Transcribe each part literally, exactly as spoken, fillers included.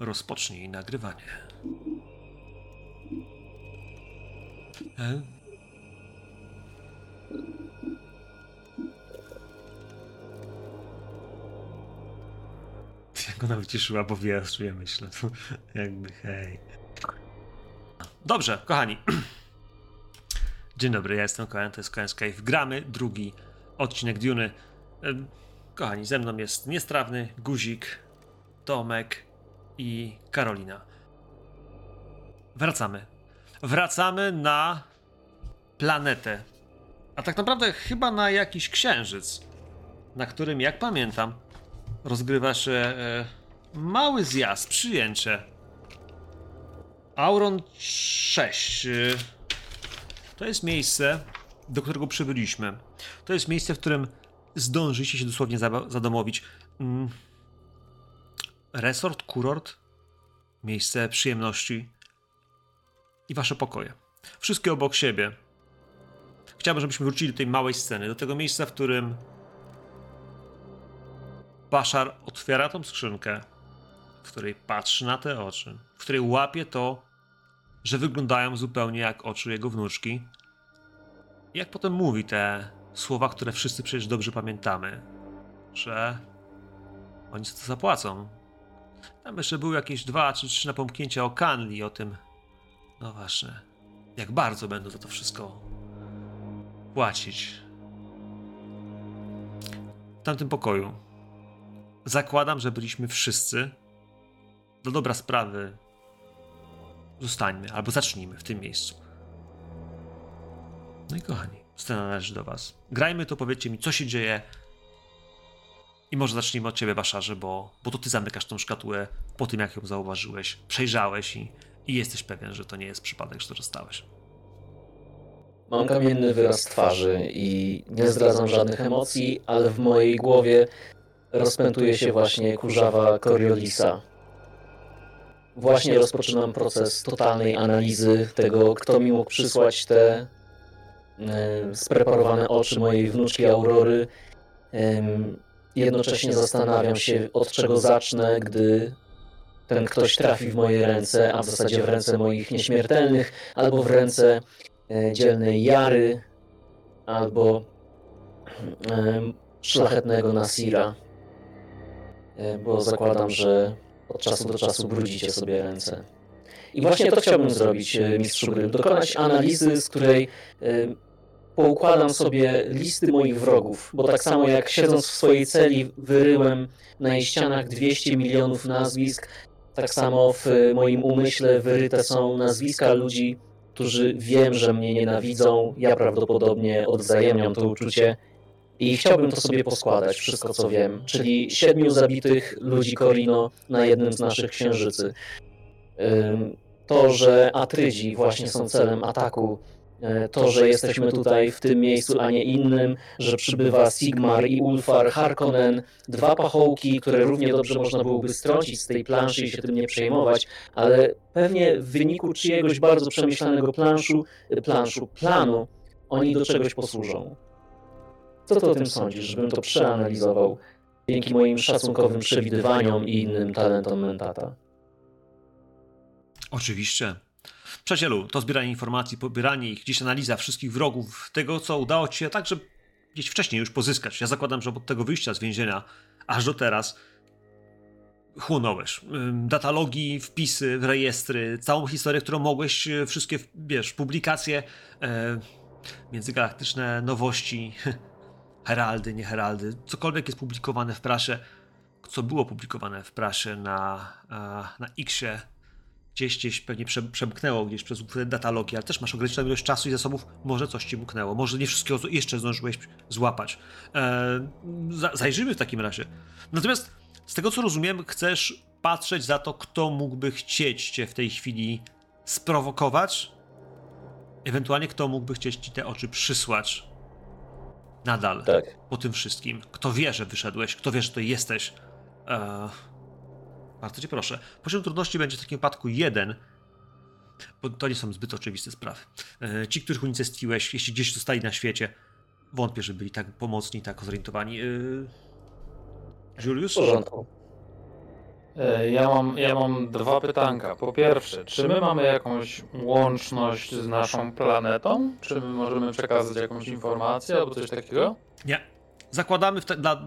Rozpocznij nagrywanie. E? Jak ona wyciszyła, bo wie, ja myślę. To jakby hej. Dobrze, kochani. Dzień dobry, ja jestem Koen, to jest CoensCave. Gramy drugi odcinek Duny. Kochani, ze mną jest niestrawny Guzik, Tomek i Karolina. Wracamy. Wracamy na planetę. A tak naprawdę chyba na jakiś księżyc, na którym, jak pamiętam, rozgrywa się e, mały zjazd, przyjęcie. Auron sześć. E, to jest miejsce, do którego przybyliśmy. To jest miejsce, w którym zdążycie się dosłownie zadomowić. Mm. Resort, kurort, miejsce przyjemności i wasze pokoje. Wszystkie obok siebie. Chciałbym, żebyśmy wrócili do tej małej sceny, do tego miejsca, w którym Baszar otwiera tą skrzynkę, w której patrzy na te oczy, w której łapie to, że wyglądają zupełnie jak oczy jego wnuczki. I jak potem mówi te słowa, które wszyscy przecież dobrze pamiętamy, że oni za to zapłacą. Tam jeszcze były jakieś dwa czy trzy napomknięcia o Kanli, o tym, no właśnie, jak bardzo będą za to wszystko płacić. W tamtym pokoju zakładam, że byliśmy wszyscy. Do dobra sprawy zostańmy, albo zacznijmy w tym miejscu. No i kochani, scena należy do was. Grajmy to, powiedzcie mi, co się dzieje. I może zacznijmy od ciebie, Baszarze, bo, bo to ty zamykasz tą szkatułę po tym, jak ją zauważyłeś, przejrzałeś i, i jesteś pewien, że to nie jest przypadek, że to dostałeś. Mam kamienny wyraz twarzy i nie zdradzam żadnych emocji, ale w mojej głowie rozpętuje się właśnie kurzawa Coriolisa. Właśnie rozpoczynam proces totalnej analizy tego, kto mi mógł przysłać te yy, spreparowane oczy mojej wnuczki Aurory. Yy, Jednocześnie zastanawiam się, od czego zacznę, gdy ten ktoś trafi w moje ręce, a w zasadzie w ręce moich nieśmiertelnych, albo w ręce dzielnej Jary, albo szlachetnego Nasira, bo zakładam, że od czasu do czasu brudzicie sobie ręce. I właśnie to chciałbym zrobić, mistrzu gry, dokonać analizy, z której poukładam sobie listy moich wrogów, bo tak samo jak siedząc w swojej celi wyryłem na jej ścianach dwieście milionów nazwisk, tak samo w moim umyśle wyryte są nazwiska ludzi, którzy wiem, że mnie nienawidzą. Ja prawdopodobnie odwzajemniam to uczucie i chciałbym to sobie poskładać, wszystko co wiem, czyli siedmiu zabitych ludzi Corino na jednym z naszych księżycy. To, że Atrydzi właśnie są celem ataku, to, że jesteśmy tutaj w tym miejscu, a nie innym, że przybywa Sigmar i Ulfar, Harkonnen, dwa pachołki, które równie dobrze można byłoby strącić z tej planszy i się tym nie przejmować, ale pewnie w wyniku czyjegoś bardzo przemyślanego planszu, planszu planu oni do czegoś posłużą. Co ty o tym sądzisz, żebym to przeanalizował dzięki moim szacunkowym przewidywaniom i innym talentom Mentata? Oczywiście. Przyjacielu, to zbieranie informacji, pobieranie ich, gdzieś analiza wszystkich wrogów, tego co udało ci się także gdzieś wcześniej już pozyskać. Ja zakładam, że od tego wyjścia z więzienia aż do teraz chłonąłeś. Datalogi, wpisy, rejestry, całą historię, którą mogłeś, wszystkie, wiesz, publikacje, e, międzygalaktyczne nowości, heraldy, nie heraldy, cokolwiek jest publikowane w prasie, co było publikowane w prasie na, na Xie. Gdzieś, gdzieś pewnie przemknęło gdzieś przez datalogi, ale też masz ograniczoną ilość czasu i zasobów, może coś ci mknęło, może nie wszystkiego jeszcze zdążyłeś złapać. Eee, zajrzyjmy w takim razie. Natomiast z tego co rozumiem, chcesz patrzeć za to, kto mógłby chcieć cię w tej chwili sprowokować, ewentualnie kto mógłby chcieć ci te oczy przysłać nadal, tak. Po tym wszystkim. Kto wie, że wyszedłeś, kto wie, że to jesteś. Eee... Bardzo cię proszę. Poziom trudności będzie w takim wypadku jeden, bo to nie są zbyt oczywiste sprawy. Ci, których unicestwiłeś, jeśli gdzieś zostali na świecie, wątpię, że byli tak pomocni, tak zorientowani. Julius? W porządku. Ja mam, ja mam dwa pytanka. Po pierwsze, czy my mamy jakąś łączność z naszą planetą? Czy my możemy przekazać jakąś informację albo coś takiego? Nie. Zakładamy w te, dla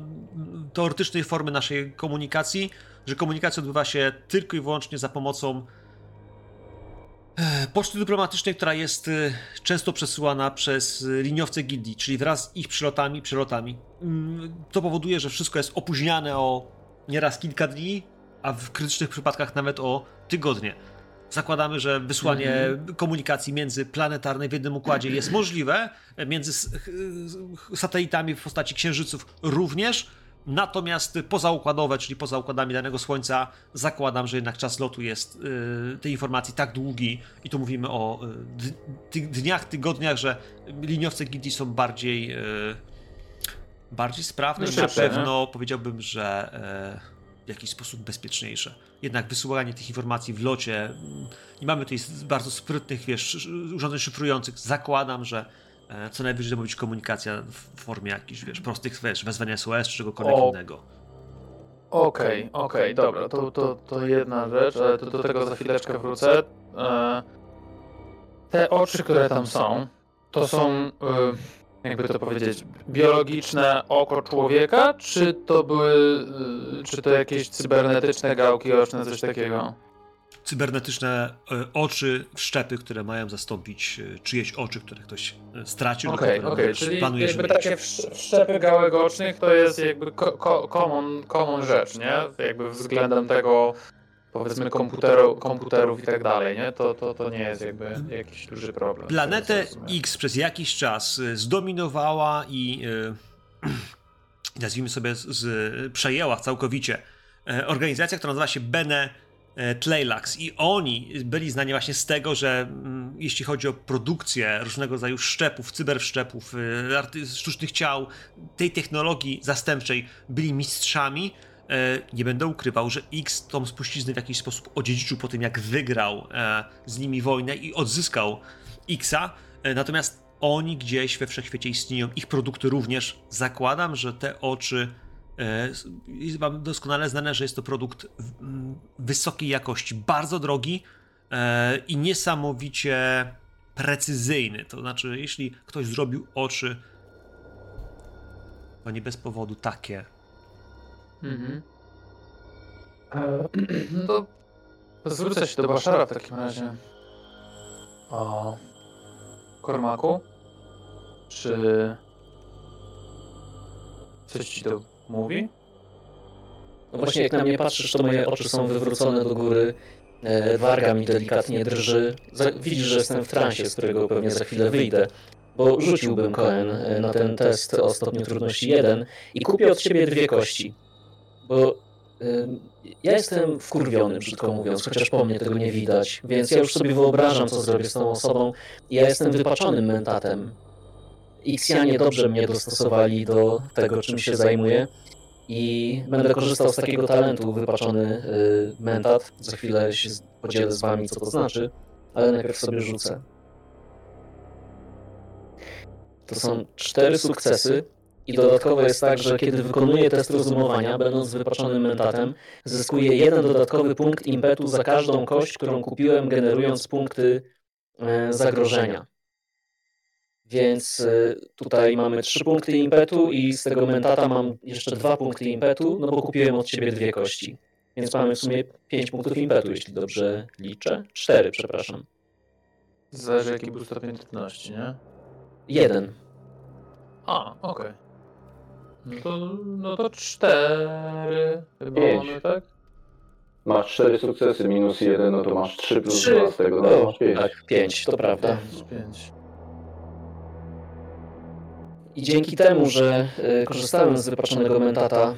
teoretycznej formy naszej komunikacji, że komunikacja odbywa się tylko i wyłącznie za pomocą poczty dyplomatycznej, która jest często przesyłana przez liniowce gildii, czyli wraz z ich przylotami, przylotami. To powoduje, że wszystko jest opóźniane o nieraz kilka dni, a w krytycznych przypadkach nawet o tygodnie. Zakładamy, że wysłanie mm-hmm. komunikacji międzyplanetarnej w jednym układzie jest możliwe, między satelitami w postaci księżyców również, natomiast pozaukładowe, czyli poza układami danego Słońca, zakładam, że jednak czas lotu jest y, tej informacji tak długi i tu mówimy o y, dniach, tygodniach, że liniowce gildii są bardziej, y, bardziej sprawne i na pewno powiedziałbym, że... Y, w jakiś sposób bezpieczniejsze. Jednak wysyłanie tych informacji w locie i mamy tutaj bardzo sprytnych, wiesz, urządzeń szyfrujących, zakładam, że co najwyżej może być komunikacja w formie jakichś, wiesz, prostych, wiesz, wezwania S O S czy czegokolwiek o... innego. Okej, okay, okej, okay, dobra, to, to, to jedna rzecz, ale to do tego za chwileczkę wrócę. Te oczy, które tam są, to są... jakby to powiedzieć, biologiczne oko człowieka, czy to były, czy to jakieś cybernetyczne gałki oczne, coś takiego? Cybernetyczne oczy, wszczepy, które mają zastąpić czyjeś oczy, które ktoś stracił. Okej, okay, okej, okay. Czyli planuje, jakby żeby... takie wszczepy gałek ocznych to jest jakby ko- common, common rzecz, nie? Jakby względem tego, powiedzmy, komputeru, komputerów i tak dalej, nie? To, to, to nie jest jakby jakiś duży problem. Planetę X przez jakiś czas zdominowała i yy, nazwijmy sobie z, z, przejęła całkowicie organizacja, która nazywa się Bene Gesserit i oni byli znani właśnie z tego, że m, jeśli chodzi o produkcję różnego rodzaju szczepów, cyberszczepów, arty- sztucznych ciał, tej technologii zastępczej byli mistrzami. Nie będę ukrywał, że X tą spuściznę w jakiś sposób odziedziczył po tym, jak wygrał z nimi wojnę i odzyskał Xa, natomiast oni gdzieś we wszechświecie istnieją, ich produkty również. Zakładam, że te oczy, jest wam doskonale znane, że jest to produkt wysokiej jakości, bardzo drogi i niesamowicie precyzyjny, to znaczy jeśli ktoś zrobił oczy, to nie bez powodu takie. Mhm. No to zwrócę się do Baszara w takim razie. O Kormaku? Czy coś ci to mówi? No właśnie, jak na mnie patrzysz, to moje oczy są wywrócone do góry. Warga mi delikatnie drży. Widzisz, że jestem w transie, z którego pewnie za chwilę wyjdę. Bo rzuciłbym Coen na ten test o stopniu trudności jeden i kupię od ciebie dwie kości. Bo y, ja jestem wkurwiony, brzydko mówiąc, chociaż po mnie tego nie widać, więc ja już sobie wyobrażam, co zrobię z tą osobą. Ja jestem wypaczonym mentatem. Iksjanie dobrze mnie dostosowali do tego, czym się zajmuję i będę korzystał z takiego talentu, wypaczony y, mentat. Za chwilę się podzielę z wami, co to znaczy, ale najpierw sobie rzucę. To są cztery sukcesy. I dodatkowo jest tak, że kiedy wykonuję test rozumowania, będąc wypaczonym mentatem, zyskuję jeden dodatkowy punkt impetu za każdą kość, którą kupiłem, generując punkty zagrożenia. Więc tutaj mamy trzy punkty impetu i z tego mentata mam jeszcze dwa punkty impetu, no bo kupiłem od ciebie dwie kości. Więc mamy w sumie pięć punktów impetu, jeśli dobrze liczę. Cztery, przepraszam. Zależy jaki był stopień trudności, nie? Jeden. A, okej. Okay. No to, no to cztery chyba mamy, tak? Masz cztery sukcesy, minus jeden, no to masz trzy plus trzy. dwa z tego, no masz pięć. Tak, pięć, to prawda. pięć. I dzięki temu, że korzystałem z wypaczonego mentata,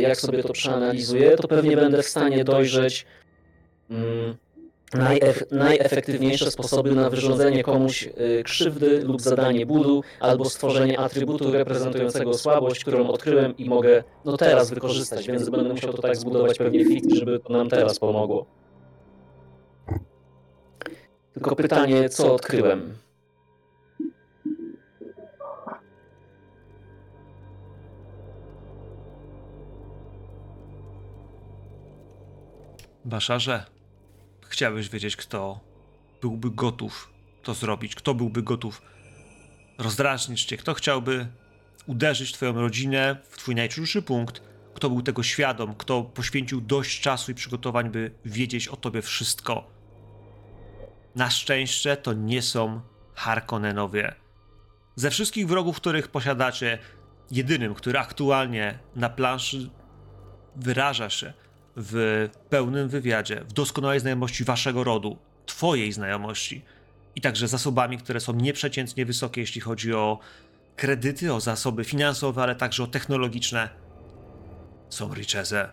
jak sobie to przeanalizuję, to pewnie będę w stanie dojrzeć mm, najef- najefektywniejsze sposoby na wyrządzenie komuś krzywdy lub zadanie bólu, albo stworzenie atrybutu reprezentującego słabość, którą odkryłem i mogę no teraz wykorzystać, więc będę musiał to tak zbudować pewnie fit, żeby to nam teraz pomogło. Tylko pytanie, co odkryłem? Baszarze, chciałeś wiedzieć, kto byłby gotów to zrobić, kto byłby gotów rozdrażnić cię, kto chciałby uderzyć w twoją rodzinę, w twój najczulszy punkt, kto był tego świadom, kto poświęcił dość czasu i przygotowań, by wiedzieć o tobie wszystko. Na szczęście to nie są Harkonnenowie. Ze wszystkich wrogów, których posiadacie, jedynym, który aktualnie na planszy wyraża się w pełnym wywiadzie, w doskonałej znajomości waszego rodu, twojej znajomości i także zasobami, które są nieprzeciętnie wysokie, jeśli chodzi o kredyty, o zasoby finansowe, ale także o technologiczne, są Richese.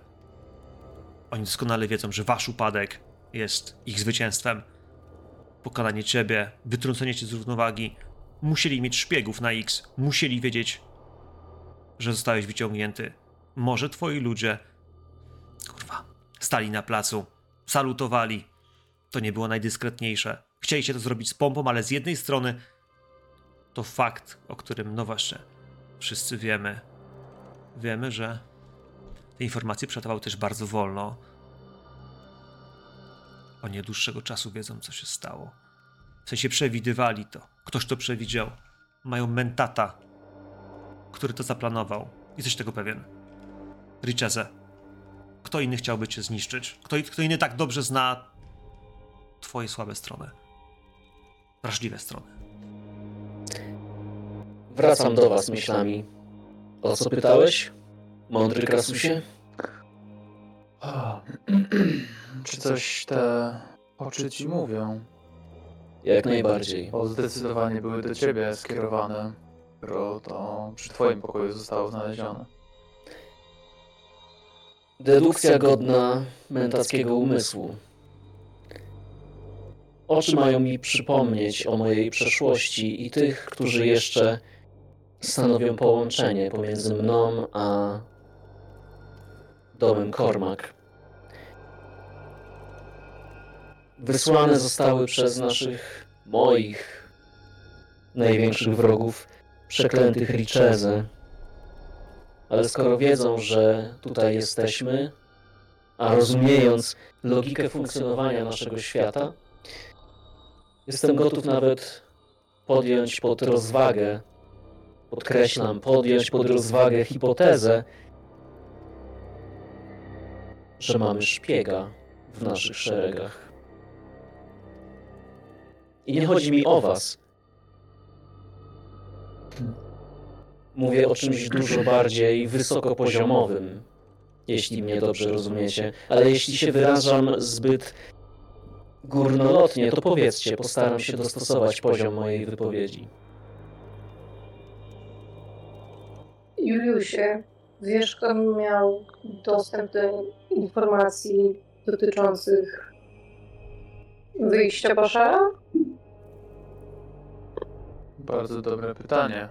Oni doskonale wiedzą, że wasz upadek jest ich zwycięstwem. Pokonanie ciebie, wytrącenie cię z równowagi. Musieli mieć szpiegów na X, musieli wiedzieć, że zostałeś wyciągnięty. Może twoi ludzie, kurwa, stali na placu, salutowali. To nie było najdyskretniejsze. Chcieliście to zrobić z pompą, ale z jednej strony to fakt, o którym, no właśnie, wszyscy wiemy. Wiemy, że te informacje przetawał też bardzo wolno. Oni od dłuższego czasu wiedzą, co się stało. W sensie przewidywali to. Ktoś to przewidział. Mają Mentata, który to zaplanował. Jesteś tego pewien. Richese, kto inny chciałby cię zniszczyć? Kto, kto inny tak dobrze zna twoje słabe strony? Wrażliwe strony. Wracam do was myślami. O co pytałeś, mądry Krasusie? O, czy coś te oczy ci mówią? Jak najbardziej. Bo zdecydowanie były do ciebie skierowane, bo to przy twoim pokoju zostało znalezione. Dedukcja godna mentackiego umysłu. Oczy mają mi przypomnieć o mojej przeszłości i tych, którzy jeszcze stanowią połączenie pomiędzy mną a domem Kormak. Wysłane zostały przez naszych, moich, największych wrogów, przeklętych Richese. Ale skoro wiedzą, że tutaj jesteśmy, a rozumiejąc logikę funkcjonowania naszego świata, jestem gotów nawet podjąć pod rozwagę, podkreślam, podjąć pod rozwagę hipotezę, że mamy szpiega w naszych szeregach. I nie chodzi mi o was. Mówię o czymś dużo bardziej wysokopoziomowym, jeśli mnie dobrze rozumiecie. Ale jeśli się wyrażam zbyt górnolotnie, to powiedzcie, postaram się dostosować poziom mojej wypowiedzi. Juliusie, wiesz, kto miał dostęp do informacji dotyczących wyjścia Baszara? Bardzo dobre pytanie.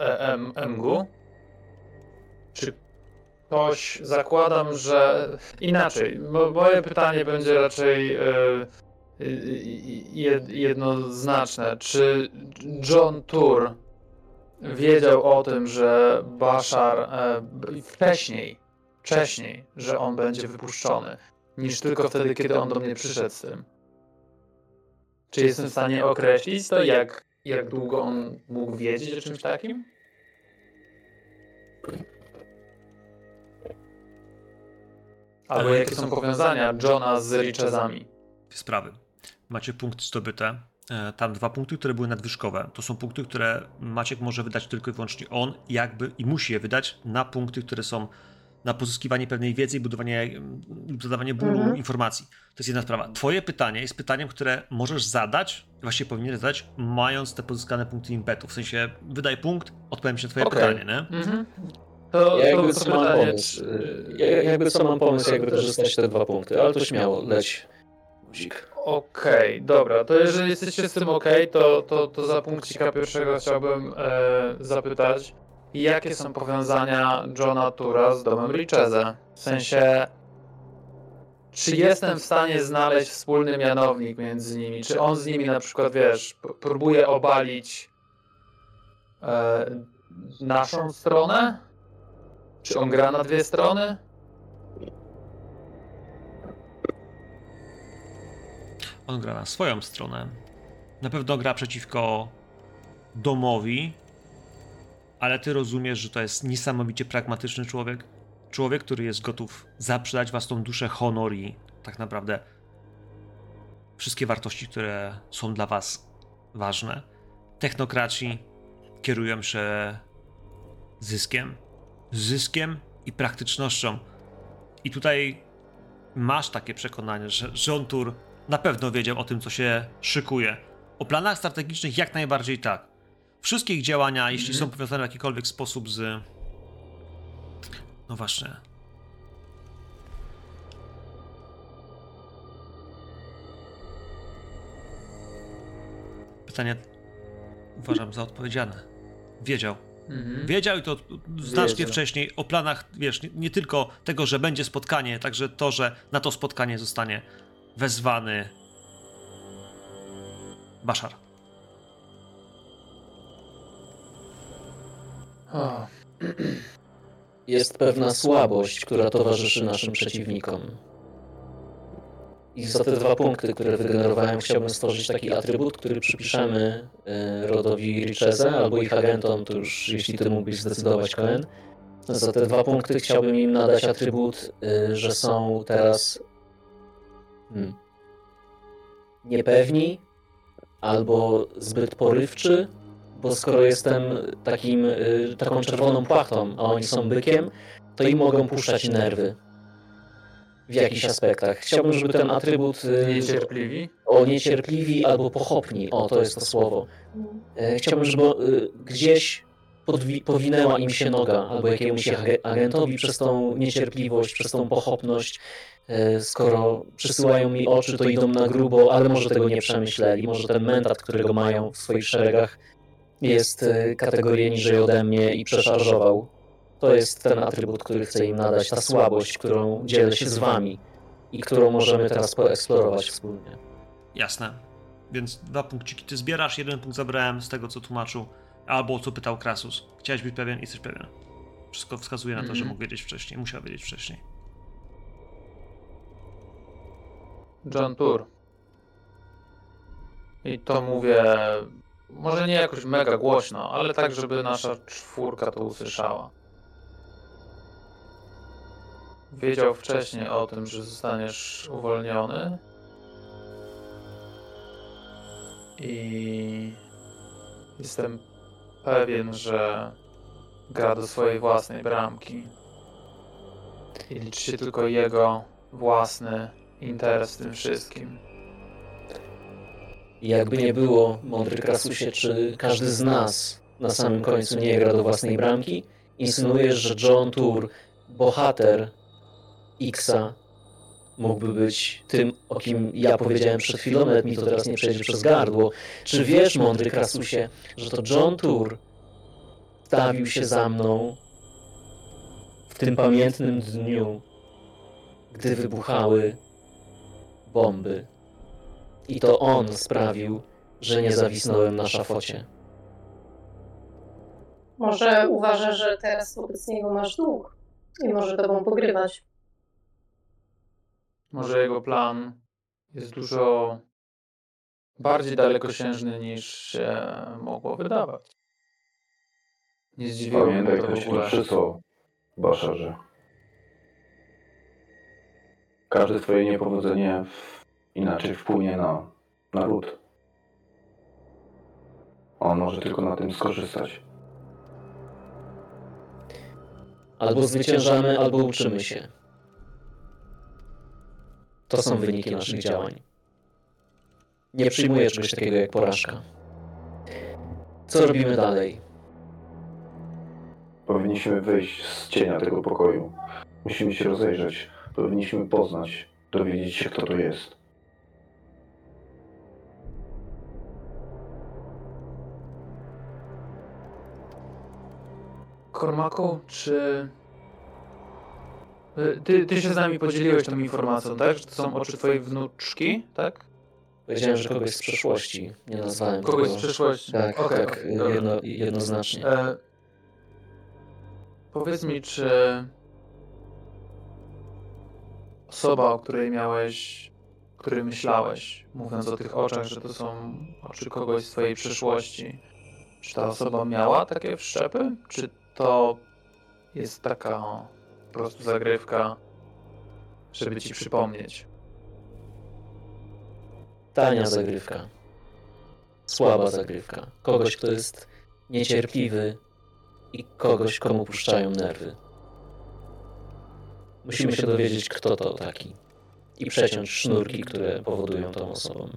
E M G? Czy ktoś, zakładam, że... Inaczej, bo moje pytanie będzie raczej e, jed, jednoznaczne. Czy John Tur wiedział o tym, że Baszar e, wcześniej, wcześniej, że on będzie wypuszczony, niż tylko wtedy, kiedy on do mnie przyszedł z tym? Czy jestem w stanie określić to, jak... Jak długo on mógł wiedzieć o czymś takim? Albo Ale jakie są powiązania Johna z Richesami? Sprawy. Macie punkt zdobyte. Tam dwa punkty, które były nadwyżkowe. To są punkty, które Maciek może wydać tylko i wyłącznie on, jakby i musi je wydać na punkty, które są na pozyskiwanie pewnej wiedzy i budowanie lub zadawanie bólu mhm. informacji. To jest jedna sprawa. Twoje pytanie jest pytaniem, które możesz zadać, właściwie powinieneś zadać, mając te pozyskane punkty impetu. W sensie, wydaj punkt, odpowiem się na twoje okay. pytanie, nie? Mhm. To, ja jakby to co pytanie... mam pomysł. Ja, jakby co mam pomysł, jakby też dostać te dwa punkty, ale to śmiało, leć. Guzik. Okej, okay, dobra, to jeżeli jesteście z tym okej, okay, to, to, to za punkcika pierwszego chciałbym e, zapytać, jakie są powiązania Johna Tura z domem Richese? W sensie, czy jestem w stanie znaleźć wspólny mianownik między nimi? Czy on z nimi na przykład, wiesz, próbuje obalić e, naszą stronę? Czy on gra na dwie strony? On gra na swoją stronę. Na pewno gra przeciwko domowi, ale ty rozumiesz, że to jest niesamowicie pragmatyczny człowiek. Człowiek, który jest gotów zaprzedać was tą duszę, honor i tak naprawdę wszystkie wartości, które są dla was ważne. Technokraci kierują się zyskiem, zyskiem i praktycznością. I tutaj masz takie przekonanie, że John Tur na pewno wiedział o tym, co się szykuje. O planach strategicznych jak najbardziej tak. Wszystkie ich działania, mm-hmm. jeśli są powiązane w jakikolwiek sposób z... No właśnie. Pytanie uważam za odpowiedziane. Wiedział. Mm-hmm. Wiedział i to znacznie Wiedział. wcześniej o planach, wiesz, nie, nie tylko tego, że będzie spotkanie, także to, że na to spotkanie zostanie wezwany Baszar. Oh. Jest pewna słabość, która towarzyszy naszym przeciwnikom. I za te dwa punkty, które wygenerowałem, chciałbym stworzyć taki atrybut, który przypiszemy rodowi Richese albo ich agentom, to już jeśli ty mógłbyś zdecydować, Coen. Za te dwa punkty chciałbym im nadać atrybut, że są teraz hmm, niepewni albo zbyt porywczy, bo skoro jestem takim, taką czerwoną płachtą, a oni są bykiem, to im mogą puszczać nerwy. W jakichś aspektach. Chciałbym, żeby ten atrybut... Niecierpliwi? O, niecierpliwi albo pochopni. O, to jest to słowo. Chciałbym, żeby gdzieś podwi- powinęła im się noga, albo jakiemuś agentowi przez tą niecierpliwość, przez tą pochopność. Skoro przysyłają mi oczy, to idą na grubo, ale może tego nie przemyśleli. Może ten mentat, którego mają w swoich szeregach, jest kategorię niżej ode mnie i przeszarżował. To jest ten atrybut, który chcę im nadać, ta słabość, którą dzielę się z wami i którą możemy teraz poeksplorować wspólnie. Jasne. Więc dwa punkciki ty zbierasz, jeden punkt zabrałem z tego, co tłumaczył, albo co pytał Krasus. Chciałeś być pewien i jesteś pewien. Wszystko wskazuje na to, mm. że mógł wiedzieć wcześniej, musiał wiedzieć wcześniej. John Tur. I to mówię... Może nie jakoś mega głośno, ale tak, żeby nasza czwórka to usłyszała. Wiedział wcześniej o tym, że zostaniesz uwolniony. I jestem pewien, że gra do swojej własnej bramki. I liczy się tylko jego własny interes w tym wszystkim. I jakby nie było, mądry Krasusie, czy każdy z nas na samym końcu nie gra do własnej bramki? Insynuujesz, że John Tur, bohater Xa, mógłby być tym, o kim ja powiedziałem przed chwilą, nawet mi to teraz nie przejdzie przez gardło. Czy wiesz, mądry Krasusie, że to John Tur stawił się za mną w tym pamiętnym dniu, gdy wybuchały bomby? I to on sprawił, że nie zawisnąłem na szafocie. Może uważa, że teraz wobec niego masz dług i może tobą pogrywać. Może jego plan jest dużo bardziej dalekosiężny niż się mogło wydawać. Nie zdziwiło mnie to w ogóle. Przysłał, Baszarze. Każde twoje niepowodzenie w... inaczej wpłynie na, na lud. On może tylko na tym skorzystać. Albo zwyciężamy, albo uczymy się. To są wyniki naszych działań. Nie przyjmuję czegoś takiego jak porażka. Co robimy dalej? Powinniśmy wyjść z cienia tego pokoju. Musimy się rozejrzeć. Powinniśmy poznać, dowiedzieć się, kto tu jest. Kormaku, czy... Ty, ty się z nami podzieliłeś tą informacją, tak? Że to są oczy twojej wnuczki, tak? Powiedziałem, że kogoś z przeszłości. Nie nazwałem kogoś tego. z przeszłości. Tak, okay, tak, okay. Jedno, jednoznacznie. E, powiedz mi, czy... Osoba, o której miałeś który myślałeś, mówiąc o tych oczach, że to są oczy kogoś z twojej przeszłości. Czy ta osoba miała takie wszczepy? Czy to jest taka o, po prostu zagrywka, żeby ci przypomnieć? Tania zagrywka. Słaba zagrywka. Kogoś, kto jest niecierpliwy i kogoś, komu puszczają nerwy. Musimy się dowiedzieć, kto to taki i przeciąć sznurki, które powodują tą osobą.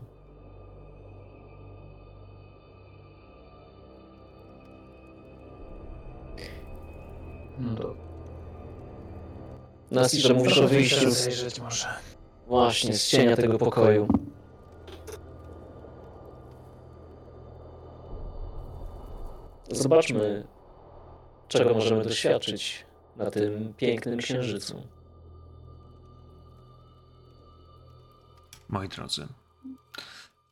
No to... Nasirze, mówisz o wyjściu z... może. Właśnie, z cienia tego pokoju. Zobaczmy, czego możemy doświadczyć na tym pięknym księżycu. Moi drodzy,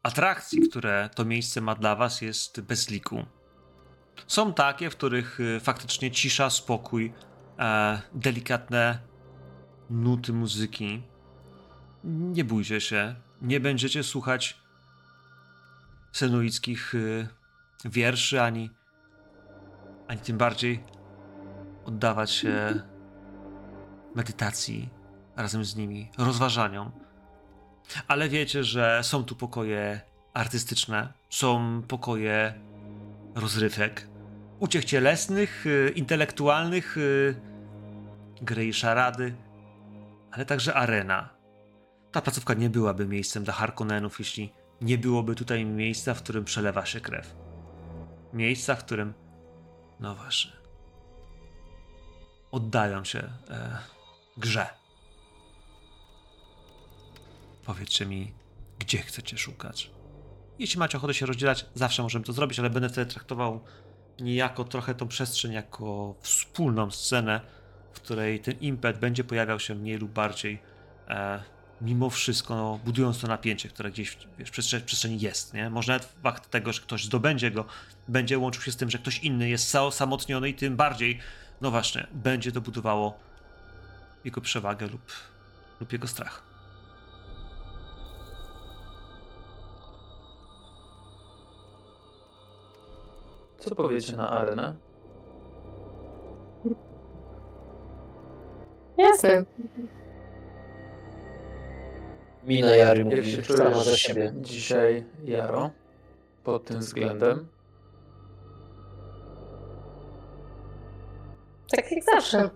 atrakcji, które to miejsce ma dla was, jest bez liku. Są takie, w których faktycznie cisza, spokój, e, delikatne nuty muzyki. Nie bójcie się, nie będziecie słuchać senuickich wierszy, ani, ani tym bardziej oddawać się medytacji razem z nimi, rozważaniom. Ale wiecie, że są tu pokoje artystyczne, są pokoje rozrywek, uciech cielesnych, intelektualnych, gry i szarady, ale także arena. Ta placówka nie byłaby miejscem dla Harkonnenów, jeśli nie byłoby tutaj miejsca, w którym przelewa się krew. Miejsca, w którym, no właśnie, oddają się e, grze. Powiedzcie mi, gdzie chcecie szukać. Jeśli macie ochotę się rozdzielać, zawsze możemy to zrobić, ale będę wtedy traktował niejako trochę tą przestrzeń jako wspólną scenę, w której ten impet będzie pojawiał się mniej lub bardziej, e, mimo wszystko, no, budując to napięcie, które gdzieś w, w przestrzeni jest, nie? Może nawet fakt tego, że ktoś zdobędzie go, będzie łączył się z tym, że ktoś inny jest osamotniony i tym bardziej, no właśnie, będzie to budowało jego przewagę lub, lub jego strach. Co powiecie na arenę? Jasne. Mina Jary mówi, jak się czujesz za siebie dzisiaj, Jaro, pod tym względem? Tak jak zawsze.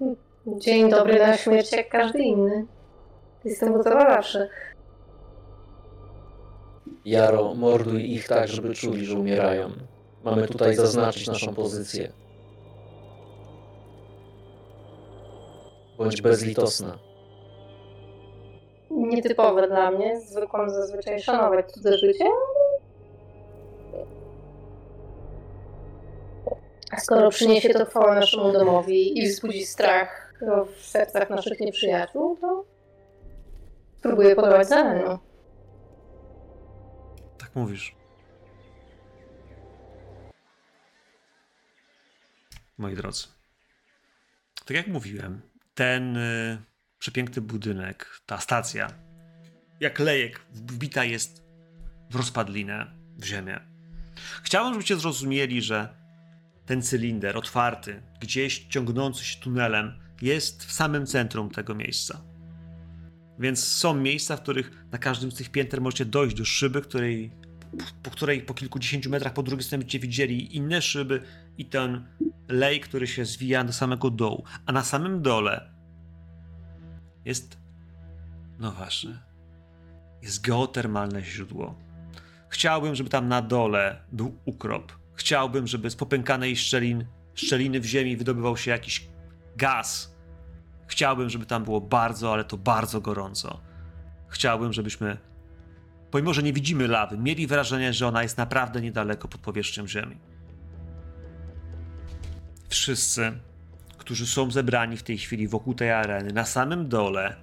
Dzień dobry na śmierć jak każdy inny. Jestem gotowa zawsze. Jaro, morduj ich tak, żeby czuli, że umierają. Mamy tutaj zaznaczyć naszą pozycję. Bądź bezlitosna. Nietypowe dla mnie. Zwykłam zazwyczaj szanować cudze życie. A skoro przyniesie to chwałę naszemu domowi i wzbudzi strach w sercach naszych nieprzyjaciół, to spróbuję podołać zadaniu. Tak mówisz. Moi drodzy, tak jak mówiłem, ten y, przepiękny budynek, ta stacja, jak lejek wbita jest w rozpadlinę, w ziemię. Chciałem, żebyście zrozumieli, że ten cylinder otwarty, gdzieś ciągnący się tunelem, jest w samym centrum tego miejsca. Więc są miejsca, w których na każdym z tych pięter możecie dojść do szyby, której, po której po kilkudziesięciu metrach po drugiej stronie będziecie widzieli inne szyby i ten lej, który się zwija do samego dołu, a na samym dole jest, no właśnie, jest geotermalne źródło. Chciałbym, żeby tam na dole był ukrop. Chciałbym, żeby z popękanej szczelin, szczeliny w ziemi wydobywał się jakiś gaz. Chciałbym, żeby tam było bardzo, ale to bardzo gorąco. Chciałbym, żebyśmy, pomimo że nie widzimy lawy, mieli wrażenie, że ona jest naprawdę niedaleko pod powierzchnią ziemi. Wszyscy, którzy są zebrani w tej chwili wokół tej areny, na samym dole,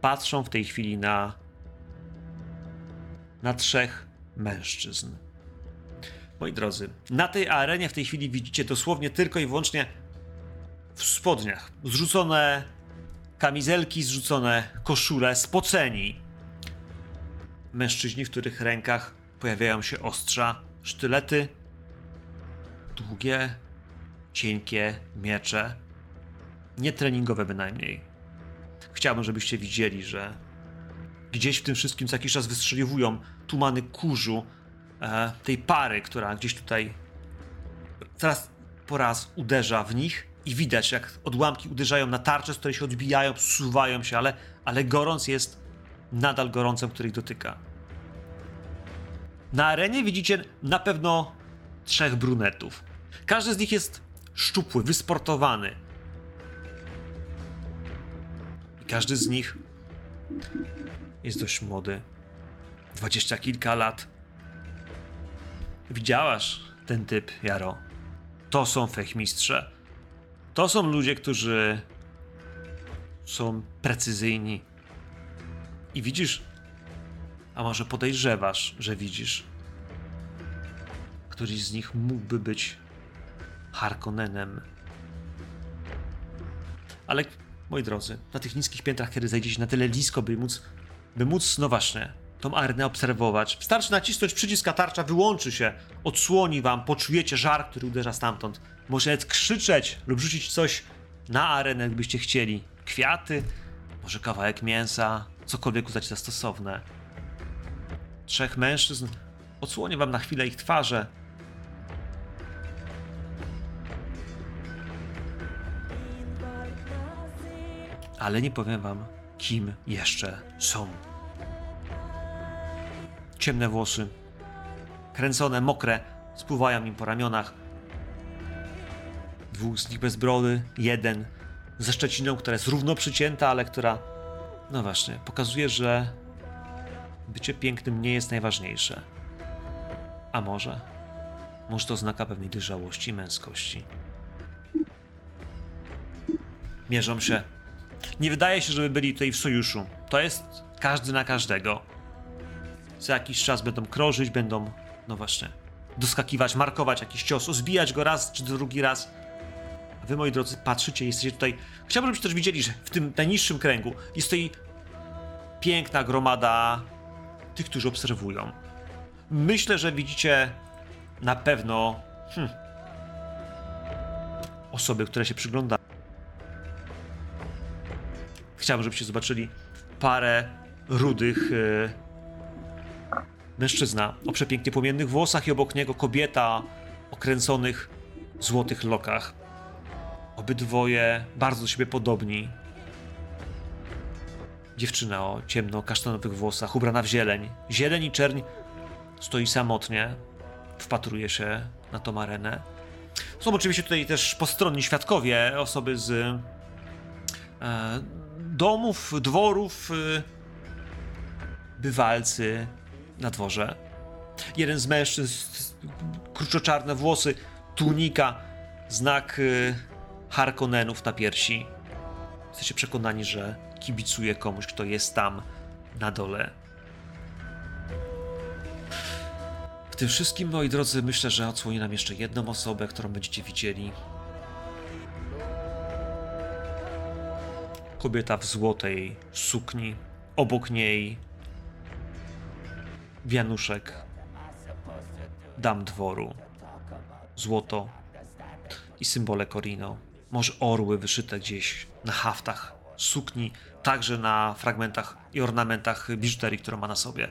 patrzą w tej chwili na, na trzech mężczyzn. Moi drodzy, na tej arenie w tej chwili widzicie dosłownie tylko i wyłącznie w spodniach zrzucone kamizelki, zrzucone koszule, spoceni. mężczyźni, w których rękach pojawiają się ostrza, sztylety, długie, cienkie miecze, nietreningowe bynajmniej. Chciałbym, żebyście widzieli, że gdzieś w tym wszystkim co jakiś czas wystrzeliwują tumany kurzu e, tej pary, która gdzieś tutaj teraz po raz uderza w nich i widać, jak odłamki uderzają na tarczę, z której się odbijają, zsuwają się, ale, ale gorąc jest nadal gorącem, który ich dotyka. Na arenie widzicie na pewno trzech brunetów. Każdy z nich jest szczupły, wysportowany. I każdy z nich jest dość młody. Dwadzieścia kilka lat. Widziałaś ten typ, Jaro. To są fechmistrze. To są ludzie, którzy są precyzyjni. I widzisz, a może podejrzewasz, że widzisz, któryś z nich mógłby być Harkonnenem. Ale, moi drodzy, na tych niskich piętrach, kiedy zejdziecie na tyle blisko, by móc, by móc, no właśnie, tą arenę obserwować, wystarczy nacisnąć przycisk, a tarcza wyłączy się, odsłoni wam, poczujecie żar, który uderza stamtąd. Może nawet krzyczeć lub rzucić coś na arenę, gdybyście chcieli. Kwiaty, może kawałek mięsa, cokolwiek uznacie za stosowne. Trzech mężczyzn odsłonię wam na chwilę ich twarze. Ale nie powiem wam, kim jeszcze są. Ciemne włosy, kręcone, mokre, spływają im po ramionach. Dwóch z nich bez brody, jeden ze szczeciną, która jest równo przycięta, ale która, no właśnie, pokazuje, że bycie pięknym nie jest najważniejsze. A może? Może to oznaka pewnej dojrzałości i męskości. Mierzą się. Nie wydaje się, żeby byli tutaj w sojuszu. To jest każdy na każdego. Za jakiś czas będą krążyć, będą, no właśnie, doskakiwać, markować jakiś cios, zbijać go raz czy drugi raz. A wy, moi drodzy, patrzycie, jesteście tutaj. Chciałbym, żebyście też widzieli, że w tym najniższym kręgu jest tutaj piękna gromada tych, którzy obserwują. Myślę, że widzicie na pewno hmm, osoby, które się przyglądają. Chciałbym, żebyście zobaczyli parę rudych yy, mężczyzna o przepięknie płomiennych włosach i obok niego kobieta o kręconych złotych lokach. Obydwoje bardzo do siebie podobni. Dziewczyna o ciemno-kasztanowych włosach, ubrana w zieleń. Zieleń i czerń stoi samotnie, wpatruje się na tą arenę. Są oczywiście tutaj też postronni świadkowie, osoby z e, domów, dworów, e, bywalcy na dworze. Jeden z mężczyzn, kruczoczarne włosy, tunika, znak e, Harkonnenów na piersi. Jesteście przekonani, że kibicuje komuś, kto jest tam na dole. W tym wszystkim, moi drodzy, myślę, że odsłoni nam jeszcze jedną osobę, którą będziecie widzieli. Kobieta w złotej sukni. Obok niej wianuszek dam dworu. Złoto i symbole Corino. Może orły wyszyte gdzieś na haftach sukni, także na fragmentach i ornamentach biżuterii, którą ma na sobie.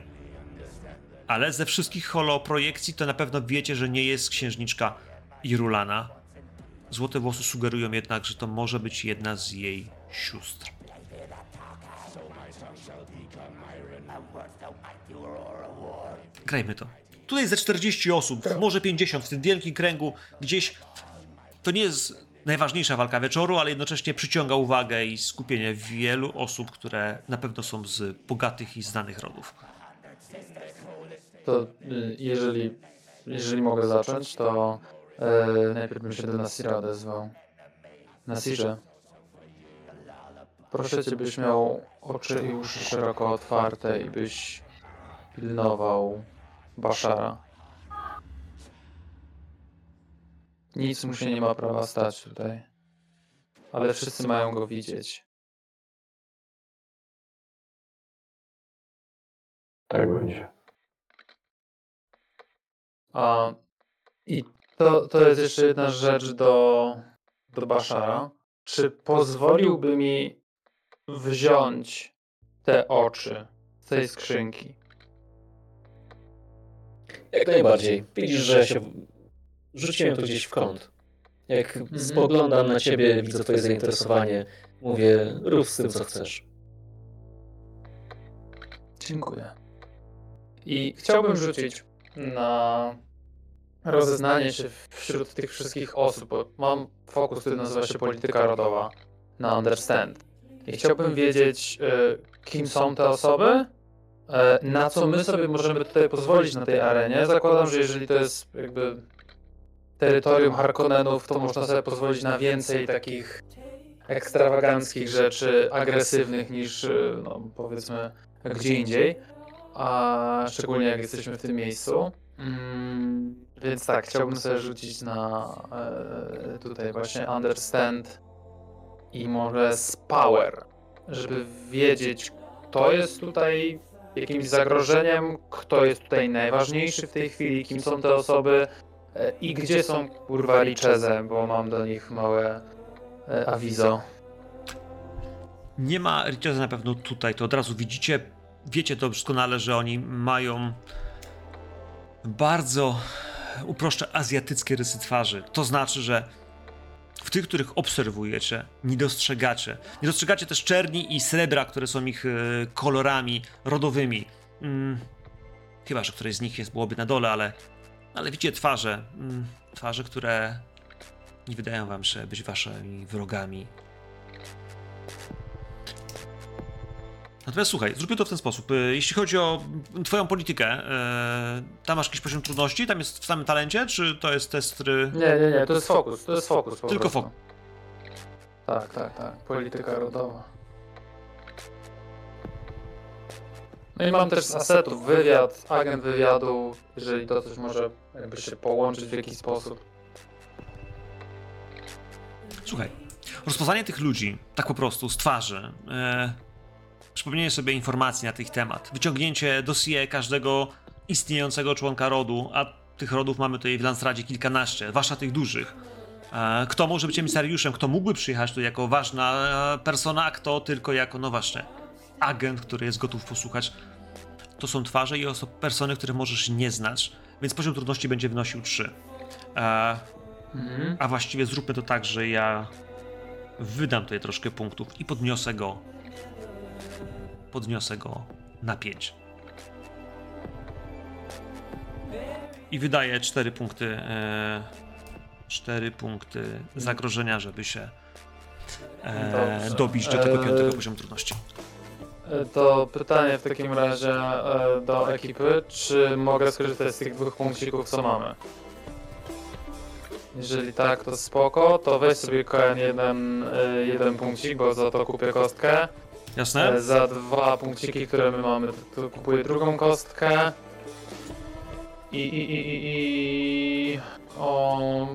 Ale ze wszystkich holoprojekcji to na pewno wiecie, że nie jest księżniczka Irulana. Złote włosy sugerują jednak, że to może być jedna z jej sióstr. Grajmy to. Tutaj ze czterdzieści osób, może pięćdziesiąt w tym wielkim kręgu, gdzieś to nie jest najważniejsza walka wieczoru, ale jednocześnie przyciąga uwagę i skupienie wielu osób, które na pewno są z bogatych i znanych rodów. To jeżeli, jeżeli mogę zacząć, to e, najpierw bym się do Nasira odezwał. Nasirze, proszę cię, byś miał oczy i uszy szeroko otwarte i byś pilnował Baszara. Nic mu się nie ma prawa stać tutaj, ale wszyscy mają go widzieć. Tak będzie. A, i to, to jest jeszcze jedna rzecz do, do Baszara. Czy pozwoliłby mi wziąć te oczy z tej skrzynki? Jak najbardziej. Widzisz, że się rzuciłem to gdzieś w kąt. Jak mhm. spoglądam na ciebie, widzę twoje zainteresowanie. Mówię, rób z tym, co chcesz. Dziękuję. I chciałbym rzucić na rozeznanie się wśród tych wszystkich osób, bo mam fokus, który nazywa się polityka rodowa, na understand. I chciałbym wiedzieć, kim są te osoby, na co my sobie możemy tutaj pozwolić na tej arenie. Zakładam, że jeżeli to jest jakby terytorium Harkonnenów, to można sobie pozwolić na więcej takich ekstrawaganckich rzeczy, agresywnych niż, no, powiedzmy, gdzie indziej, a szczególnie jak jesteśmy w tym miejscu. Mm, więc tak, chciałbym sobie rzucić na e, tutaj właśnie understand i może power, żeby wiedzieć, kto jest tutaj jakimś zagrożeniem, kto jest tutaj najważniejszy w tej chwili, kim są te osoby e, i gdzie są kurwa Richese, bo mam do nich małe e, awizo. Nie ma Richese na pewno tutaj, to od razu widzicie, wiecie to doskonale, że oni mają bardzo, uproszczę, azjatyckie rysy twarzy. To znaczy, że w tych, których obserwujecie, nie dostrzegacie. Nie dostrzegacie też czerni i srebra, które są ich kolorami rodowymi. Hmm. Chyba że któreś z nich jest, byłoby na dole, ale, ale widzicie twarze. Hmm. Twarze, które nie wydają wam się być waszymi wrogami. Natomiast słuchaj, zróbmy to w ten sposób. Jeśli chodzi o twoją politykę, tam masz jakiś poziom trudności? Tam jest w samym talencie? Czy to jest test... Nie, nie, nie, to jest fokus, to jest fokus. Tylko fokus. Tak, tak, tak. Polityka rodowa. No i mam też z asetów wywiad, agent wywiadu, jeżeli to coś może jakby się połączyć w jakiś sposób. Słuchaj, rozpoznanie tych ludzi, tak po prostu, z twarzy, e... przypomnienie sobie informacji na tych temat, wyciągnięcie dossier każdego istniejącego członka rodu, a tych rodów mamy tutaj w Landsraadzie kilkanaście, wasza tych dużych. Kto może być emisariuszem, kto mógłby przyjechać tu jako ważna persona, a kto tylko jako, no właśnie, agent, który jest gotów posłuchać. To są twarze i osoby, persony, których możesz nie znać, więc poziom trudności będzie wynosił trzy. A, mhm. a właściwie zróbmy to tak, że ja wydam tutaj troszkę punktów i podniosę go podniosę go na pięć. I wydaję cztery punkty e, cztery punkty zagrożenia, żeby się e, dobić do tego piątego e, poziomu trudności. To pytanie w takim razie e, do ekipy, czy mogę skorzystać z tych dwóch punkcików, co mamy? Jeżeli tak, to spoko, to weź sobie koń jeden, e, jeden punkcik, bo za to kupię kostkę. Jasne? Za dwa punkciki, które my mamy, to kupuję drugą kostkę. I, i, i, i, i... O...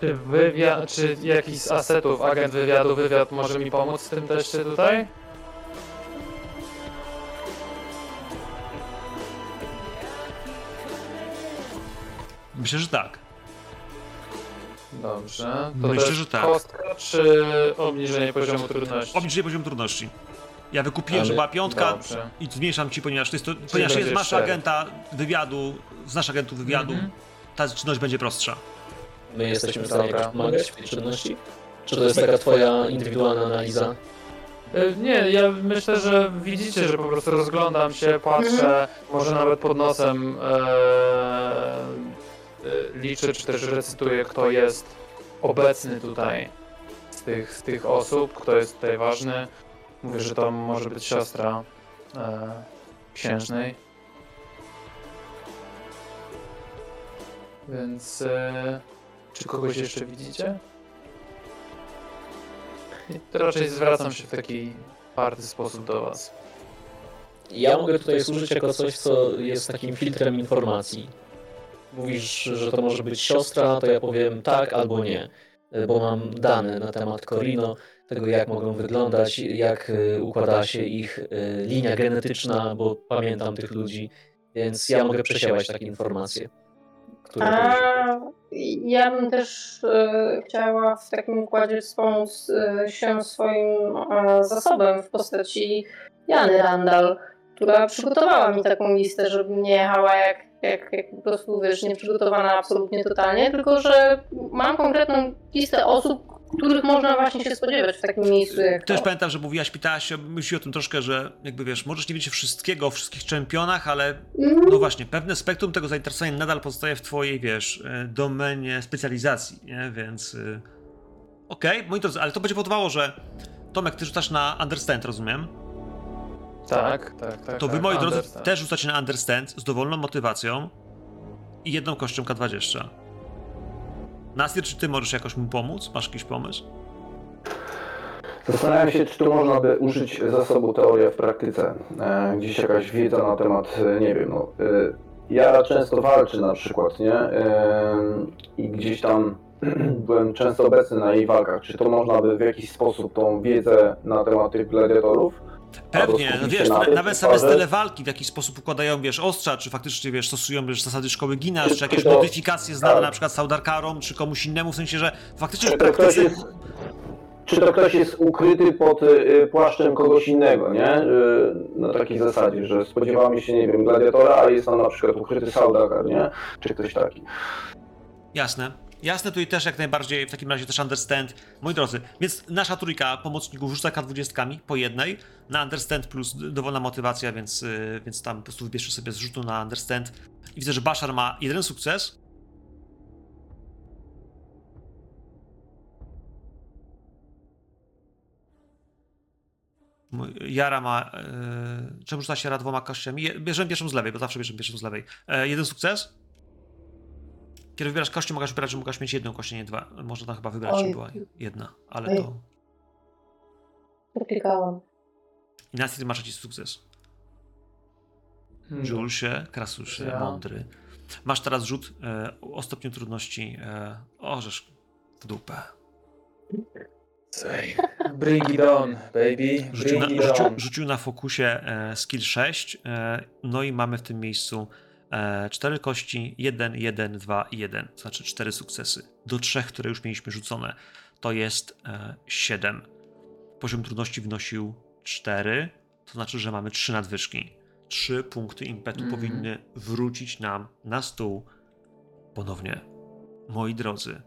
Czy wywiad, czy jakiś z asetów, agent wywiadu, wywiad może mi pomóc w tym teście tutaj? Myślę, że tak. Dobrze, to myślę, że tak. Kostka czy obniżenie poziomu trudności? Obniżenie poziomu trudności. Ja wykupiłem, ale... że była piątka. Dobrze. I zmniejszam ci, ponieważ, to jest to, ponieważ jest masz cztery. Agenta wywiadu, znasz agentów wywiadu, mm-hmm. ta czynność będzie prostsza. My jesteśmy w stanie pomagać w tej czynności? Czy to jest taka twoja indywidualna analiza? Nie, ja myślę, że widzicie, że po prostu rozglądam się, patrzę, mm-hmm. może nawet pod nosem ee... liczę, czy też recytuję, kto jest obecny tutaj z tych, z tych osób, kto jest tutaj ważny. Mówię, że to może być siostra e, księżnej. Więc e, czy kogoś jeszcze widzicie? To raczej zwracam się w taki party sposób do was. Ja mogę tutaj służyć jako coś, co jest takim filtrem informacji. Mówisz, że to może być siostra, to ja powiem tak albo nie. bo mam dane na temat Corino, tego jak mogą wyglądać, jak układa się ich linia genetyczna, bo pamiętam tych ludzi, więc ja mogę przesiewać takie informacje. Które A ja bym też e, chciała w takim układzie wspomóc e, się swoim e, zasobem w postaci Jany Randall, która przygotowała mi taką listę, żebym nie jechała jak, jak, jak po prostu, wiesz, nieprzygotowana absolutnie totalnie, tylko że mam konkretną listę osób, których można właśnie się spodziewać w takim miejscu. Też to. Pamiętam, że mówiłaś, pytałaś się, myśli o tym troszkę, że jakby wiesz, możesz nie wiedzieć wszystkiego o wszystkich czempionach, ale mm. no właśnie, pewne spektrum tego zainteresowania nadal pozostaje w twojej, wiesz, domenie specjalizacji, nie? Więc okej, okay, moi drodzy, ale to będzie powodowało, że Tomek, ty rzucasz na understand, rozumiem? Tak, tak, tak. To wy, tak, moi drodzy, understand. Też rzucacie na understand z dowolną motywacją i jedną kością K dwadzieścia. Nasir, czy ty możesz jakoś mu pomóc? Masz jakiś pomysł? Zastanawiam się, czy tu można by użyć zasobu teoria w praktyce. E, gdzieś jakaś wiedza na temat, nie wiem, no... E, Jara często walczy na przykład, nie? E, I gdzieś tam byłem często obecny na jej walkach. Czy to można by w jakiś sposób tą wiedzę na temat tych gladiatorów? Pewnie, no wiesz, na, nawet same style walki w jakiś sposób układają, wiesz, ostrza, czy faktycznie, wiesz, stosują, wiesz, zasady szkoły Ginasz, czy jakieś to modyfikacje znane na przykład Saudarkarom, czy komuś innemu, w sensie, że faktycznie w praktyce... Jest, czy to ktoś jest ukryty pod y, płaszczem kogoś innego, nie? Y, na takiej zasadzie, że spodziewamy się, nie wiem, gladiatora, a jest tam na przykład ukryty Saudarkar, nie? Czy ktoś taki. Jasne. Jasne, tutaj też jak najbardziej, w takim razie też understand. Moi drodzy, więc nasza trójka pomocników rzuca K dwudziestkami po jednej na understand plus dowolna motywacja, więc, więc tam po prostu wybierzcie sobie z rzutu na understand. I widzę, że Baszar ma jeden sukces. Jara ma... Yy, czemu rzuca się Jara dwoma kościami? Bierzemy pierwszą z lewej, bo zawsze bierzemy pierwszą z lewej. Yy, jeden sukces. Kiedy wybierasz kości, mogłaś wybrać, że mogłaś mieć jedną kość, nie dwa. Można tam chyba wybrać, że była jedna, ale Oj. to... Wyklikałam. I na ty masz jakiś sukces. Hmm. Julsie, Krasusie, ja. Mądry. Masz teraz rzut e, o stopniu trudności e, orzesz w dupę. Say. Bring it on, baby. Rzucił na, rzucił, rzucił na fokusie e, skill sześć, e, no i mamy w tym miejscu cztery kości, jeden, jeden, dwa i jeden, to znaczy cztery sukcesy. Do trzech, które już mieliśmy rzucone, to jest siedem. Poziom trudności wynosił cztery, to znaczy, że mamy trzy nadwyżki. trzy punkty impetu mm. powinny wrócić nam na stół ponownie. Moi drodzy,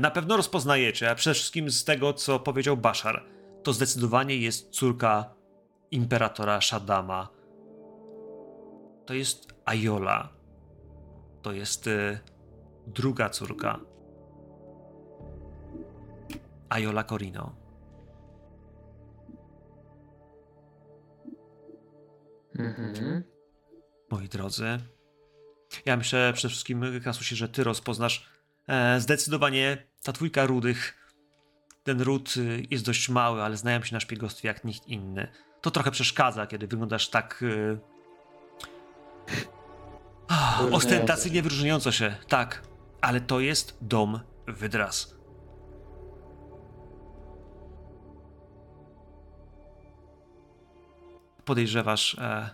na pewno rozpoznajecie, a przede wszystkim z tego, co powiedział Baszar, to zdecydowanie jest córka imperatora Shaddama. To jest Ayola. To jest y, druga córka. Ayola Corino. Mm-hmm. Moi drodzy, ja myślę przede wszystkim, Krasusie, że ty rozpoznasz e, zdecydowanie ta dwójka rudych. Ten ród y, jest dość mały, ale znają się na szpiegostwie jak nikt inny. To trochę przeszkadza, kiedy wyglądasz tak... Y, ostentacyjnie wyróżniająco się, tak, ale to jest dom Wydraz. Podejrzewasz e...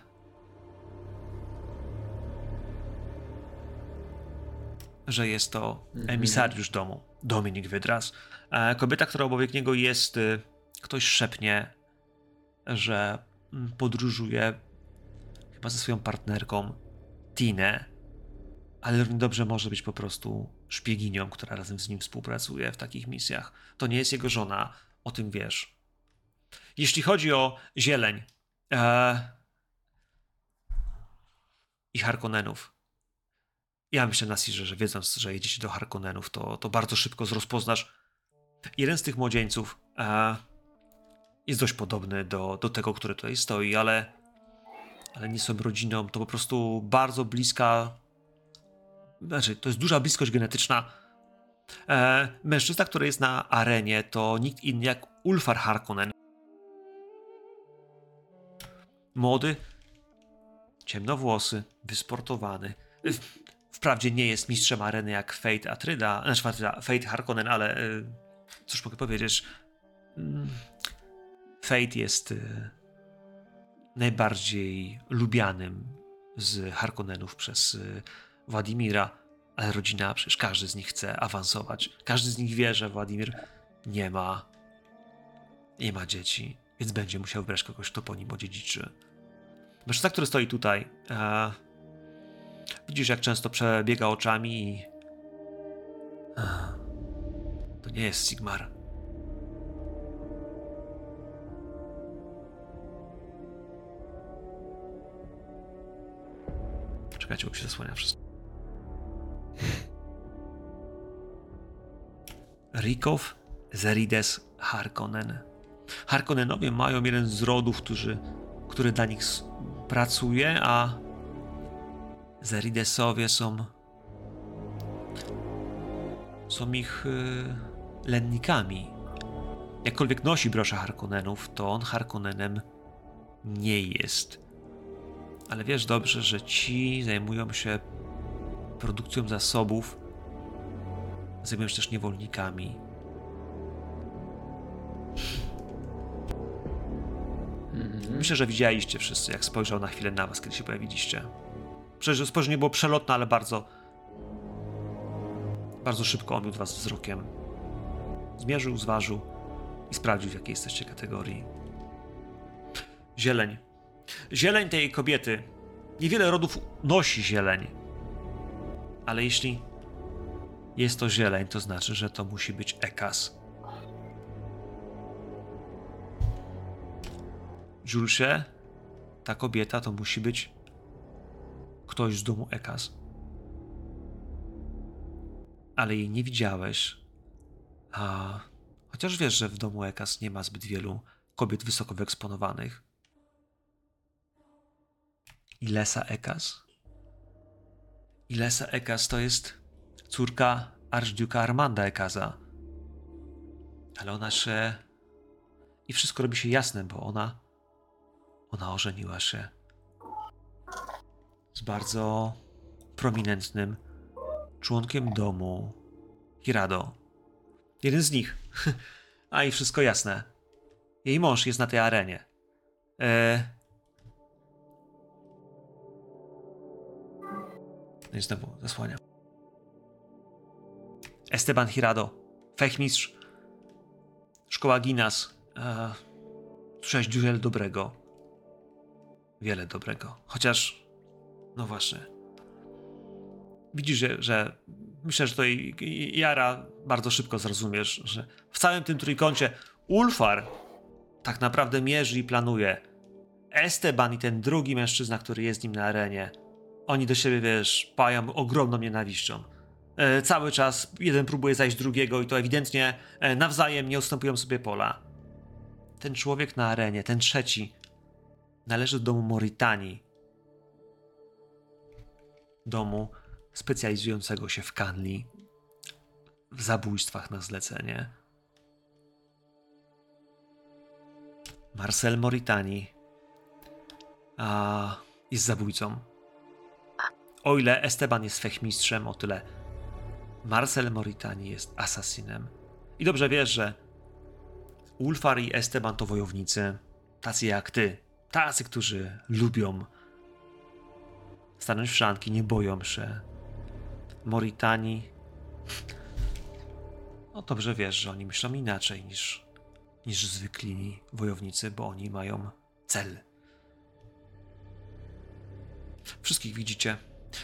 że jest to emisariusz domu, Dominik Vernius. E, kobieta, która obok niego jest, y... ktoś szepnie, że podróżuje chyba ze swoją partnerką Tine, ale równie dobrze może być po prostu szpieginią, która razem z nim współpracuje w takich misjach. To nie jest jego żona, o tym wiesz. Jeśli chodzi o zieleń e... i Harkonnenów, ja myślę, Nasirze, że wiedząc, że jedziecie do Harkonnenów, to, to bardzo szybko rozpoznasz. Jeden z tych młodzieńców e... jest dość podobny do, do tego, który tutaj stoi, ale... ale nie są rodziną, to po prostu bardzo bliska, znaczy to jest duża bliskość genetyczna. E, mężczyzna, który jest na arenie, to nikt inny jak Ulfar Harkonnen. Młody, ciemnowłosy, wysportowany, w, w wprawdzie nie jest mistrzem areny jak Fate Atryda, znaczy Fate Harkonnen, ale y, cóż mogę powiedzieć, Fate jest y, najbardziej lubianym z Harkonnenów przez y, Władimira, ale rodzina, przecież każdy z nich chce awansować, każdy z nich wie, że Władimir nie ma, nie ma dzieci, więc będzie musiał wybrać kogoś, kto po nim odziedziczy. Mężczyzna, który stoi tutaj, e, widzisz, jak często przebiega oczami i... Ach, to nie jest Sigmar. Czekajcie, bo się zasłania wszystko. Rikov Zerides Harkonnen. Harkonnenowie mają jeden z rodów, którzy, który dla nich pracuje, a Zeridesowie są są ich yy, lennikami. Jakkolwiek nosi brosze Harkonnenów, to on Harkonnenem nie jest. Ale wiesz dobrze, że ci zajmują się produkcją zasobów, zajmują się też niewolnikami. Myślę, że widzieliście wszyscy, jak spojrzał na chwilę na was, kiedy się pojawiliście. Przecież spojrzenie było przelotne, ale bardzo... bardzo szybko omiódł was wzrokiem. Zmierzył, zważył i sprawdził, w jakiej jesteście kategorii. Zieleń. Zieleń tej kobiety. Niewiele rodów nosi zieleń. Ale jeśli jest to zieleń, to znaczy, że to musi być Ekas. Julesie, ta kobieta to musi być ktoś z domu Ekas. Ale jej nie widziałeś. A, chociaż wiesz, że w domu Ekas nie ma zbyt wielu kobiet wysoko wyeksponowanych. Ilesa Ekas? Ilesa Ekas to jest córka arcduka Armanda Ekasa. Ale ona się... I wszystko robi się jasne, bo ona... Ona ożeniła się z bardzo prominentnym członkiem domu Hirado. Jeden z nich. A i wszystko jasne. Jej mąż jest na tej arenie. Eee... No i znowu zasłania. Esteban Hirado. Fechmistrz. Szkoła Ginas. Eee... Słyszałeś dużo dobrego. Wiele dobrego. Chociaż, no właśnie. Widzisz, że, że myślę, że to i, i Jara bardzo szybko zrozumiesz, że w całym tym trójkącie Ulfar tak naprawdę mierzy i planuje. Esteban i ten drugi mężczyzna, który jest z nim na arenie, oni do siebie, wiesz, pają ogromną nienawiścią. E, cały czas jeden próbuje zajść drugiego i to ewidentnie e, nawzajem nie ustępują sobie pola. Ten człowiek na arenie, ten trzeci, należy do domu Moritani, domu specjalizującego się w Kanli, w zabójstwach na zlecenie. Marcel Moritani a, jest zabójcą. O ile Esteban jest fechmistrzem, o tyle Marcel Moritani jest asasinem. I dobrze wiesz, że Ulfar i Esteban to wojownicy, tacy jak ty. Tacy, którzy lubią stanąć w szranki, nie boją się. Moritani. No dobrze wiesz, że oni myślą inaczej niż, niż zwykli wojownicy, bo oni mają cel. Wszystkich widzicie.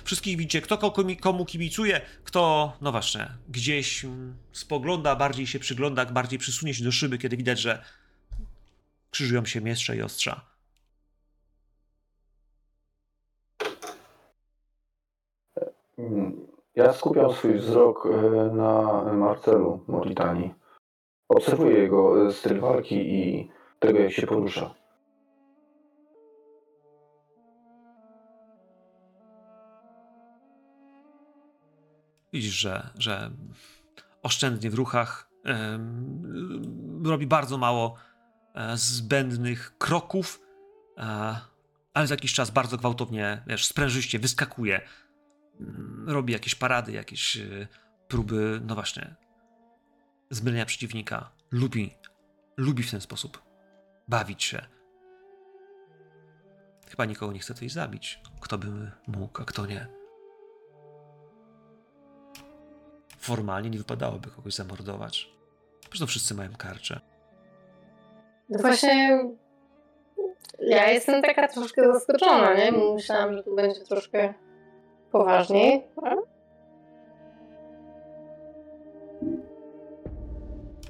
Wszystkich widzicie. Kto komu kibicuje, kto, no właśnie, gdzieś spogląda, bardziej się przygląda, bardziej przysunie się do szyby, kiedy widać, że krzyżują się miecze i ostrza. Ja skupiam swój wzrok na Marcelu Moritani. Obserwuję jego styl walki i tego, jak się porusza. Widzisz, że, że oszczędnie w ruchach ym, robi bardzo mało zbędnych kroków, ale za jakiś czas bardzo gwałtownie, wiesz, sprężyście wyskakuje. robi jakieś parady, jakieś próby, no właśnie, zmylenia przeciwnika. Lubi, lubi w ten sposób bawić się. Chyba nikogo nie chce tutaj zabić. Kto by mógł, a kto nie. Formalnie nie wypadałoby kogoś zamordować. Zresztą wszyscy mają karczę. No właśnie ja jestem taka troszkę zaskoczona, nie? Myślałam, że tu będzie troszkę poważniej.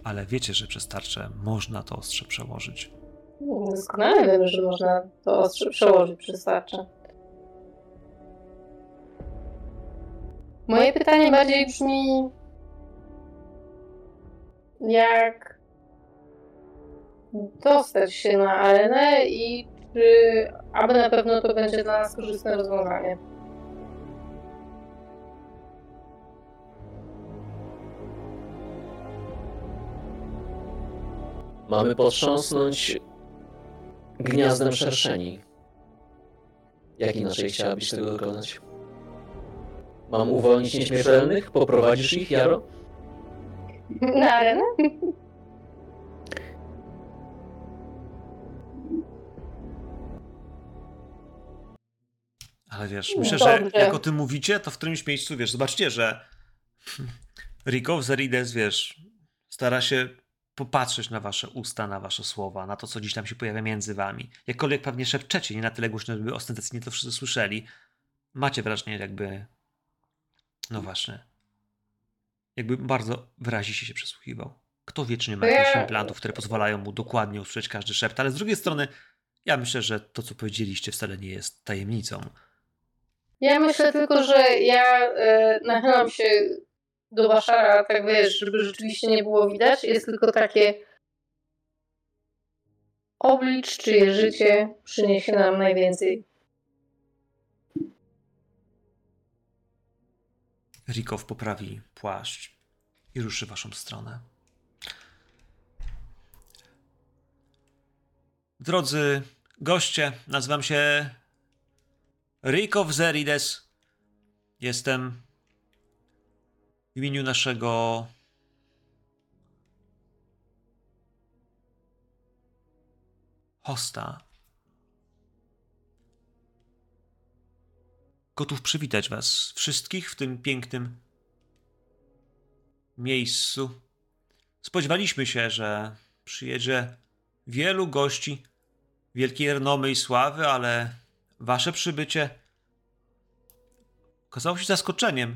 Ale wiecie, że przez tarczę można to ostrze przełożyć. Doskonale wiem, że można to ostrze przełożyć przez tarczę. Moje pytanie bardziej brzmi, jak dostać się na arenę i czy aby na pewno to będzie dla nas korzystne rozwiązanie. Mamy potrząsnąć gniazdem szerszeni. Jak inaczej chciałabyś tego dokonać? Mam uwolnić nieśmiertelnych? Poprowadzisz ich, Jaro? Na arenę? Ale wiesz, myślę, Dobrze. że jak o tym mówicie, to w którymś miejscu, wiesz, zobaczcie, że Rikov Zerides, wiesz, stara się popatrzeć na wasze usta, na wasze słowa, na to, co dziś tam się pojawia między wami. Jakkolwiek pewnie szepczecie, nie na tyle głośno, żeby ostentacyjnie to wszyscy słyszeli. Macie wrażenie, jakby... No właśnie. Jakby bardzo wyraziście się przysłuchiwał. Kto wie, czy nie ma jakichś implantów, które pozwalają mu dokładnie usłyszeć każdy szept, ale z drugiej strony ja myślę, że to, co powiedzieliście, wcale nie jest tajemnicą. Ja myślę tylko, że ja y, nachylam się do Baszara, tak wiesz, żeby rzeczywiście nie było widać. Jest tylko takie oblicz, czyje życie przyniesie nam najwięcej. Rikov poprawi płaszcz i ruszy w waszą stronę. Drodzy goście, nazywam się Rikov Zerides. Jestem w imieniu naszego hosta. Gotów przywitać was wszystkich w tym pięknym miejscu. Spodziewaliśmy się, że przyjedzie wielu gości wielkiej renomy i sławy, ale wasze przybycie okazało się zaskoczeniem.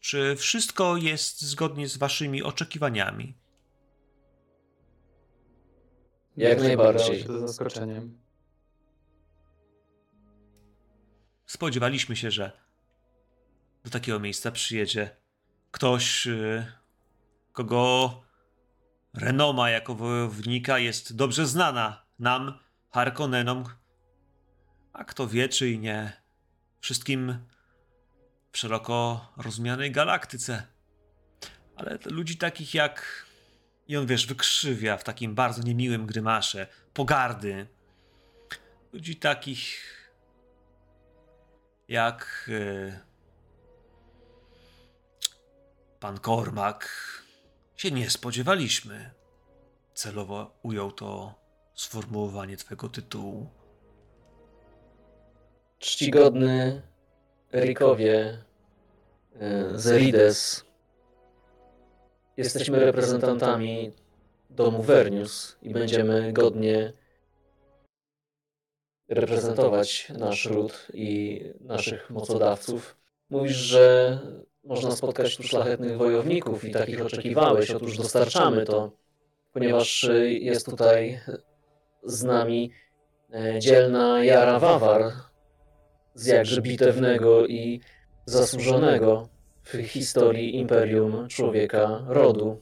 Czy wszystko jest zgodnie z waszymi oczekiwaniami? Jak, Jak najbardziej. To zaskoczeniem. Spodziewaliśmy się, że do takiego miejsca przyjedzie ktoś, kogo renoma jako wojownika jest dobrze znana nam, Harkonnenom, a kto wie, czy i nie wszystkim w szeroko rozumianej galaktyce. Ale ludzi takich jak... I on, wiesz, wykrzywia w takim bardzo niemiłym grymasie pogardy. Ludzi takich... jak yy, pan Kormak się nie spodziewaliśmy. Celowo ujął to sformułowanie twego tytułu. Czcigodny Rikowie yy, Zerides, jesteśmy reprezentantami domu Vernius i będziemy godnie reprezentować nasz ród i naszych mocodawców. Mówisz, że można spotkać tu szlachetnych wojowników i takich oczekiwałeś. Otóż dostarczamy to, ponieważ jest tutaj z nami dzielna Jara Wawar z jakże bitewnego i zasłużonego w historii Imperium Człowieka Rodu.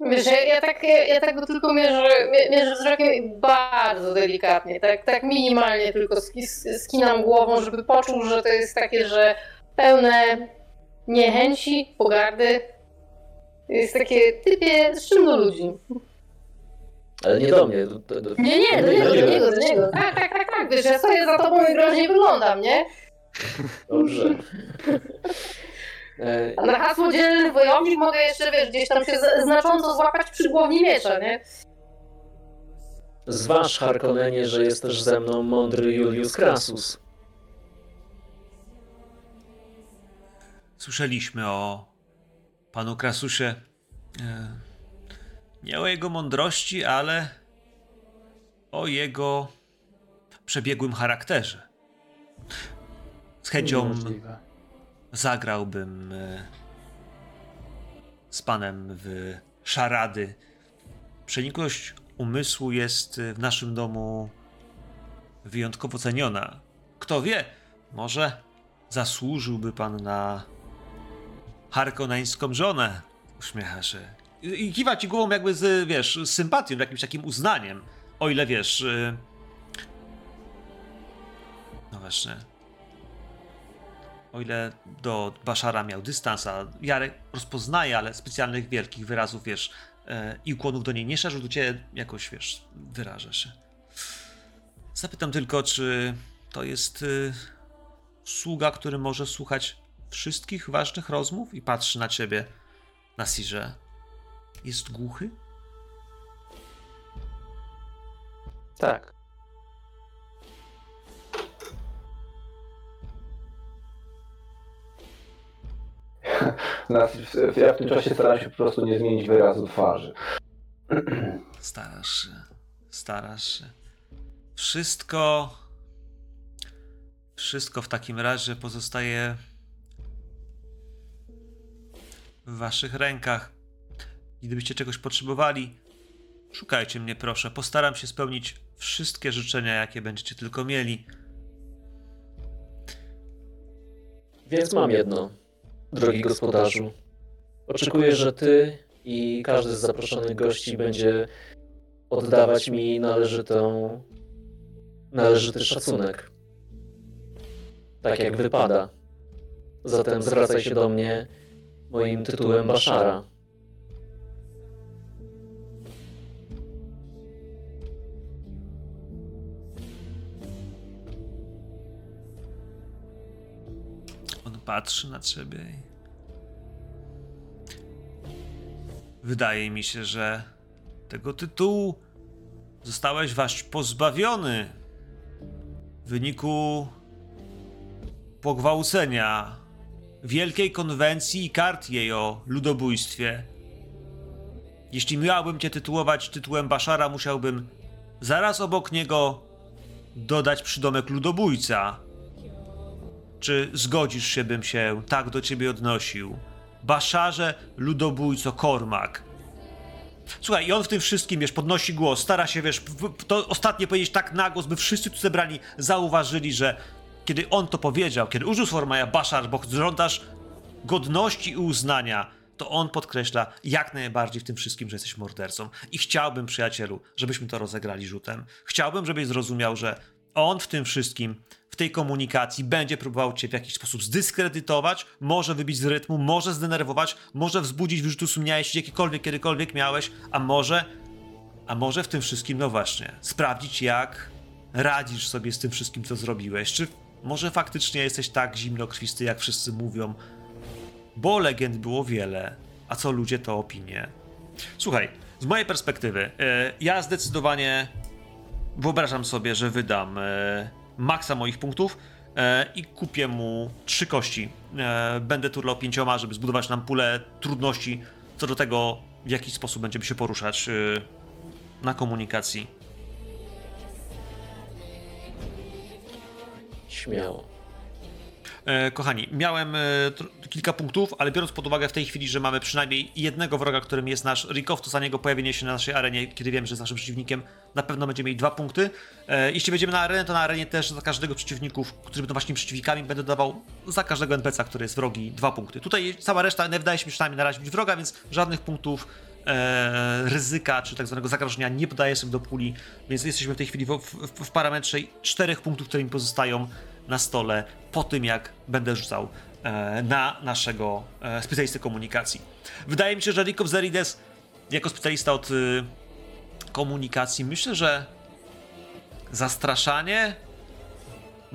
Wiesz, ja, ja tak, ja, ja tak go tylko mierzę, mierzę wzrokiem i bardzo delikatnie, tak, tak minimalnie tylko skinam głową, żeby poczuł, że to jest takie, że pełne niechęci, pogardy. Jest takie typie, z czym do ludzi. Ale nie do mnie. Do, do, do... Nie, nie, do niego, do niego, do niego. Tak, tak, tak, tak, wiesz, ja stoję za tobą i groźnie wyglądam, nie? Dobrze. A na hasło dzielny wojownik mogę jeszcze, wiesz, gdzieś tam się znacząco złapać przy głowni miecza, nie? Zważ, Harkonnenie, że jest też ze mną mądry Julius Krasus. Słyszeliśmy o panu Krasusie. Nie o jego mądrości, ale o jego przebiegłym charakterze. Z chęcią zagrałbym z panem w szarady. Przenikłość umysłu jest w naszym domu wyjątkowo ceniona. Kto wie, może zasłużyłby pan na harkonańską żonę. Uśmiecha się. I kiwa ci głową jakby z, wiesz, z sympatią, jakimś takim uznaniem. O ile wiesz... Yy... No właśnie. O ile do Baszara miał dystans, a Jary rozpoznaje, ale specjalnych wielkich wyrazów, wiesz, yy, i ukłonów do niej nie szerzył, do ciebie jakoś, wiesz, wyraża się. Zapytam tylko, czy to jest yy, sługa, który może słuchać wszystkich ważnych rozmów i patrzy na ciebie, Nasirze. Jest głuchy? Tak. Ja w tym czasie staram się po prostu nie zmienić wyrazu twarzy. Starasz się. Starasz się. Wszystko... Wszystko w takim razie pozostaje w waszych rękach. Gdybyście czegoś potrzebowali, szukajcie mnie, proszę. Postaram się spełnić wszystkie życzenia, jakie będziecie tylko mieli. Więc mam jedno, drogi gospodarzu. Oczekuję, że ty i każdy z zaproszonych gości będzie oddawać mi należytą, należyty szacunek. Tak jak wypada. Zatem zwracaj się do mnie moim tytułem Baszara. On patrzy na ciebie i... Wydaje mi się, że tego tytułu zostałeś wasz pozbawiony w wyniku pogwałcenia Wielkiej Konwencji i kart jej o ludobójstwie. Jeśli miałbym cię tytułować tytułem Baszara, musiałbym zaraz obok niego dodać przydomek ludobójca. Czy zgodzisz się, bym się tak do ciebie odnosił? Baszarze, ludobójco, Kormak. Słuchaj, i on w tym wszystkim, wiesz, podnosi głos, stara się, wiesz, to ostatnie powiedzieć tak na głos, by wszyscy tu zebrani zauważyli, że kiedy on to powiedział, kiedy użył sformaja Baszar, bo żądasz godności i uznania, to on podkreśla jak najbardziej w tym wszystkim, że jesteś mordercą. I chciałbym, przyjacielu, żebyśmy to rozegrali rzutem. Chciałbym, żebyś zrozumiał, że on w tym wszystkim, w tej komunikacji będzie próbował cię w jakiś sposób zdyskredytować, może wybić z rytmu, może zdenerwować, może wzbudzić wyrzuty sumienia, jeśli jakikolwiek, kiedykolwiek miałeś, a może, a może w tym wszystkim, no właśnie, sprawdzić, jak radzisz sobie z tym wszystkim, co zrobiłeś, czy może faktycznie jesteś tak zimnokrwisty, jak wszyscy mówią, bo legend było wiele, a co ludzie to opinie. Słuchaj, z mojej perspektywy, yy, ja zdecydowanie wyobrażam sobie, że wydam yy, maksa moich punktów yy, i kupię mu trzy kości. Yy, będę turlał pięcioma, żeby zbudować nam pulę trudności co do tego, w jaki sposób będziemy się poruszać yy, na komunikacji. Śmiało. E, kochani, miałem e, tr- kilka punktów, ale biorąc pod uwagę w tej chwili, że mamy przynajmniej jednego wroga, którym jest nasz Rikov, to za niego pojawienie się na naszej arenie, kiedy wiem, że jest naszym przeciwnikiem, na pewno będziemy mieli dwa punkty. E, jeśli będziemy na arenę, to na arenie też za każdego przeciwników, którzy będą właśnie przeciwnikami, będę dawał za każdego en pe ce a, który jest wrogi, dwa punkty. Tutaj cała reszta nie wydaje się mi przynajmniej na razie być wroga, więc żadnych punktów e, ryzyka, czy tak zwanego zagrożenia nie podaję sobie do puli, więc jesteśmy w tej chwili w, w, w parametrze czterech punktów, które mi pozostają na stole po tym, jak będę rzucał e, na naszego e, specjalistę komunikacji. Wydaje mi się, że Rikov Zerides jako specjalista od y, komunikacji, myślę, że zastraszanie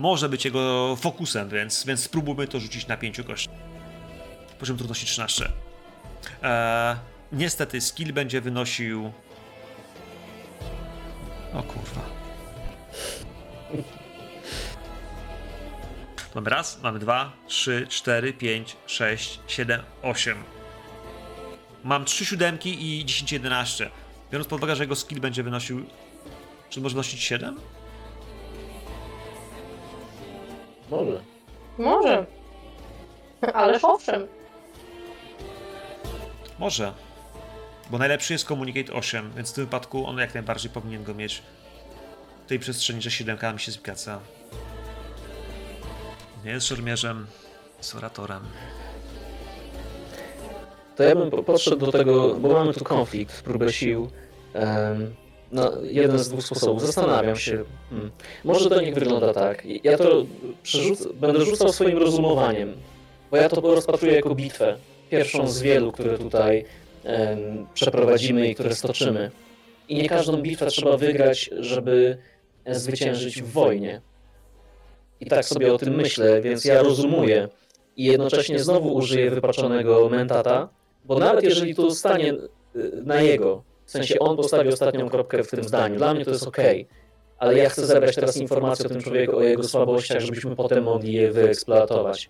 może być jego fokusem, więc, więc spróbujmy to rzucić na pięciu kości. Poziom trudności trzynaście. Eee, niestety skill będzie wynosił... O kurwa. Mamy raz, mamy dwa, trzy, cztery, pięć, sześć, siedem, osiem. Mam trzy siódemki i dziesięć, jedenaście. Biorąc pod uwagę, że jego skill będzie wynosił... Czy może wynosić siedem? Może. Może. Ależ owszem. Może. Bo najlepszy jest Communicate osiem, więc w tym wypadku on jak najbardziej powinien go mieć. W tej przestrzeni, że siedem mi się zgadza. Nie jest szermierzem, jest oratorem. To ja bym podszedł do tego, bo mamy tu konflikt, próbę sił. Um, no, jeden z dwóch sposobów. Zastanawiam się. Hmm. Może to nie wygląda tak. Ja to przerzuc- będę rzucał swoim rozumowaniem, bo ja to rozpatruję jako bitwę. Pierwszą z wielu, które tutaj um, przeprowadzimy i które stoczymy. I nie każdą bitwę trzeba wygrać, żeby zwyciężyć w wojnie. I tak sobie o tym myślę, więc ja rozumuję. I jednocześnie znowu użyję wypaczonego Mentata, bo nawet jeżeli to stanie na jego, w sensie on postawi ostatnią kropkę w tym zdaniu, dla mnie to jest okej, okay, ale ja chcę zebrać teraz informacje o tym człowieku, o jego słabościach, żebyśmy potem mogli je wyeksploatować.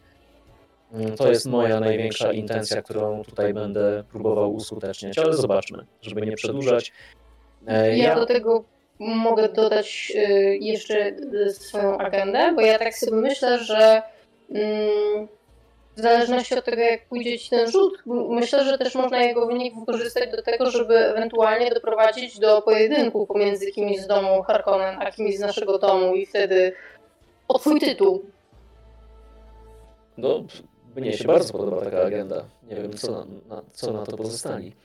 To jest moja największa intencja, którą tutaj będę próbował uskuteczniać, ale zobaczmy, żeby nie przedłużać. Ja, ja do tego mogę dodać jeszcze swoją agendę, bo ja tak sobie myślę, że w zależności od tego, jak pójdzie ci ten rzut, myślę, że też można jego wynik wykorzystać do tego, żeby ewentualnie doprowadzić do pojedynku pomiędzy kimś z domu Harkonnen, a kimś z naszego domu i wtedy o twój tytuł. No, mnie się bardzo podoba taka agenda. Nie wiem, co na, na, co na to pozostali.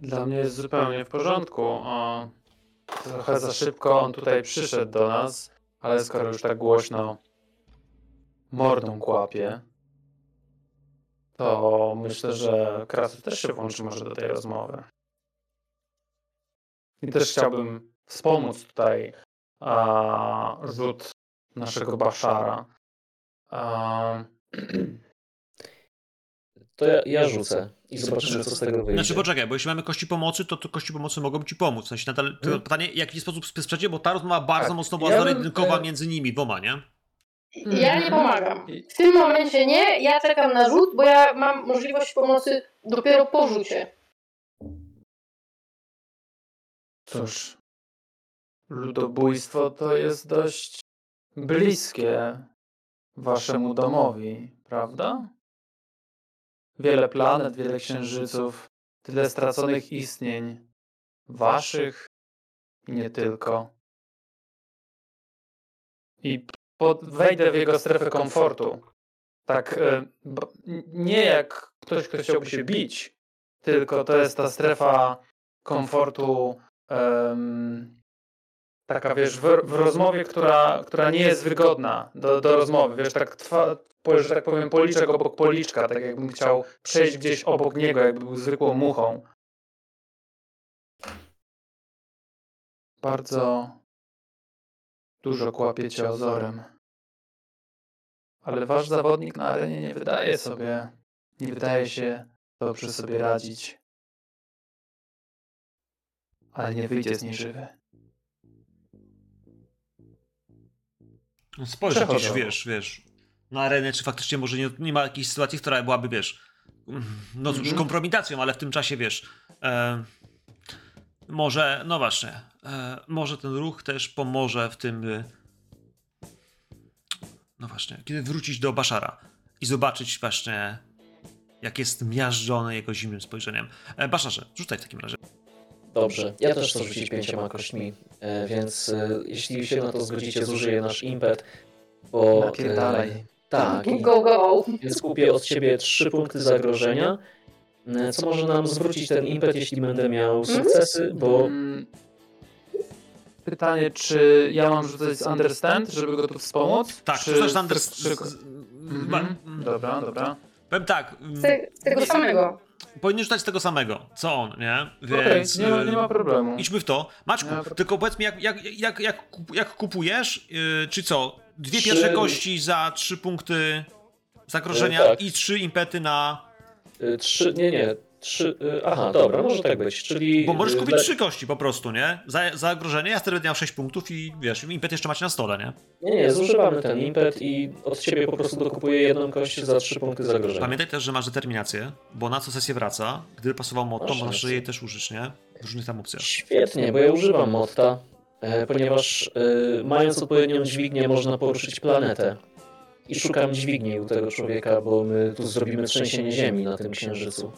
Dla mnie jest zupełnie w porządku. O, trochę za szybko on tutaj przyszedł do nas, ale skoro już tak głośno mordą kłapie, to myślę, że Krasus też się włączy może do tej rozmowy. I też chciałbym wspomóc tutaj a, rzut naszego Baszara. A... To ja, ja rzucę i zobaczymy, co z tego wyjdzie. Znaczy poczekaj, bo jeśli mamy kości pomocy, to, to kości pomocy mogą ci pomóc. W sensie nadal hmm. pytanie, w jaki sposób sprzeciw, bo ta rozmowa bardzo tak, mocno była ja zarytynkowa bym... między nimi dwoma, nie? Ja nie pomagam. W tym momencie nie, ja czekam na rzut, bo ja mam możliwość pomocy dopiero po rzucie. Cóż, ludobójstwo to jest dość bliskie waszemu domowi, prawda? Wiele planet, wiele księżyców, tyle straconych istnień, waszych i nie tylko. I pod, wejdę w jego strefę komfortu. Tak, y, bo, nie jak ktoś, kto chciałby się bić, tylko to jest ta strefa komfortu y, taka, wiesz, w, w rozmowie, która, która nie jest wygodna do, do rozmowy. Wiesz, tak trwa, że tak powiem, policzek obok policzka, tak jakbym chciał przejść gdzieś obok niego, jakby był zwykłą muchą. Bardzo dużo kłapiecie ozorem. Ale wasz zawodnik na arenie nie wydaje sobie, nie wydaje się dobrze sobie radzić. Ale nie wyjdzie z niej żywy. Spojrz, jakiś, wiesz, wiesz, na arenę, czy faktycznie może nie, nie ma jakiejś sytuacji, która byłaby, wiesz, no cóż, mm-hmm. kompromitacją, ale w tym czasie, wiesz, e, może, no właśnie, e, może ten ruch też pomoże w tym, e, no właśnie, kiedy wrócić do Baszara i zobaczyć właśnie, jak jest miażdżony jego zimnym spojrzeniem. E, Baszarze, rzucaj w takim razie. Dobrze, ja też chcę rzucić pięcioma kośćmi, więc jeśli się na to zgodzicie, zużyję nasz impet, bo... Napierdalaj. Tak. Go, go. Więc kupię od siebie trzy punkty zagrożenia, co może nam zwrócić ten impet, jeśli będę miał sukcesy, bo... Pytanie, czy ja mam rzucać z Understand, żeby go tu wspomóc? Tak, czy rzucasz z Understand. Czy... Mhm. Dobra, dobra. Powiem tak. Z tego samego. powinien rzucać tego samego, co on, nie? Więc okay, nie, nie ma problemu. Idźmy w to. Maćku, tylko powiedz mi, jak, jak, jak, jak, jak kupujesz, yy, czy co? Dwie trzy... pierwsze kości za trzy punkty zagrożenia yy, tak. I trzy impety na... Yy, trzy, nie, nie. Trzy, yy, aha, dobra, może tak być, czyli... Bo możesz kupić trzy kości po prostu, nie? Za zagrożenie, ja wtedy będę miał sześć punktów i wiesz, impet jeszcze macie na stole, nie? Nie, nie, zużywamy ten impet i od ciebie po prostu dokupuję jedną kość za trzy punkty zagrożenia. Pamiętaj też, że masz determinację, bo na co sesję wraca, gdy pasował motto, masz, że jej też użyć, nie? W różnych tam opcjach. Świetnie, bo ja używam motta, ponieważ yy, mając odpowiednią dźwignię można poruszyć planetę. I szukam dźwigni u tego człowieka, bo my tu zrobimy trzęsienie ziemi na tym księżycu.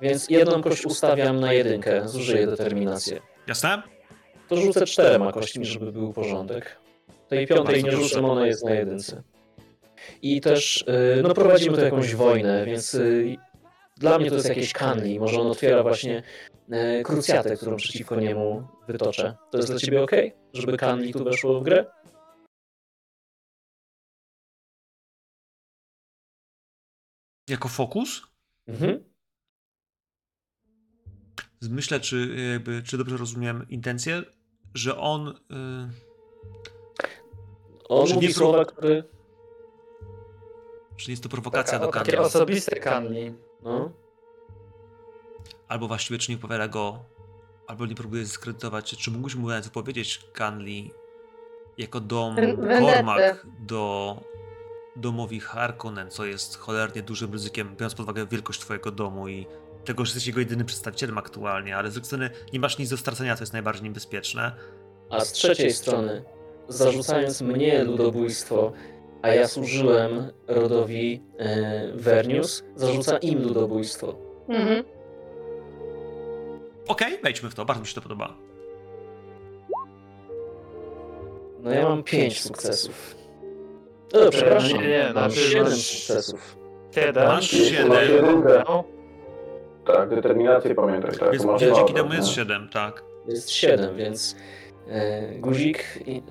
Więc jedną kość ustawiam na jedynkę, zużyję determinację. Jasne? To rzucę czterema kośćmi, żeby był porządek. Tej piątej nie rzucę, ona jest na jedynce. I też, no prowadzimy tu jakąś wojnę, więc dla mnie to jest jakieś Kanli. Może on otwiera właśnie krucjatę, którą przeciwko niemu wytoczę. To jest dla ciebie okej? Okay? Żeby Kanli tu weszło w grę? Jako fokus? Mhm. Myślę, czy, jakby, czy dobrze rozumiem intencję, że on... Yy, on że mówi nie słowa, który... Czy nie jest to prowokacja taka, do Kanli? Takie osobiste Kanli. No. Albo właściwie, czy nie opowiada go, albo nie próbuje zdyskredytować. Czy mógłbyś mu nawet wypowiedzieć Kanli jako dom Kormak do domowi Harkonnen, co jest cholernie dużym ryzykiem, biorąc pod uwagę wielkość twojego domu i tego, że jesteś jego jedynym przedstawicielem aktualnie, ale z drugiej strony nie masz nic do stracenia, co jest najbardziej niebezpieczne. A z trzeciej strony, zarzucając mnie ludobójstwo, a ja służyłem rodowi e, Vernius, zarzuca im ludobójstwo. Mhm. Okej, okay, wejdźmy w to, bardzo mi się to podoba. No ja mam pięć sukcesów. No dobrze, przepraszam, nie, nie, mam siedem sukcesów. Kiedy? Masz siedem. Tak, determinację pamiętaj, tak. Jest, masz dzięki temu jest siedem, tak. Jest siedem, więc yy, guzik i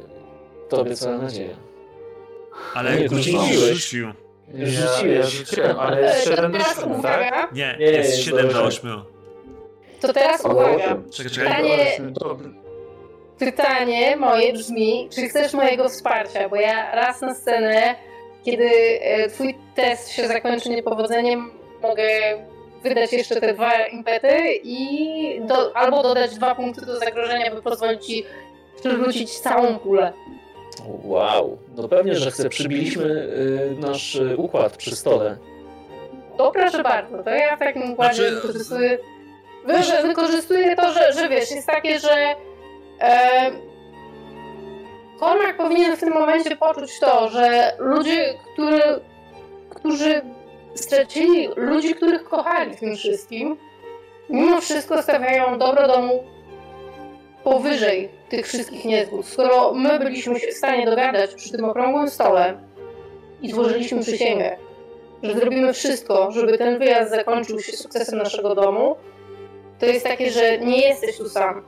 tobie cała nadzieja. Ale nie, guzik rzucił. Ja, rzuciłeś. Ja rzuciłem, ale jest siedem do ośmiu, tak? Nie, nie, jest siedem do ośmiu. To teraz uwaga. Czekaj, czekaj. Pytanie, pytanie moje brzmi, czy chcesz mojego wsparcia, bo ja raz na scenę, kiedy twój test się zakończy niepowodzeniem, mogę wydać jeszcze te dwa impety i do, albo dodać dwa punkty do zagrożenia, by pozwolić ci przywrócić całą kulę. Wow, no pewnie, że chcę. Przybiliśmy y, nasz y, układ przy stole. To proszę bardzo, to ja w takim układzie znaczy... wykorzystuję, wy, że wykorzystuję to, że, że wiesz, jest takie, że e, Kormak powinien w tym momencie poczuć to, że ludzie, który, którzy stracili ludzi, których kochali w tym wszystkim, mimo wszystko stawiają dobro domu powyżej tych wszystkich niezgód. Skoro my byliśmy w stanie dogadać przy tym okrągłym stole i złożyliśmy przysięgę, że zrobimy wszystko, żeby ten wyjazd zakończył się sukcesem naszego domu, to jest takie, że nie jesteś tu sam.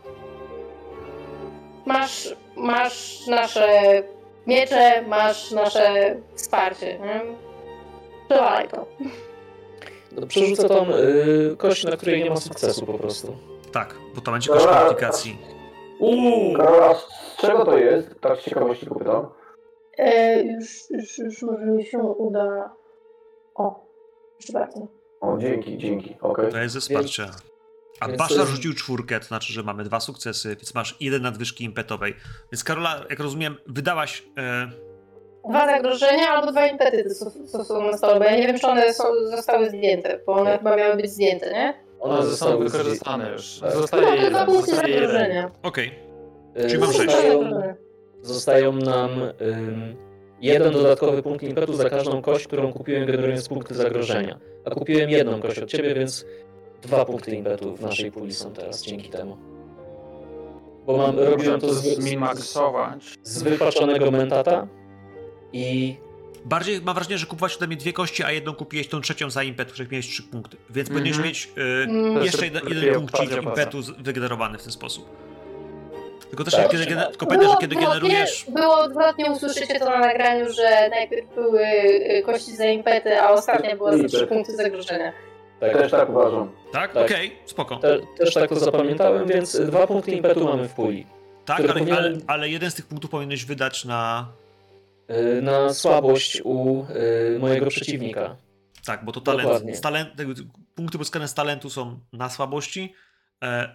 Masz, masz nasze miecze, masz nasze wsparcie. Nie? Przełaj to. No, przerzucę tą yy, kość, na której nie ma sukcesu po prostu. Tak, bo to będzie koszt aplikacji. Uuu! Z czego to jest? Tak z ciekawości go pytam. E, już, już, już może mi się uda... O, jeszcze bardziej. O, dzięki, dzięki, okej. Okay. To jest ze wsparcia. A Baszar rzucił czwórkę, to znaczy, że mamy dwa sukcesy, więc masz jeden nadwyżki impetowej. Więc Karola, jak rozumiem, wydałaś... Yy, Dwa zagrożenia albo dwa impety, co są na stole, bo ja nie wiem, czy one są, zostały zdjęte, bo one chyba miały być zdjęte, nie? One zostały wykorzystane już. Tak. Zostaje no, jeden, dwa punkty zagrożenia. Okej, okay. Czyli mam sześć. Zostają nam um, jeden dodatkowy punkt impetu za każdą kość, którą kupiłem, generując punkty zagrożenia. A kupiłem jedną kość od ciebie, więc dwa punkty impetu w naszej puli są teraz dzięki temu. Bo mam, robiłem to z, z, z wypaczonego mentata. I bardziej mam wrażenie, że kupować ode mnie dwie kości, a jedną kupiłeś tą trzecią za impet, której miałeś trzy punkty. Więc mm-hmm. powinieneś mieć y, mm. jeszcze jeden, jeden punkcik impetu wygenerowany w ten sposób. Tylko też tak, kiedy, tak. Tylko pamiętaj, że kiedy było, generujesz... Było odwrotnie, usłyszycie to na nagraniu, że najpierw były kości za impety, a ostatnia była za trzy punkty zagrożenia. Tak, też tak uważam. Tak? tak. Okej, okay, spoko. Te, też tak to zapamiętałem, więc dwa punkty impetu mamy w puli. Tak, ale, powinien... ale, ale jeden z tych punktów powinieneś wydać na... Na słabość u y, mojego przeciwnika. Tak, bo to talent, z talent, punkty pozyskane z talentu są na słabości,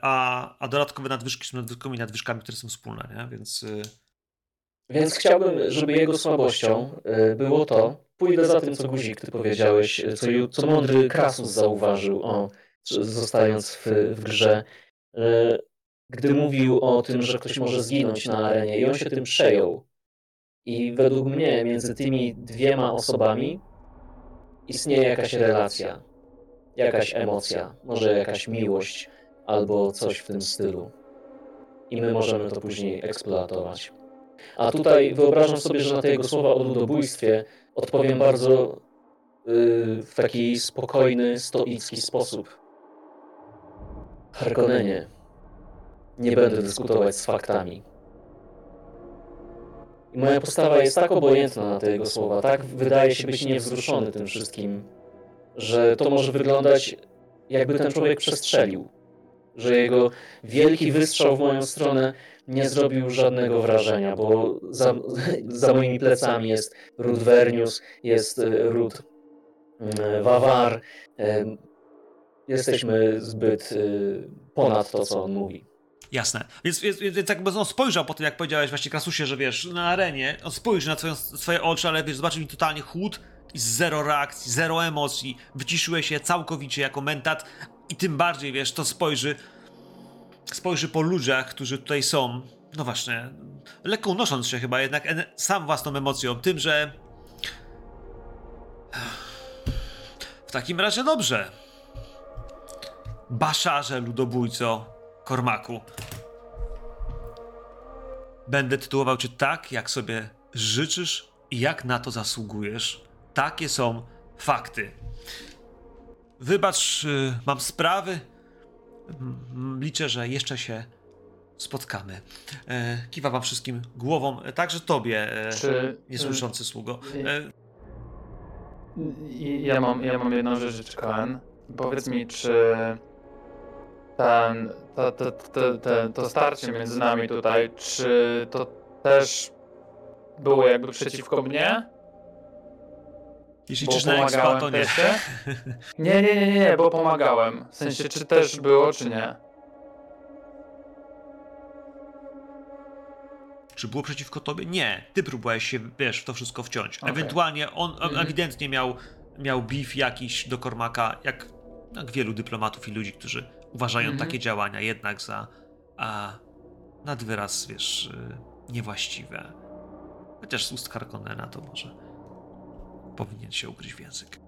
a, a dodatkowe nadwyżki są nadwyżkami, nadwyżkami, które są wspólne, nie? Więc... Y... Więc chciałbym, żeby jego słabością y, było to, pójdę za tym, co Guzik, ty powiedziałeś, co, co mądry Krasus zauważył, o, zostając w, w grze, y, gdy mówił o tym, że ktoś może zginąć na arenie i on się tym przejął. I według mnie między tymi dwiema osobami istnieje jakaś relacja, jakaś emocja, może jakaś miłość albo coś w tym stylu. I my możemy to później eksploatować. A tutaj wyobrażam sobie, że na te jego słowa o ludobójstwie odpowiem bardzo yy, w taki spokojny, stoicki sposób. Harkonnenie, nie będę dyskutować z faktami. I moja postawa jest tak obojętna na te jego słowa, tak wydaje się być niewzruszony tym wszystkim, że to może wyglądać, jakby ten człowiek przestrzelił. Że jego wielki wystrzał w moją stronę nie zrobił żadnego wrażenia, bo za, za moimi plecami jest Ród Vernius, jest Ród Wawar. Jesteśmy zbyt ponad to, co on mówi. Jasne. Więc, więc, więc jakby on spojrzał po tym, jak powiedziałeś właśnie Krasusie, że wiesz, na arenie, on spojrzy na swoje, swoje oczy, ale wiesz, zobaczył mi totalnie chłód i zero reakcji, zero emocji, wyciszyłeś je całkowicie jako mentat i tym bardziej, wiesz, to spojrzy, spojrzy po ludziach, którzy tutaj są, no właśnie, lekko unosząc się chyba jednak sam własną emocją, tym, że w takim razie dobrze. Baszarze, ludobójco, Kormaku. Będę tytułował cię tak, jak sobie życzysz i jak na to zasługujesz. Takie są fakty. Wybacz, mam sprawy. Liczę, że jeszcze się spotkamy. Kiwa wam wszystkim głową, także tobie, Czy... niesłyszący sługo. Ja, ja, mam, ja mam jedną rzecz, Koen. Powiedz mi, czy... Ten, to, to, to, to, to starcie między nami tutaj, czy to też było jakby przeciwko mnie? Jeśli czyż na ekspa, to nie. nie. Nie, nie, nie, bo pomagałem. W sensie, czy też było, czy nie? Czy było przeciwko tobie? Nie. Ty próbowałeś się, wiesz, w to wszystko wciąć. Okay. Ewentualnie on mm-hmm. ewidentnie miał, miał beef jakiś do Kormaka, jak, jak wielu dyplomatów i ludzi, którzy uważają mm-hmm. takie działania jednak za a, nad wyraz, wiesz, niewłaściwe. Chociaż z ust Harkonnena to może powinien się ugryźć w język.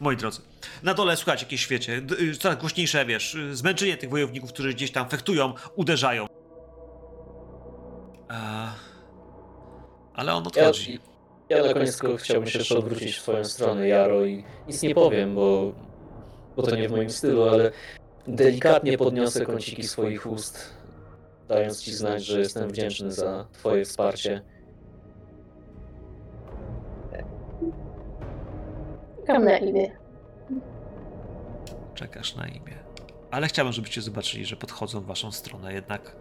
Moi drodzy, na dole słuchajcie jakieś świecie, coraz głośniejsze, wiesz, zmęczenie tych wojowników, którzy gdzieś tam fechtują, uderzają. A, ale on odchodzi. Ja, ja na koniec chciałbym się jeszcze odwrócić w swoją stronę, Jaro, i nic nie powiem, bo, bo to nie w moim stylu, ale delikatnie podniosę kąciki swoich ust, dając ci znać, że jestem wdzięczny za twoje wsparcie. Czekam na imię. Czekasz na imię. Ale chciałbym, żebyście zobaczyli, że podchodzą w waszą stronę, jednak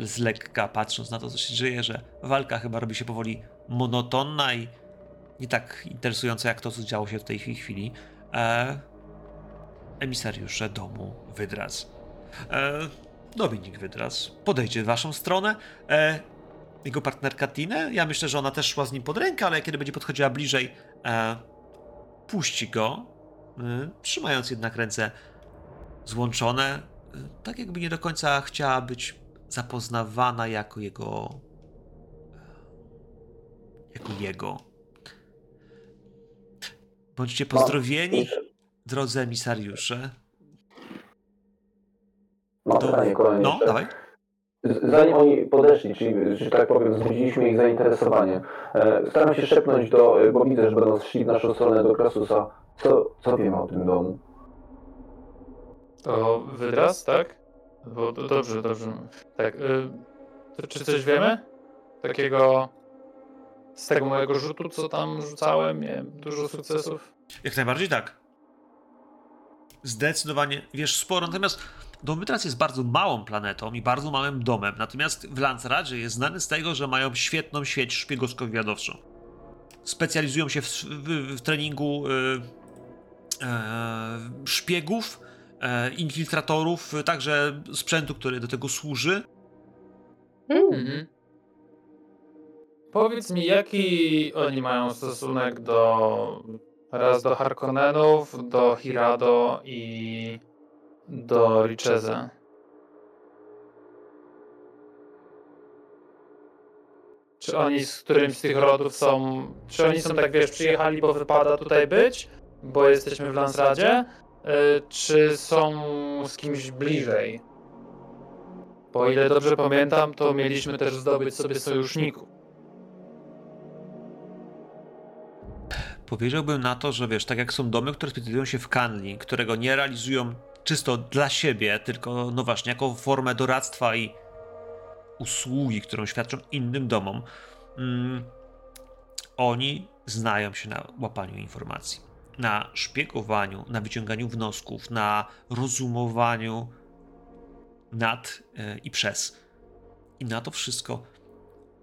z lekka, patrząc na to, co się dzieje, że walka chyba robi się powoli monotonna i nie tak interesująca, jak to, co działo się w tej chwili. Eee... Emisariusze domu Wydraz. E, Dominik Wydraz podejdzie w waszą stronę. E, jego partnerka Tine, ja myślę, że ona też szła z nim pod rękę, ale kiedy będzie podchodziła bliżej, e, puści go, e, trzymając jednak ręce złączone, e, tak jakby nie do końca chciała być zapoznawana jako jego... jako jego. Bądźcie pozdrowieni. Drodzy emisariusze. Mam to... pytanie kolejne. No, dawaj. Zanim oni podeszli, czyli, że tak powiem, wzbudziliśmy ich zainteresowanie, e, staram się szepnąć do, bo widzę, że będą szli w naszą stronę do Krasusa. Co, co wiemy o tym domu? To Wydraz, tak? Bo to dobrze, dobrze. Tak. Y, czy coś wiemy? Takiego... Z tego mojego rzutu, co tam rzucałem, miałem dużo sukcesów. Jak najbardziej tak. Zdecydowanie, wiesz, sporo. Natomiast Wydraz jest bardzo małą planetą i bardzo małym domem. Natomiast w Landsraadzie jest znany z tego, że mają świetną sieć szpiegowsko-wywiadowczą. Specjalizują się w, w, w treningu e, e, szpiegów, e, infiltratorów, także sprzętu, który do tego służy. Mm-hmm. Powiedz mi, jaki oni mają stosunek do... Raz do Harkonnenów, do Hirado i do Richese. Czy oni z którymś z tych rodów są... Czy oni są tak, wiesz, przyjechali, bo wypada tutaj być, bo jesteśmy w Landsraadzie? Czy są z kimś bliżej? Bo ile dobrze pamiętam, to mieliśmy też zdobyć sobie sojuszników. Powiedziałbym na to, że wiesz, tak jak są domy, które specjalizują się w Kanli, którego nie realizują czysto dla siebie, tylko no właśnie, jako formę doradztwa i usługi, którą świadczą innym domom, mm, oni znają się na łapaniu informacji, na szpiegowaniu, na wyciąganiu wniosków, na rozumowaniu nad yy, i przez. I na to wszystko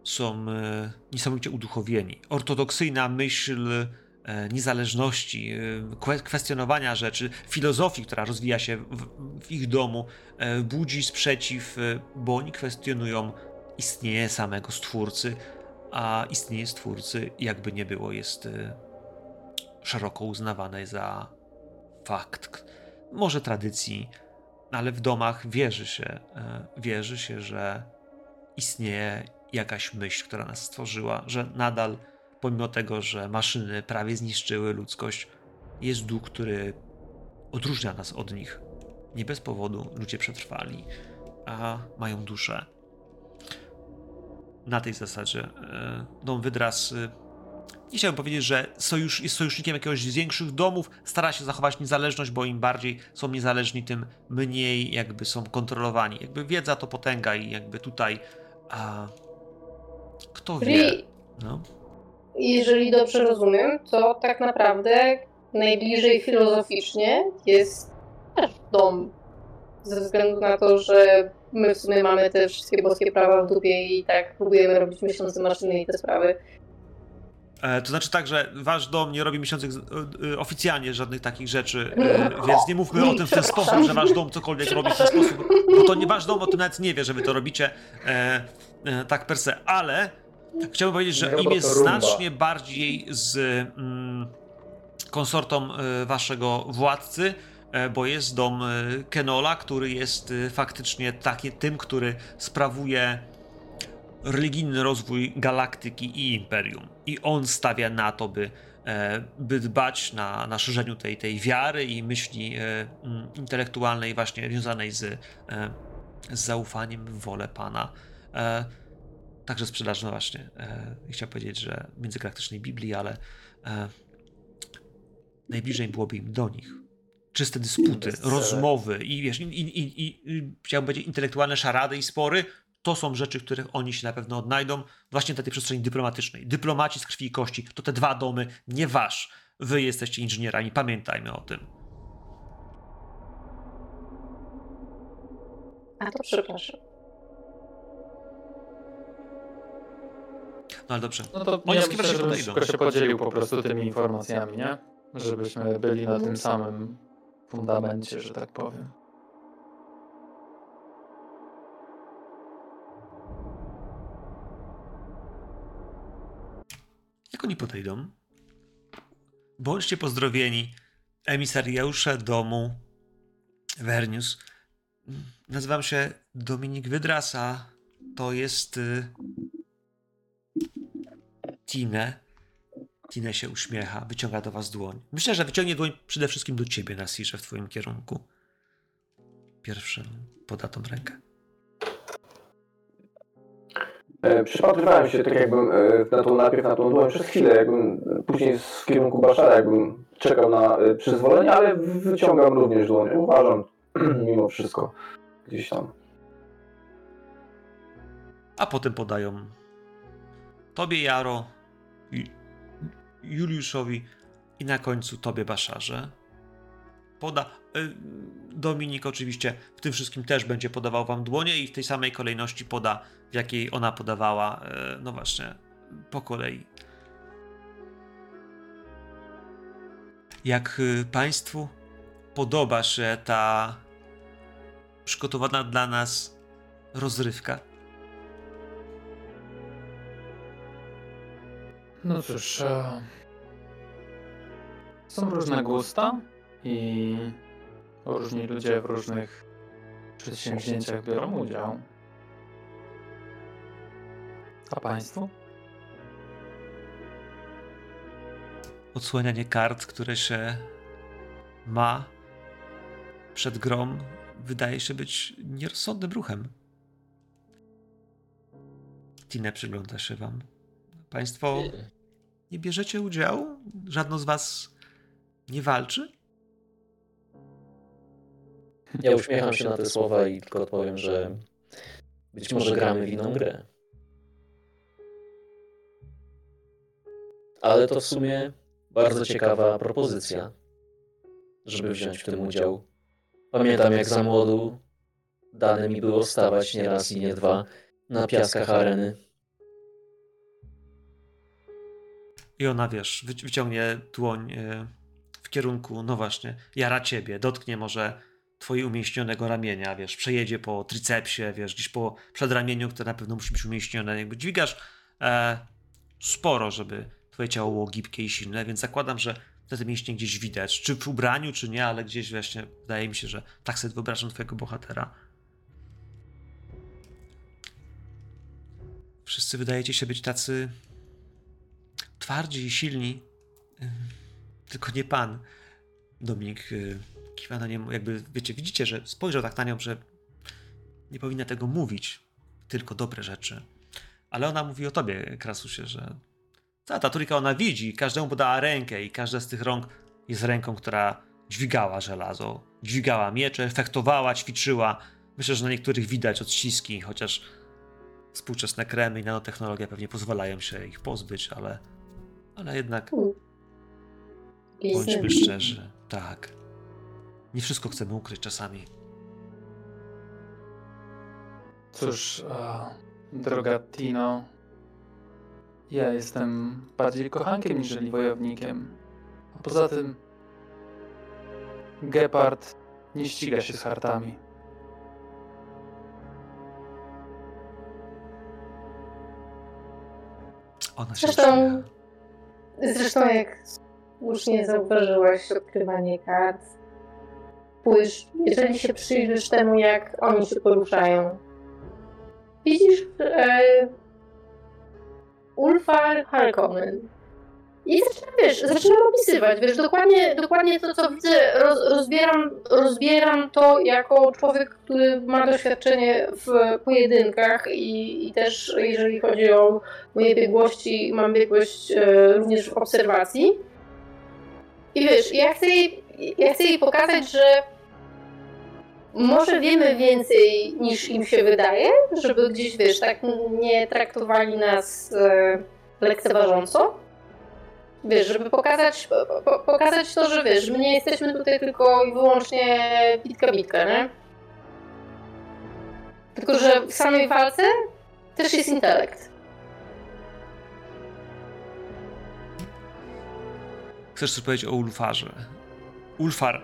są yy, niesamowicie uduchowieni. Ortodoksyjna myśl niezależności, kwestionowania rzeczy, filozofii, która rozwija się w, w ich domu, budzi sprzeciw, bo oni kwestionują istnienie samego Stwórcy, a istnienie Stwórcy, jakby nie było, jest szeroko uznawane za fakt, może tradycji, ale w domach wierzy się, wierzy się, że istnieje jakaś myśl, która nas stworzyła, że nadal pomimo tego, że maszyny prawie zniszczyły ludzkość, jest duch, który odróżnia nas od nich. Nie bez powodu ludzie przetrwali, a mają duszę. Na tej zasadzie Dom Wydraz, nie chciałbym powiedzieć, że sojusz, jest sojusznikiem jakiegoś z większych domów, stara się zachować niezależność, bo im bardziej są niezależni, tym mniej jakby są kontrolowani. Jakby wiedza to potęga i jakby tutaj a, kto wie. No. Jeżeli dobrze rozumiem, to tak naprawdę najbliżej filozoficznie jest nasz dom. Ze względu na to, że my w sumie mamy te wszystkie boskie prawa w dupie i tak próbujemy robić miesiące maszyny i te sprawy. E, to znaczy tak, że wasz dom nie robi miesiących oficjalnie żadnych takich rzeczy, e, więc nie mówmy o tym w ten sposób, że wasz dom cokolwiek robi w ten sposób, bo to nie wasz dom o tym nawet nie wie, że wy to robicie e, e, tak per se, ale... Chciałbym powiedzieć, że im jest znacznie bardziej z mm, konsortą y, waszego władcy, y, bo jest dom y, Kenola, który jest y, faktycznie taki, tym, który sprawuje religijny rozwój galaktyki i imperium. I on stawia na to, by, y, by dbać na, na szerzeniu tej, tej wiary i myśli y, y, intelektualnej właśnie związanej z, y, z zaufaniem w wolę Pana. Y, Także sprzedaż, no właśnie, e, chciałem powiedzieć, że międzygalaktycznej Biblii, ale e, najbliżej byłoby im do nich. Czyste dysputy, rozmowy i wiesz, i, i, i, i chciałem powiedzieć intelektualne szarady i spory, to są rzeczy, których oni się na pewno odnajdą właśnie na tej przestrzeni dyplomatycznej. Dyplomaci z krwi i kości, to te dwa domy, nie wasz. Wy jesteście inżynierami, pamiętajmy o tym. A to przepraszam. No ale dobrze. No to oni ja myślę, że bym szybko się podzielił po prostu tymi informacjami, nie? Żebyśmy byli na tym samym fundamencie, że tak powiem. Jak oni podejdą? Bądźcie pozdrowieni, emisariusze domu Vernius. Nazywam się Dominik Wydraz, a to jest... Tine. Tine się uśmiecha, wyciąga do was dłoń. Myślę, że wyciągnie dłoń przede wszystkim do ciebie, Nasirze, w twoim kierunku. Pierwszą podatą rękę. E, przypatrywałem się tak jakbym e, na tą, najpierw na tą dłoń przez chwilę, jakbym później w kierunku Baszara, jakbym czekał na e, przyzwolenie, ale wyciągam również dłoń. Uważam mimo wszystko gdzieś tam. A potem podają tobie, Jaro, Juliuszowi i na końcu tobie, Baszarze. Poda... Dominik oczywiście w tym wszystkim też będzie podawał wam dłonie i w tej samej kolejności poda, w jakiej ona podawała, no właśnie, po kolei. Jak Państwu podoba się ta przygotowana dla nas rozrywka? No cóż, e... są różne gusta i różni ludzie w różnych przedsięwzięciach biorą udział. A Państwu? Odsłanianie kart, które się ma przed grą, wydaje się być nierozsądnym ruchem. Tine przygląda się wam. Państwo nie bierzecie udziału? Żadno z was nie walczy? Ja uśmiecham się na te słowa i tylko odpowiem, że być może gramy w inną grę. Ale to w sumie bardzo ciekawa propozycja, żeby wziąć w tym udział. Pamiętam, jak za młodu dane mi było stawać nie raz i nie dwa na piaskach areny. I ona, wiesz, wyciągnie dłoń w kierunku, no właśnie, Jara ciebie, dotknie może twojego umięśnionego ramienia, wiesz, przejedzie po tricepsie, wiesz, gdzieś po przedramieniu, które na pewno musi być umięśnione, jakby dźwigasz e, sporo, żeby twoje ciało było gibkie i silne, więc zakładam, że te mięśnie gdzieś widać, czy w ubraniu, czy nie, ale gdzieś właśnie, wydaje mi się, że tak sobie wyobrażam twojego bohatera. Wszyscy wydajecie się być tacy twardzi i silni, tylko nie pan. Dominik kiwa na niemu, jakby, wiecie, widzicie, że spojrzał tak na nią, że nie powinna tego mówić, tylko dobre rzeczy. Ale ona mówi o tobie, Krasusie, że ta, ta trójka ona widzi, każdemu podała rękę i każda z tych rąk jest ręką, która dźwigała żelazo, dźwigała miecze, efektowała, ćwiczyła. Myślę, że na niektórych widać odciski, chociaż współczesne kremy i nanotechnologia pewnie pozwalają się ich pozbyć, ale, ale jednak bądźmy szczerzy, tak. Nie wszystko chcemy ukryć czasami. Cóż, a, droga Tino, ja jestem bardziej kochankiem niż wojownikiem. A poza tym Gepard nie ściga się z hartami. Ona się zresztą, ściga. Zresztą jak słusznie zauważyłaś, odkrywanie kart, spójrz, jeżeli się przyjrzysz temu, jak oni się poruszają. Widzisz, e- Ulfar, Harkonnen. I zaczynam, wiesz, zaczynam opisywać, wiesz, dokładnie, dokładnie to, co widzę, roz, rozbieram, rozbieram to jako człowiek, który ma doświadczenie w pojedynkach i, i też, jeżeli chodzi o moje biegłości, mam biegłość e, również w obserwacji. I wiesz, ja chcę, jej, ja chcę jej pokazać, że może wiemy więcej, niż im się wydaje, żeby gdzieś, wiesz, tak nie traktowali nas e, lekceważąco. Wiesz, żeby pokazać, po, pokazać to, że wiesz, my nie jesteśmy tutaj tylko i wyłącznie bitka-bitka, nie? Tylko, że w samej walce też jest intelekt. Chcesz coś powiedzieć o Ulfarze? Ulfar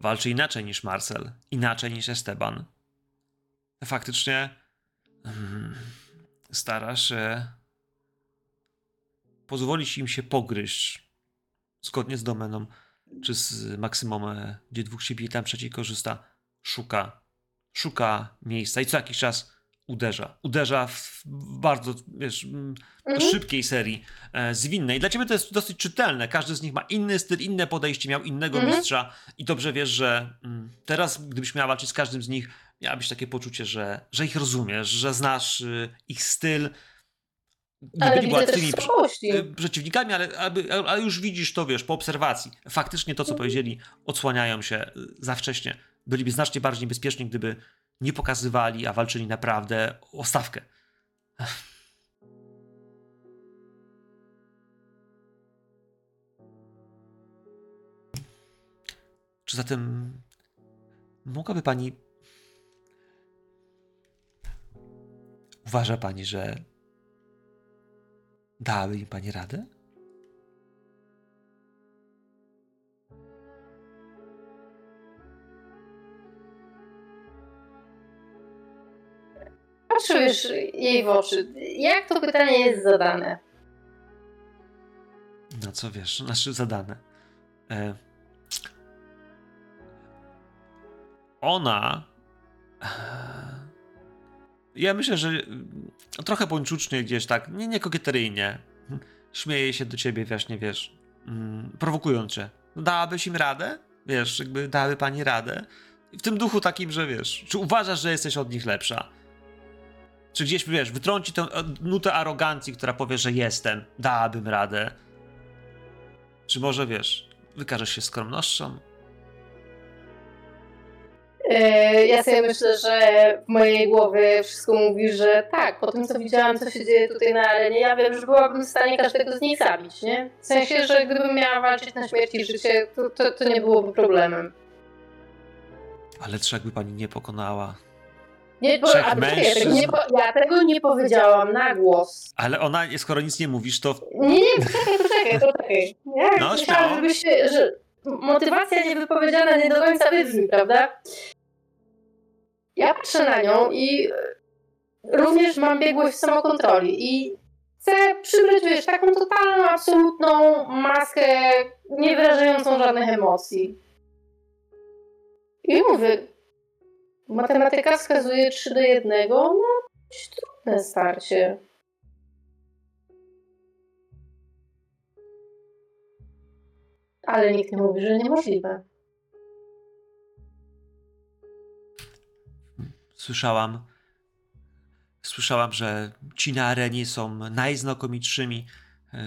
walczy inaczej niż Marcel, inaczej niż Esteban. Faktycznie hmm, stara się pozwolić im się pogryźć zgodnie z domeną, czy z maksymą, gdzie dwóch siebie i tam trzeciej korzysta. Szuka, szuka miejsca i co jakiś czas uderza. Uderza w bardzo, wiesz, mhm. szybkiej serii e, zwinnej. Dla ciebie to jest dosyć czytelne. Każdy z nich ma inny styl, inne podejście, miał innego mhm. mistrza i dobrze wiesz, że mm, teraz, gdybyś miała walczyć z każdym z nich, miałabyś takie poczucie, że, że ich rozumiesz, że znasz y, ich styl. Nie ale byli łatwymi przeciwnikami, ale, ale, ale już widzisz to, wiesz, po obserwacji. Faktycznie to, co powiedzieli, odsłaniają się za wcześnie. Byliby znacznie bardziej niebezpieczni, gdyby nie pokazywali, a walczyli naprawdę o stawkę. Czy zatem mogłaby pani... Uważa pani, że dałaby mi pani radę? Patrzysz jej w oczy. Jak to pytanie jest zadane? No co wiesz, znaczy zadane. E... Ona... Ja myślę, że trochę pończucznie gdzieś tak, nie, nie kokieteryjnie. Śmieje się do ciebie, właśnie wiesz, mm, prowokując cię. Dałabyś im radę? Wiesz, jakby dałaby pani radę? W tym duchu takim, że wiesz, czy uważasz, że jesteś od nich lepsza? Czy gdzieś, wiesz, wytrąci tę nutę arogancji, która powie, że jestem, dałabym radę? Czy może, wiesz, wykażesz się skromnością? Ja sobie myślę, że w mojej głowie wszystko mówi, że tak, po tym co widziałam, co się dzieje tutaj na arenie, ja wiem, że byłabym w stanie każdego z nich zabić, nie? W sensie, że gdybym miała walczyć na śmierć i życie, to, to, to nie byłoby problemem. Ale czy jakby pani nie pokonała nie, bo, trzech mężczyzn? Nie, bo, ja tego nie powiedziałam na głos. Ale ona, skoro nic nie mówisz, to... Nie, nie, poczekaj, poczekaj, poczekaj. Ja no, myślałam, żebyś się... Że... Motywacja niewypowiedziana nie do końca wybrzmi, prawda? Ja patrzę na nią i również mam biegłość samokontroli i chcę przybrać, wiesz, taką totalną, absolutną maskę nie wyrażającą żadnych emocji. I mówię, matematyka wskazuje trzy do jednego, no dość trudne starcie. Ale nikt nie mówi, że niemożliwe. Słyszałam, słyszałam, że ci na arenie są najznakomitszymi yy,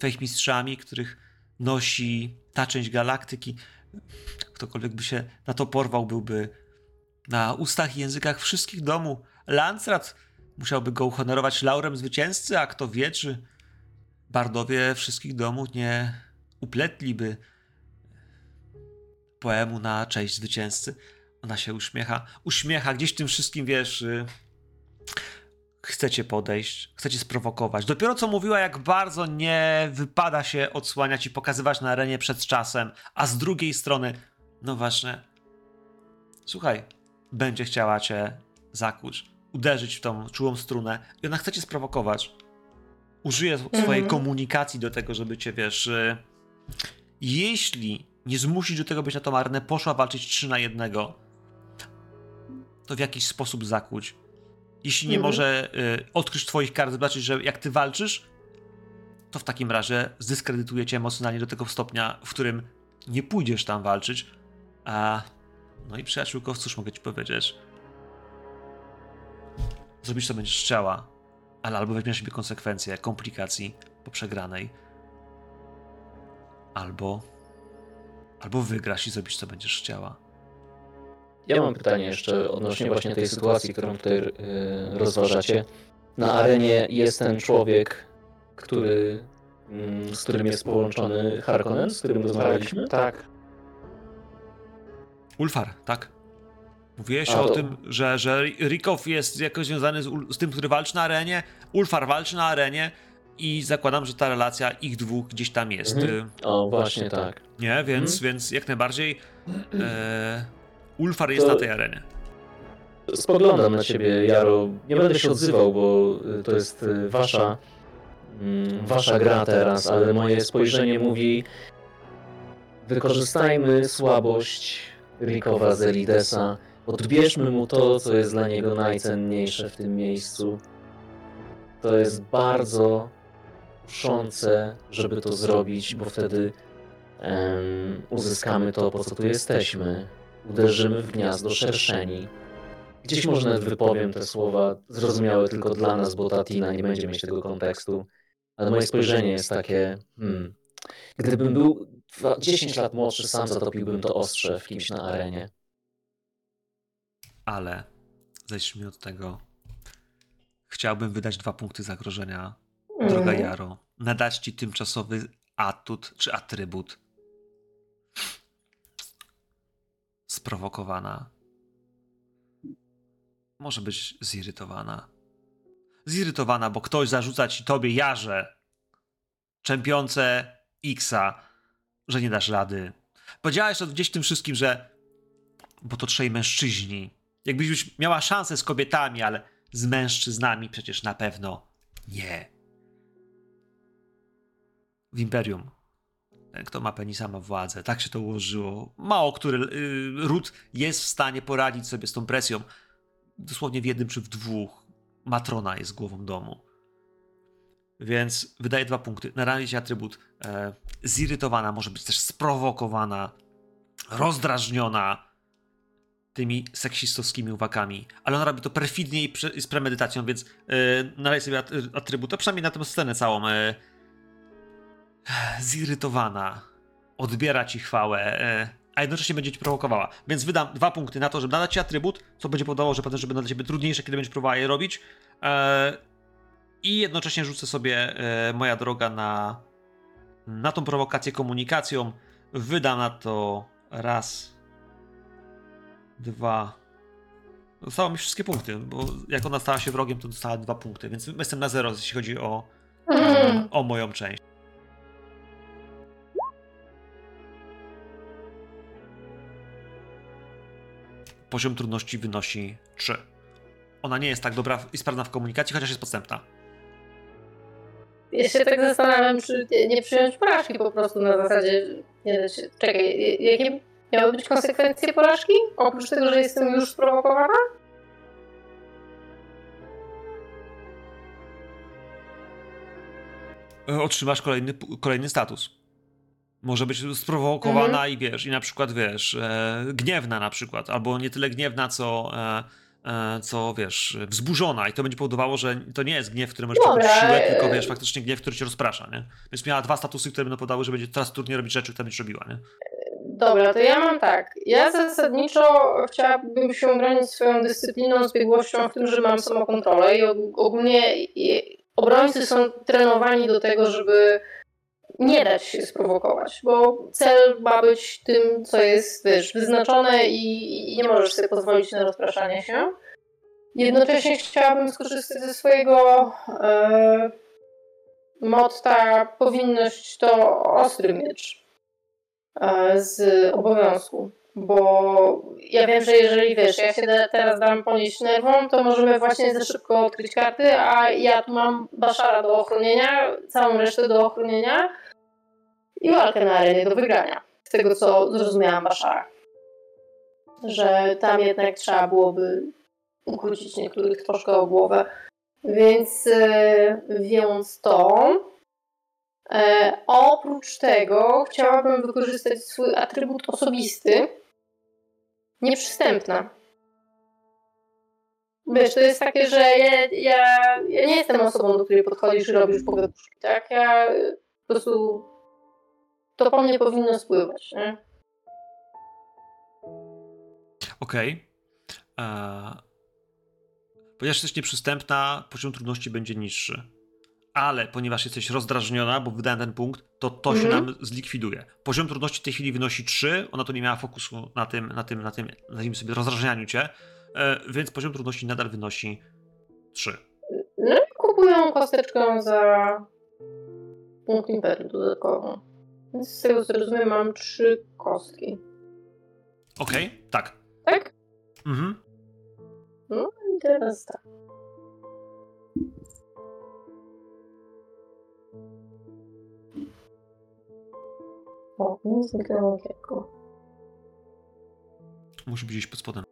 fechmistrzami, których nosi ta część galaktyki. Ktokolwiek by się na to porwał, byłby na ustach i językach wszystkich domu. Landsraad musiałby go uhonorować laurem zwycięzcy, a kto wie, czy bardowie wszystkich domów nie... upletliby poemu na cześć zwycięzcy. Ona się uśmiecha. Uśmiecha, gdzieś tym wszystkim, wiesz, yy, chcecie podejść, chcecie sprowokować. Dopiero co mówiła, jak bardzo nie wypada się odsłaniać i pokazywać na arenie przed czasem, a z drugiej strony, no właśnie, słuchaj, będzie chciała cię zakuć, uderzyć w tą czułą strunę i ona chce cię sprowokować. Użyję swojej mm-hmm. komunikacji do tego, żeby cię, wiesz, jeśli nie zmusić do tego, byś na tą arenę poszła walczyć trzy na jednego, to w jakiś sposób zakłuć. Jeśli nie mm-hmm. może y, odkryć twoich kart, zobaczyć, że jak ty walczysz, to w takim razie zdyskredytuje cię emocjonalnie do tego stopnia, w którym nie pójdziesz tam walczyć. A, no i przyjaciółko, cóż mogę ci powiedzieć? Zrobisz to będziesz chciała. Ale albo weźmiesz sobie konsekwencje, komplikacji po przegranej, albo, albo wygrasz i zrobisz co będziesz chciała. Ja mam pytanie jeszcze odnośnie właśnie tej sytuacji, którą tutaj yy, rozważacie. Na arenie jest ten człowiek, który, yy, z którym jest połączony Harkonnen, z którym rozmawialiśmy? Tak. Ulfar, tak. Mówiłeś o tym, że, że Rikov jest jakoś związany z, z tym, który walczy na arenie, Ulfar walczy na arenie i zakładam, że ta relacja ich dwóch gdzieś tam jest. Mhm. O, właśnie tak. Nie, więc, mhm. więc jak najbardziej e, Ulfar jest to... na tej arenie. Spoglądam na ciebie, Jaro. Nie będę się odzywał, bo to jest wasza, wasza gra teraz, ale moje spojrzenie mówi, wykorzystajmy słabość Rikowa Zeridesa. Odbierzmy mu to, co jest dla niego najcenniejsze w tym miejscu. To jest bardzo kuszące, żeby to zrobić, bo wtedy um, uzyskamy to, po co tu jesteśmy. Uderzymy w gniazdo szerszeni. Gdzieś może nawet wypowiem te słowa, zrozumiałe tylko dla nas, bo ta Tina nie będzie mieć tego kontekstu. Ale moje spojrzenie jest takie... Hmm, gdybym był dziesięć lat młodszy, sam zatopiłbym to ostrze w kimś na arenie. Ale zejdźmy od tego. Chciałbym wydać dwa punkty zagrożenia, mm. droga Jaro. Nadać ci tymczasowy atut czy atrybut. sprowokowana. Może być zirytowana. Zirytowana, bo ktoś zarzuca ci tobie, Jarze, czempiące Xa, że nie dasz rady. Powiedziałaś to gdzieś w tym wszystkim, że bo to trzej mężczyźni. Jakbyś już miała szansę z kobietami, ale z mężczyznami przecież na pewno nie. W Imperium. Ten, kto ma penisa, ma władzę. Tak się to ułożyło. Mało który yy, ród jest w stanie poradzić sobie z tą presją. Dosłownie w jednym czy w dwóch. Matrona jest głową domu. Więc wydaje dwa punkty. Na razie atrybut e, zirytowana, może być też sprowokowana, rozdrażniona tymi seksistowskimi uwagami. Ale ona robi to perfidnie i pre, z premedytacją, więc e, na razie sobie atrybut, a przynajmniej na tę scenę całą. E, zirytowana, odbiera ci chwałę, a jednocześnie będzie ci prowokowała. Więc wydam dwa punkty na to, żeby nadać ci atrybut, co będzie powodowało, że potem, że będą dla ciebie trudniejsze, kiedy będziesz próbowała je robić. I jednocześnie rzucę sobie, moja droga, na, na tą prowokację komunikacją. Wydam na to raz, dwa. Dostało mi wszystkie punkty, bo jak ona stała się wrogiem, to dostała dwa punkty, więc jestem na zero, jeśli chodzi o, o moją część. Poziom trudności wynosi trzy. Ona nie jest tak dobra i sprawna w komunikacji, chociaż jest podstępna. Ja się tak zastanawiam, czy nie przyjąć porażki po prostu na zasadzie... Nie, czekaj, jakie miały być konsekwencje porażki? Oprócz tego, że jestem już sprowokowana? Otrzymasz kolejny, kolejny status. Może być sprowokowana mhm. i wiesz, i na przykład wiesz, e, gniewna na przykład, albo nie tyle gniewna, co, e, e, co wiesz, wzburzona i to będzie powodowało, że to nie jest gniew, który możesz no, czuć siłę, e... tylko wiesz, faktycznie gniew, który cię rozprasza, nie? Więc miała dwa statusy, które będą podały, że będzie teraz trudniej robić rzeczy, które będziesz robiła, nie? Dobra, to ja mam tak. Ja zasadniczo chciałabym się bronić swoją dyscypliną, zbiegłością w tym, że mam samokontrolę i ogólnie obrońcy są trenowani do tego, żeby nie dać się sprowokować, bo cel ma być tym, co jest, wiesz, wyznaczone i, i nie możesz sobie pozwolić na rozpraszanie się. Jednocześnie chciałabym skorzystać ze swojego e, motta powinność to ostry miecz e, z obowiązku, bo ja wiem, że jeżeli, wiesz, ja się da, teraz dam ponieść nerwom, to możemy właśnie za szybko odkryć karty, a ja tu mam Baszara do ochronienia, całą resztę do ochronienia i walkę na arenie do wygrania. Z tego, co zrozumiałam Baszara. Że tam jednak trzeba byłoby ukrócić niektórych troszkę o głowę. Więc yy, wiąc to... E, oprócz tego chciałabym wykorzystać swój atrybut osobisty. Nieprzystępna. Wiesz, to jest takie, że ja, ja, ja nie jestem osobą, do której podchodzisz i robisz pogaduszki, tak? Ja po prostu... To po mnie powinno spływać, nie? Okej. Okay. Eee, ponieważ jesteś nieprzystępna, poziom trudności będzie niższy. Ale ponieważ jesteś rozdrażniona, bo wydałem ten punkt, to to mm-hmm. się nam zlikwiduje. Poziom trudności w tej chwili wynosi trzy, ona to nie miała fokusu na tym, na tym, na tym, na tym sobie rozdrażnianiu cię, e, więc poziom trudności nadal wynosi trzy. No i kupują kosteczkę za punkt imperium dodatkowo. Więc z tego co rozumiem mam trzy kostki. Okej, okay, tak. Tak? Mhm. No i teraz tak. O, nic nie grało takiego. Musi być gdzieś pod spodem.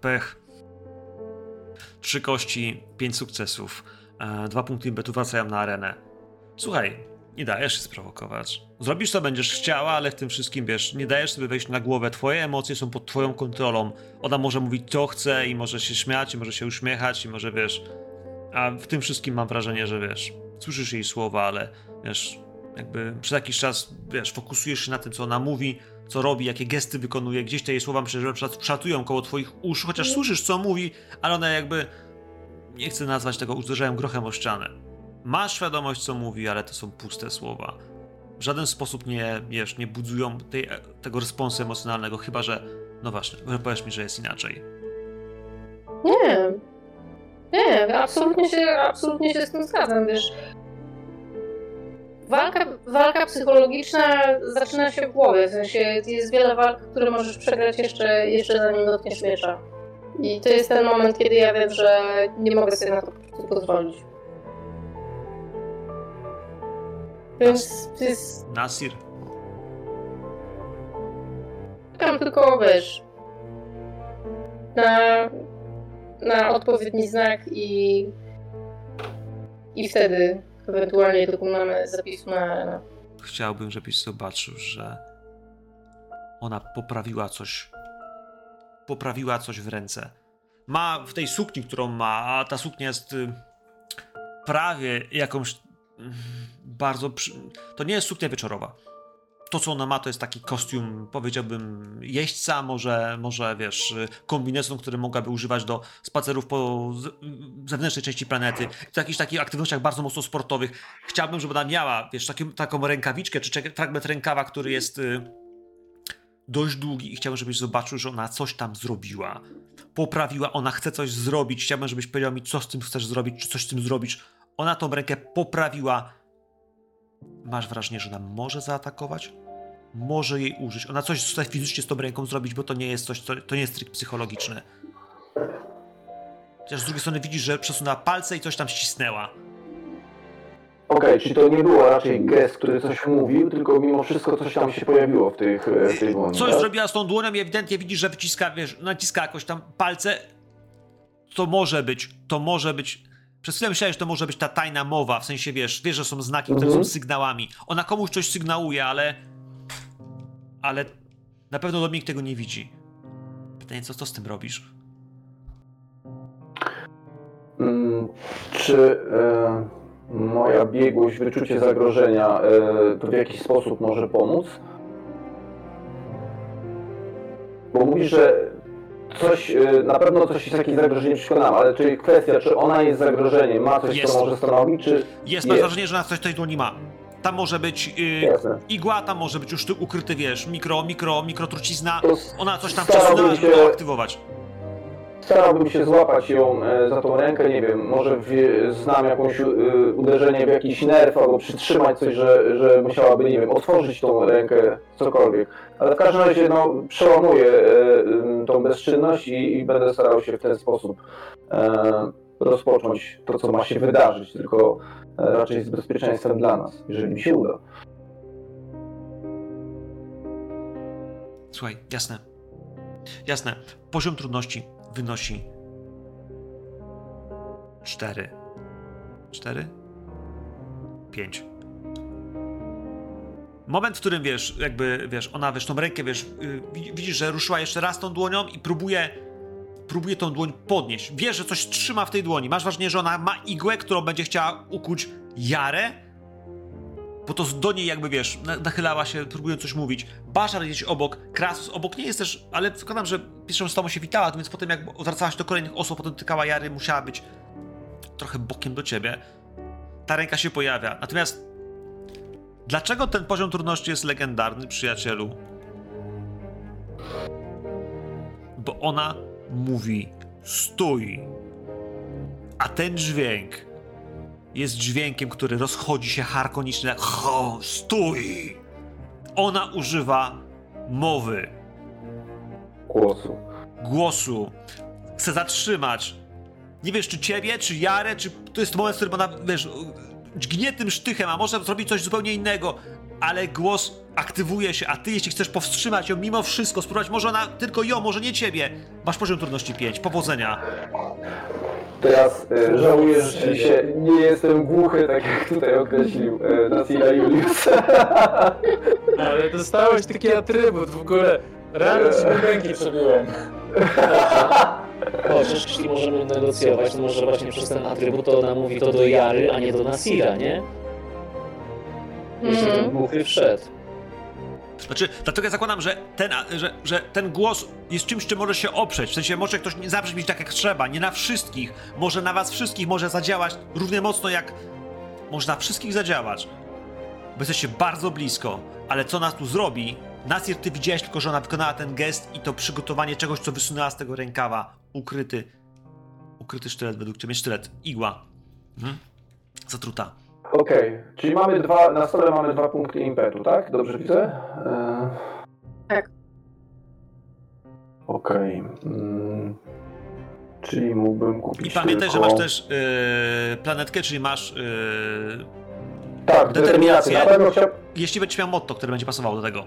Pech. Trzy kości, pięć sukcesów. E, dwa punkty impetu wracają na arenę. Słuchaj, Nie dajesz się sprowokować. Zrobisz, co będziesz chciała, ale w tym wszystkim, wiesz, nie dajesz sobie wejść na głowę. Twoje emocje są pod twoją kontrolą. Ona może mówić, co chce i może się śmiać, i może się uśmiechać, i może, wiesz... A w tym wszystkim mam wrażenie, że, wiesz, słyszysz jej słowa, ale, wiesz, jakby przez jakiś czas, wiesz, fokusujesz się na tym, co ona mówi, co robi, jakie gesty wykonuje. Gdzieś te jej słowa, myślę, że przatują koło twoich uszu, chociaż słyszysz, co mówi, ale ona jakby... Nie chcę nazwać tego, uderzają grochem o ścianę. Masz świadomość, co mówi, ale to są puste słowa. W żaden sposób nie, wiesz, nie budują tej, tego responsu emocjonalnego, chyba że, no właśnie, powiesz mi, że jest inaczej. Nie, nie, absolutnie się, absolutnie się z tym zgadzam, wiesz. Walka, walka psychologiczna zaczyna się w głowie, w sensie jest wiele walk, które możesz przegrać jeszcze, jeszcze zanim dotkniesz miecza. I to jest ten moment, kiedy ja wiem, że nie mogę sobie na to pozwolić. Nas, to jest... Nasir. Czekam tylko, wiesz, na, na odpowiedni znak i, i wtedy ewentualnie dokonamy zapisu na... Chciałbym, żebyś zobaczył, że ona poprawiła coś. Poprawiła coś w ręce. Ma w tej sukni, którą ma, a ta suknia jest y, prawie jakąś... Bardzo. Przy... To nie jest suknia wieczorowa. To, co ona ma, to jest taki kostium, powiedziałbym, jeźdźca, może, może wiesz, kombinezon, który mogłaby używać do spacerów po zewnętrznej części planety, w jakichś takich aktywnościach bardzo mocno sportowych. Chciałbym, żeby ona miała, wiesz, taki, taką rękawiczkę, czy fragment rękawa, który jest y, dość długi i chciałbym, żebyś zobaczył, że ona coś tam zrobiła. Poprawiła, ona chce coś zrobić. Chciałbym, żebyś powiedział mi, co z tym chcesz zrobić, czy coś z tym zrobisz. Ona tą rękę poprawiła. Masz wrażenie, że ona może zaatakować? Może jej użyć. Ona coś chce fizycznie z tą ręką zrobić, bo to nie jest coś, co, to nie jest trik psychologiczny. Chociaż z drugiej strony widzisz, że przesunęła palce i coś tam ścisnęła. Okej, okay, czyli to nie było raczej gest, który coś mówił, tylko mimo wszystko coś tam się pojawiło w tych w tej dłoni. Coś tak? Zrobiła z tą dłonią i ewidentnie widzisz, że wyciska, wiesz, naciska jakoś tam palce. To może być, to może być... Przez chwilę myślałeś, że to może być ta tajna mowa, w sensie wiesz, wiesz, że są znaki, które są sygnałami. Ona komuś coś sygnałuje, ale... Ale na pewno Dominik tego nie widzi. Pytanie, co, co z tym robisz? Hmm, czy e, moja biegłość, wyczucie zagrożenia e, to w jakiś sposób może pomóc? Bo mówisz, że... Coś, na pewno coś jest jakieś zagrożenie przekonam, ale czyli kwestia, czy ona jest zagrożeniem, ma coś, jest. Co może stanowić, czy... Jest, jest. Masz wrażenie, że na coś tej dłoni ma. Tam może być yy, igła, tam może być już ty ukryty, wiesz, mikro, mikro, mikrotrucizna, ona coś tam przesunęła, żeby ją aktywować. Starałbym się złapać ją e, za tą rękę, nie wiem, może w, znam jakąś e, uderzenie w jakiś nerw, albo przytrzymać coś, że, że musiałaby, nie wiem, otworzyć tą rękę, cokolwiek. Ale w każdym razie, no, przełamuję e, tą bezczynność i, i będę starał się w ten sposób e, rozpocząć to, co ma się wydarzyć, tylko e, raczej z bezpieczeństwem dla nas, jeżeli mi się uda. Słuchaj, jasne. Jasne. Poziom trudności wynosi cztery. Cztery? Pięć. Moment, w którym wiesz, jakby, wiesz, ona, wiesz, tą rękę, wiesz, yy, widzisz, że ruszyła jeszcze raz tą dłonią i próbuje, próbuje tą dłoń podnieść. Wiesz, że coś trzyma w tej dłoni. Masz wrażenie, że ona ma igłę, którą będzie chciała ukuć Yarę, bo to do niej jakby, wiesz, nachylała się, próbując coś mówić. Baszar gdzieś obok, Krasus obok, nie jest też, ale przekonam, że pierwszą z tobą się witała, więc potem jak odwracała się do kolejnych osób, potem dotykała Jary, musiała być trochę bokiem do ciebie. Ta ręka się pojawia. Natomiast dlaczego ten poziom trudności jest legendarny, przyjacielu? Bo ona mówi stój, a ten dźwięk jest dźwiękiem, który rozchodzi się harkonicznie, jak ho, stój! Ona używa mowy. Głosu. Głosu. Chce zatrzymać. Nie wiesz, czy ciebie, czy Jarę, czy to jest moment, w którym ona, wiesz, dźgnie tym sztychem, a może zrobić coś zupełnie innego, ale głos aktywuje się, a ty, jeśli chcesz powstrzymać ją mimo wszystko, spróbować, może ona, tylko ją, może nie ciebie. Masz poziom trudności pięć. Powodzenia. Teraz e, żałuję, że rzeczywiście nie jestem głuchy, tak jak tutaj określił e, Nasira Julius. Ale dostałeś taki atrybut w ogóle. Rano ci ręki przebyłem. O, przecież jeśli możemy negocjować, to może właśnie przez ten atrybut to ona mówi to do Jary, a nie do Nasira, nie? Jeśli ten głuchy wszedł. Znaczy, dlatego ja zakładam, że ten, że, że ten głos jest czymś, czym możesz się oprzeć. W sensie może ktoś nie zabrzmić tak jak trzeba, nie na wszystkich. Może na was wszystkich może zadziałać równie mocno jak... Może na wszystkich zadziałać. Bo jesteście bardzo blisko. Ale co nas tu zrobi? Nasir, ty widziałeś tylko, że ona wykonała ten gest i to przygotowanie czegoś, co wysunęła z tego rękawa. Ukryty... Ukryty sztylet według ciebie. Sztylet. Igła. Mhm. Zatruta. Okej, okay. Czyli mamy dwa, na stole mamy dwa punkty impetu, tak? Dobrze widzę? E... Tak. Okej. Okay. Mm. Czyli mógłbym kupić. I pamiętaj, tylko... że masz też yy, planetkę, czyli masz. Yy, tak, determinację. Na pewno chciał... Jeśli będziesz miał motto, które będzie pasowało do tego.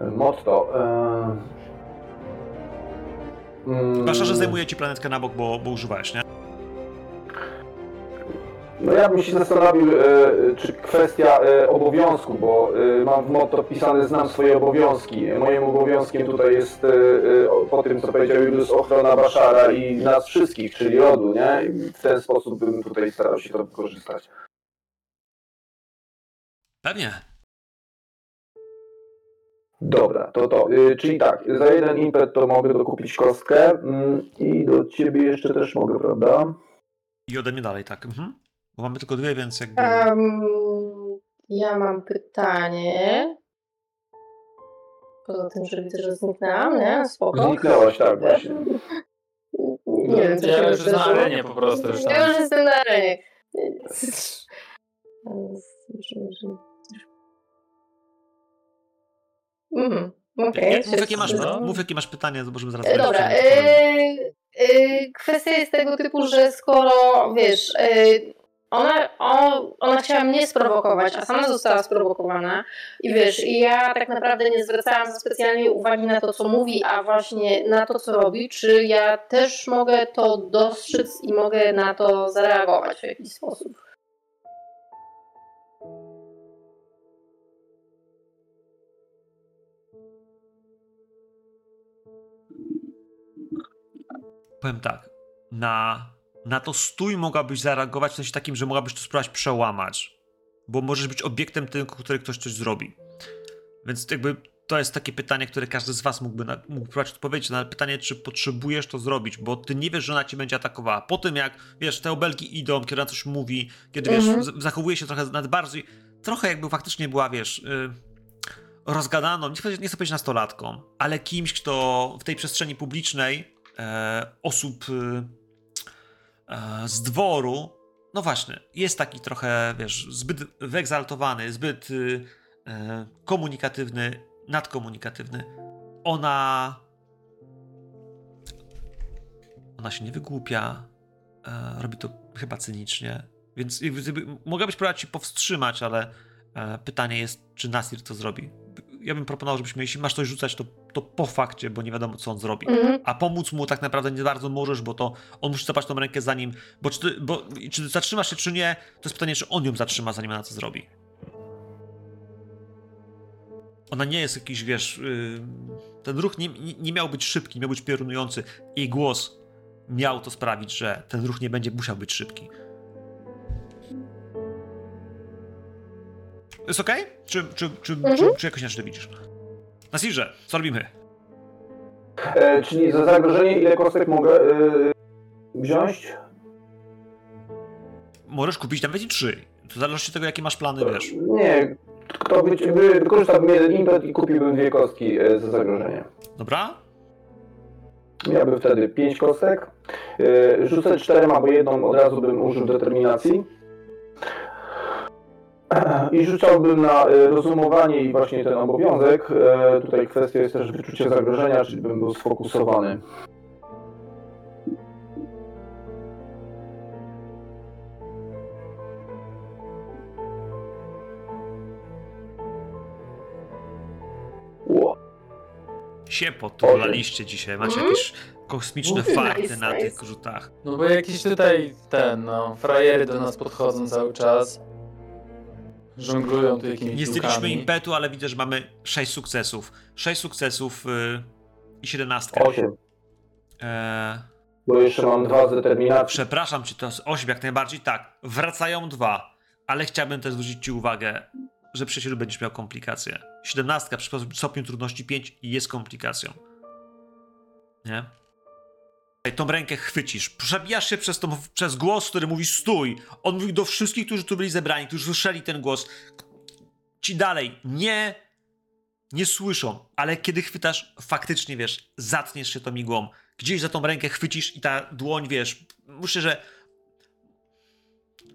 Motto. Yy... Mm. Zwłaszcza, że zajmuje ci planetkę na bok, bo, bo używałeś, nie? No ja bym się zastanowił, e, czy kwestia e, obowiązku, bo e, mam w motto pisane, znam swoje obowiązki. Moim obowiązkiem tutaj jest, e, e, po tym co powiedział Julius, ochrona Baszara i nas wszystkich, czyli rodu, nie? I w ten sposób bym tutaj starał się to wykorzystać. Pewnie. Dobra, to to. E, czyli tak, za jeden impet to mogę dokupić kostkę mm, i do ciebie jeszcze też mogę, prawda? I ode mnie dalej, tak. Mhm. Bo mamy tylko dwie, więc jakby... Um, ja mam pytanie... Poza tym, że widzę, że zniknęłam, nie? Spoko. Zniknęłaś, tak właśnie. Nie wiem, co ja się już wydarzyło. Na arenie po prostu. Już ja już jestem na arenie. Mhm, okej. Okay. Mów, jakie masz, mów, jakie masz pytanie, to możemy zaraz... Dobra, yy, yy, kwestia jest tego typu, że skoro, wiesz... Yy, Ona, on, ona chciała mnie sprowokować, a sama została sprowokowana i wiesz, i ja tak naprawdę nie zwracałam za specjalnie uwagi na to, co mówi, a właśnie na to, co robi, czy ja też mogę to dostrzec i mogę na to zareagować w jakiś sposób. Powiem tak, na... Na to stój mogłabyś zareagować w sensie takim, że mogłabyś to spróbować przełamać. Bo możesz być obiektem tylko, który ktoś coś zrobi. Więc jakby to jest takie pytanie, które każdy z was mógłby, na, mógłby próbować odpowiedzieć na pytanie, czy potrzebujesz to zrobić, bo ty nie wiesz, że ona ci będzie atakowała. Po tym jak, wiesz, te obelgi idą, kiedy ona coś mówi, kiedy, wiesz, mhm. zachowuje się trochę nad bardziej, trochę jakby faktycznie była, wiesz, yy, rozgadaną, nie chcę, nie chcę powiedzieć nastolatką, ale kimś, kto w tej przestrzeni publicznej yy, osób... Yy, z dworu, no właśnie, jest taki trochę, wiesz, zbyt wyegzaltowany, zbyt yy, komunikatywny, nadkomunikatywny. Ona... Ona się nie wygłupia, yy, robi to chyba cynicznie, więc yy, mogłabyś próbować się powstrzymać, ale yy, pytanie jest, czy Nasir to zrobi. Ja bym proponował, żebyśmy, jeśli masz coś rzucać, to, to po fakcie, bo nie wiadomo, co on zrobi. Mm-hmm. A pomóc mu tak naprawdę nie bardzo możesz, bo to on musi zapać tą rękę za nim, bo czy, ty, bo czy ty zatrzymasz się, czy nie, to jest pytanie, czy on ją zatrzyma, zanim ona co zrobi. Ona nie jest jakiś, wiesz, yy, ten ruch nie, nie, nie miał być szybki, miał być piorunujący. Jej głos miał to sprawić, że ten ruch nie będzie musiał być szybki. Jest okej? Okay? Czy, czy, czy, mhm. czy, czy jakoś inaczej widzisz? Nasirze, co robimy? E, czyli za zagrożenie ile kostek mogę yy, wziąć? Możesz kupić nawet i trzy. To zależy od tego, jakie masz plany, to, wiesz. Nie, to by, by, wykorzystałbym jeden impet i kupiłbym dwie kostki yy, za zagrożenie. Dobra. Miałbym wtedy pięć kostek. Yy, rzucę czterema, bo jedną od razu bym użył determinacji. I rzucałbym na rozumowanie i właśnie ten obowiązek. Tutaj kwestia jest też wyczucie zagrożenia, czyli bym był sfokusowany. Wow. Się potulaliście dzisiaj, macie jakieś kosmiczne Mówię farty nice, na nice. tych rzutach. No bo jakieś tutaj ten, no, frajery do nas podchodzą cały czas. Żonglują tu jakimiś Nie zdjęliśmy impetu, ale widzę, że mamy sześć sukcesów. sześć sukcesów yy, i siedemnastkę. osiem. E... Bo jeszcze mam dwa z determinacji. Przepraszam, czy to jest osiem jak najbardziej? Tak, wracają dwa. Ale chciałbym też zwrócić ci uwagę, że przyjacielu będziesz miał komplikację. siedemnastka przy stopniu trudności pięć jest komplikacją. Nie? Tą rękę chwycisz, przebijasz się przez, tą, przez głos, który mówi stój. On mówi do wszystkich, którzy tu byli zebrani, którzy słyszeli ten głos. Ci dalej nie, nie słyszą, ale kiedy chwytasz, faktycznie wiesz, zatniesz się tą igłą. Gdzieś za tą rękę chwycisz i ta dłoń, wiesz, myślę, że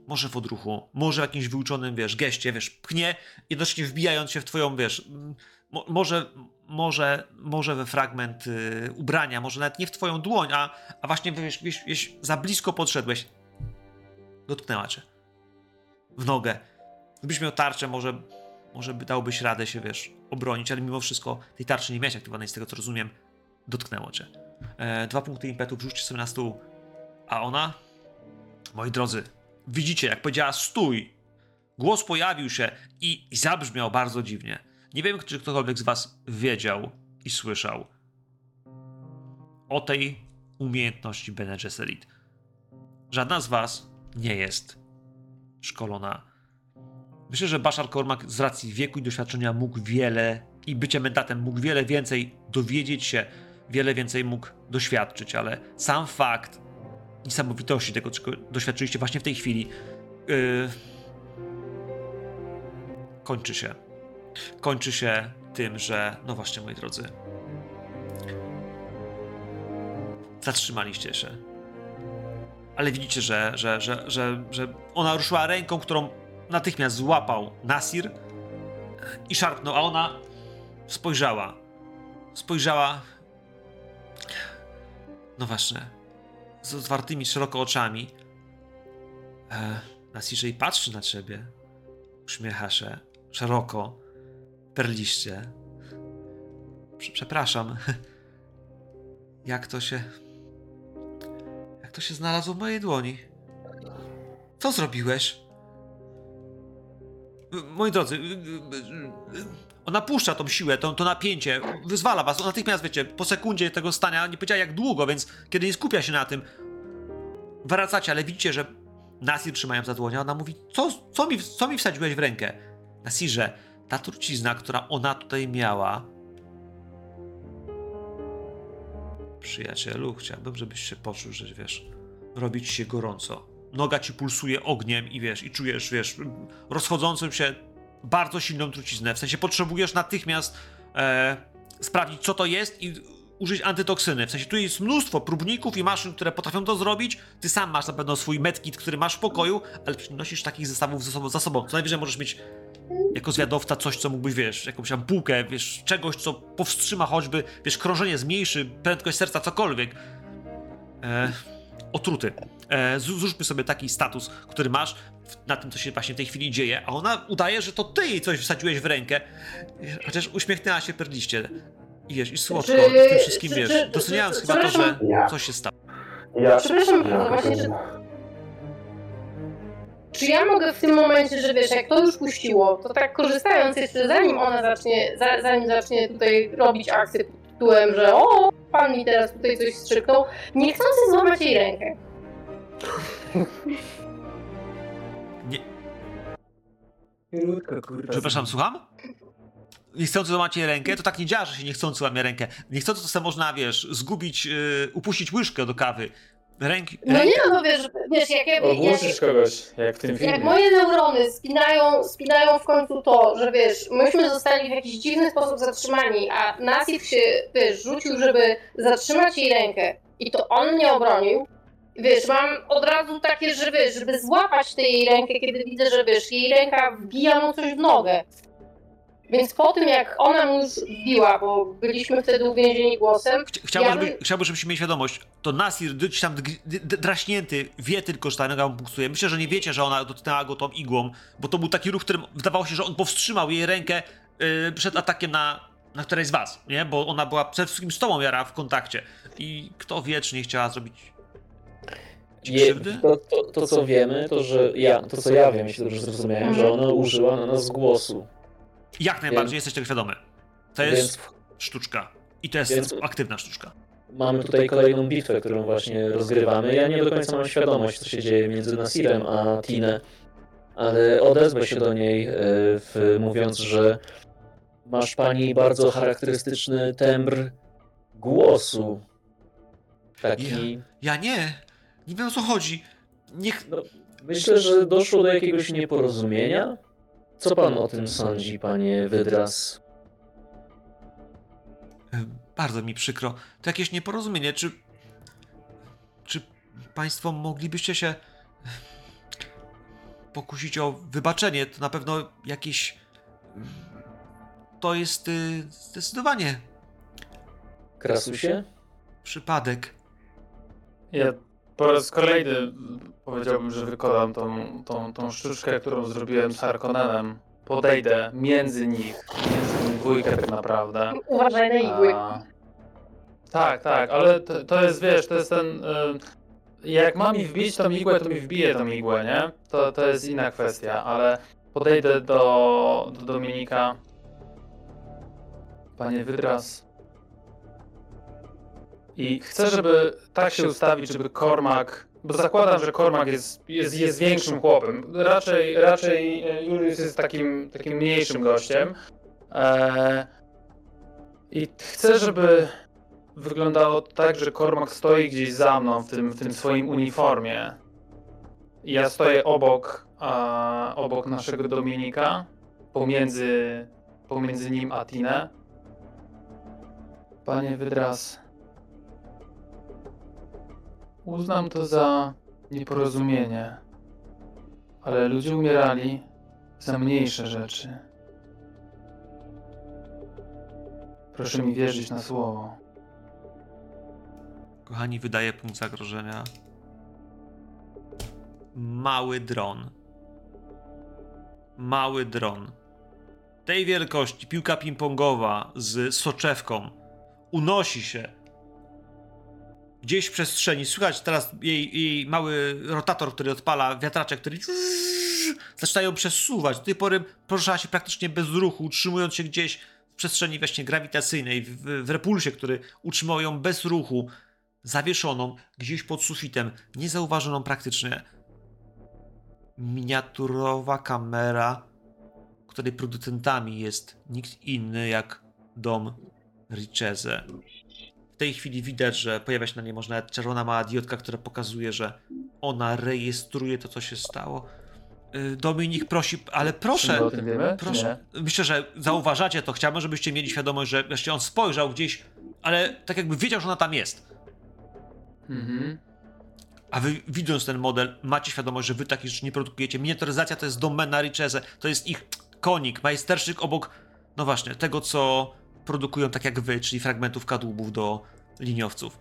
może w odruchu, może w jakimś wyuczonym, wiesz, geście, wiesz, pchnie, jednocześnie wbijając się w twoją, wiesz, mo- może... Może, może we fragment y, ubrania, może nawet nie w twoją dłoń, a, a właśnie wiesz, wiesz, wiesz, za blisko podszedłeś. Dotknęła cię. W nogę. Gdybyś miał tarczę, może, może by dałobyś radę się, wiesz, obronić, ale mimo wszystko tej tarczy nie miałeś aktywowanej, z tego co rozumiem. Dotknęło cię. E, dwa punkty impetu wrzućcie sobie na stół. A ona? Moi drodzy, widzicie, jak powiedziała stój. Głos pojawił się i, i zabrzmiał bardzo dziwnie. Nie wiem, czy ktokolwiek z was wiedział i słyszał o tej umiejętności Bene Gesserit. Żadna z was nie jest szkolona. Myślę, że Baszar Kormak z racji wieku i doświadczenia mógł wiele i bycie mentatem mógł wiele więcej dowiedzieć się, wiele więcej mógł doświadczyć, ale sam fakt niesamowitości tego, czego doświadczyliście właśnie w tej chwili, yy, kończy się. Kończy się tym, że, no właśnie, moi drodzy, zatrzymaliście się. Ale widzicie, że, że, że, że, że ona ruszyła ręką, którą natychmiast złapał Nasir i szarpnął, a ona spojrzała. Spojrzała, no właśnie, z otwartymi szeroko oczami. E, Nasirze, i patrzy na ciebie, uśmiecha się szeroko. Perliście. Przepraszam. Jak to się... Jak to się znalazło w mojej dłoni? Co zrobiłeś? Moi drodzy, ona puszcza tą siłę, to, to napięcie, wyzwala was. Natychmiast, wiecie, po sekundzie tego stania, nie powiedziała jak długo, więc kiedy nie skupia się na tym, wracacie, ale widzicie, że Nasir trzymają za dłoń, a ona mówi, co, co, mi, co mi wsadziłeś w rękę? Nasirze, ta trucizna, która ona tutaj miała... Przyjacielu, chciałbym, żebyś się poczuł, że wiesz, robi ci się gorąco. Noga ci pulsuje ogniem i wiesz, i czujesz, wiesz, rozchodzącą się bardzo silną truciznę. W sensie potrzebujesz natychmiast e, sprawdzić, co to jest i użyć antytoksyny. W sensie tu jest mnóstwo próbników i maszyn, które potrafią to zrobić. Ty sam masz na pewno swój medkit, który masz w pokoju, ale przynosisz takich zestawów ze sobą, za sobą. Co najwyżej możesz mieć jako zwiadowca coś, co mógłbyś, wiesz, jakąś tam półkę, wiesz, czegoś, co powstrzyma choćby, wiesz, krążenie zmniejszy, prędkość serca, cokolwiek. E, otruty. E, zróżmy sobie taki status, który masz na tym, co się właśnie w tej chwili dzieje, a ona udaje, że to ty jej coś wsadziłeś w rękę, chociaż uśmiechnęła się perliście. I wiesz, i słodko, czy, w tym wszystkim, czy, wiesz, doceniając chyba to, że ja. coś się stało. Ja. Przepraszam, ja. właśnie, że... Czy ja mogę w tym momencie, że wiesz, jak to już puściło, to tak korzystając jeszcze, zanim ona zacznie, za, zanim zacznie tutaj robić akcję pod tytułem, że o, pan mi teraz tutaj coś strzyknął, niechcący złamać jej rękę. Nie. Przepraszam, słucham? Niechcący złamać jej rękę, to tak nie działa, że się niechcący łamie rękę. Niechcący to sobie można, wiesz, zgubić, yy, upuścić łyżkę do kawy. Ręki, ręki. No nie, no wiesz, wiesz jak ja... Ogłuszysz kogoś, jak w tym filmie. Jak moje neurony spinają, spinają w końcu to, że wiesz, myśmy zostali w jakiś dziwny sposób zatrzymani, a Nasir się, wiesz, rzucił, żeby zatrzymać jej rękę i to on mnie obronił. Wiesz, mam od razu takie, że wiesz, żeby złapać tę jej rękę, kiedy widzę, że wiesz, jej ręka wbija mu coś w nogę. Więc po tym, jak ona mu już biła, bo byliśmy wtedy uwięzieni głosem... Chciałbym, ja bym... żeby, chciałbym żebyście mieli świadomość, to Nasir, gdzieś tam draśnięty, wie tylko, że ta noga mu punktuje. Myślę, że nie wiecie, że ona dotknęła go tą igłą, bo to był taki ruch, w którym wydawało się, że on powstrzymał jej rękę yy, przed atakiem na na której z was, nie? Bo ona była przede wszystkim z tobą, Jara, w kontakcie. I kto wie, czy nie chciała zrobić ci krzywdy? To, to, to co wiemy, to że ja, to co ja wiem, jeśli dobrze zrozumiałem, mhm. że ona użyła na nas głosu. Jak najbardziej, więc, jesteś tego świadomy. To jest więc, sztuczka. I to jest więc, aktywna sztuczka. Mamy tutaj kolejną bitwę, którą właśnie rozgrywamy. Ja nie do końca mam świadomość, co się dzieje między Nasirem a Tine, ale odezwę się do niej, w, mówiąc, że masz pani bardzo charakterystyczny tembr głosu. Taki... Ja, ja nie. Nie wiem, o co chodzi. Niech... No, myślę, że doszło do jakiegoś nieporozumienia. Co pan o tym sądzi, panie Wydraz? Bardzo mi przykro. To jakieś nieporozumienie. Czy... Czy państwo moglibyście się pokusić o wybaczenie? To na pewno jakieś... To jest y, zdecydowanie... Krasusie? Przypadek. Ja po raz kolejny powiedziałbym, że wykonam tą, tą, tą sztuczkę, którą zrobiłem z Harkonnenem. Podejdę między nich, między dwójkę tak naprawdę. Uważaj na igły. A... Tak, tak, ale to, to jest, wiesz, to jest ten... Y, jak mam mi wbić tą igłę, to mi wbije tą igłę, nie? To, to jest inna kwestia, ale podejdę do, do Dominika. Panie Wydraz. I chcę, żeby tak się ustawić, żeby Kormak, bo zakładam, że Kormak jest, jest, jest większym chłopem. Raczej, raczej Julius jest takim, takim mniejszym gościem. Eee, I chcę, żeby wyglądało tak, że Kormak stoi gdzieś za mną w tym, w tym swoim uniformie. I ja stoję obok, a, obok naszego Dominika, pomiędzy, pomiędzy nim a Tinę. Panie Wydraz, uznam to za nieporozumienie, ale ludzie umierali za mniejsze rzeczy. Proszę mi wierzyć na słowo. Kochani, wydaje punkt zagrożenia. Mały dron. Mały dron. Tej wielkości piłka ping-pongowa z soczewką unosi się gdzieś w przestrzeni. Słychać teraz jej, jej mały rotator, który odpala wiatraczek, który zaczynają przesuwać. Do tej pory poruszała się praktycznie bez ruchu, utrzymując się gdzieś w przestrzeni właśnie grawitacyjnej, w, w repulsie, który utrzymał ją bez ruchu, zawieszoną gdzieś pod sufitem, niezauważoną praktycznie. Miniaturowa kamera, której producentami jest nikt inny jak dom Richese. W tej chwili widać, że pojawia się na niej można czerwona mała diodka, która pokazuje, że ona rejestruje to, co się stało. Dominik prosi, ale proszę, proszę. Myślę, że zauważacie to. Chciałbym, żebyście mieli świadomość, że wreszcie on spojrzał gdzieś, ale tak jakby wiedział, że ona tam jest. Mhm. A wy, widząc ten model, macie świadomość, że wy takich rzeczy nie produkujecie. Miniaturyzacja to jest domena Richese, to jest ich konik, majsterszczyk obok, no właśnie, tego, co produkują tak jak wy, czyli fragmentów kadłubów do liniowców.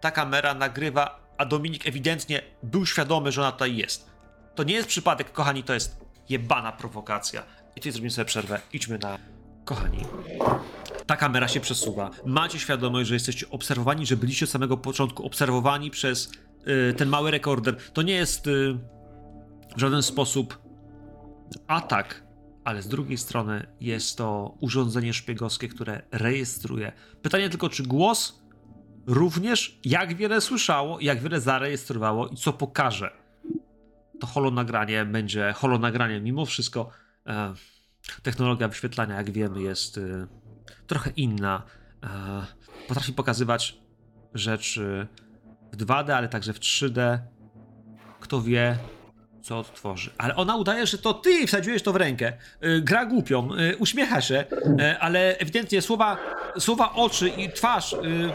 Ta kamera nagrywa, a Dominik ewidentnie był świadomy, że ona tutaj jest. To nie jest przypadek, kochani, to jest jebana prowokacja. I tutaj zrobimy sobie przerwę. Idźmy na... Kochani, ta kamera się przesuwa. Macie świadomość, że jesteście obserwowani, że byliście od samego początku obserwowani przez yy, ten mały rekorder. To nie jest yy, w żaden sposób atak, ale z drugiej strony jest to urządzenie szpiegowskie, które rejestruje. Pytanie tylko, czy głos również jak wiele słyszało, jak wiele zarejestrowało i co pokaże. To holonagranie będzie holonagraniem. Mimo wszystko e, technologia wyświetlania, jak wiemy, jest e, trochę inna. E, potrafi pokazywać rzeczy w dwa D, ale także w trzy D. Kto wie, co odtworzy. Ale ona udaje, że to ty wsadziłeś to w rękę. Yy, gra głupią, yy, uśmiecha się, yy, ale ewidentnie słowa, słowa oczy i twarz, yy,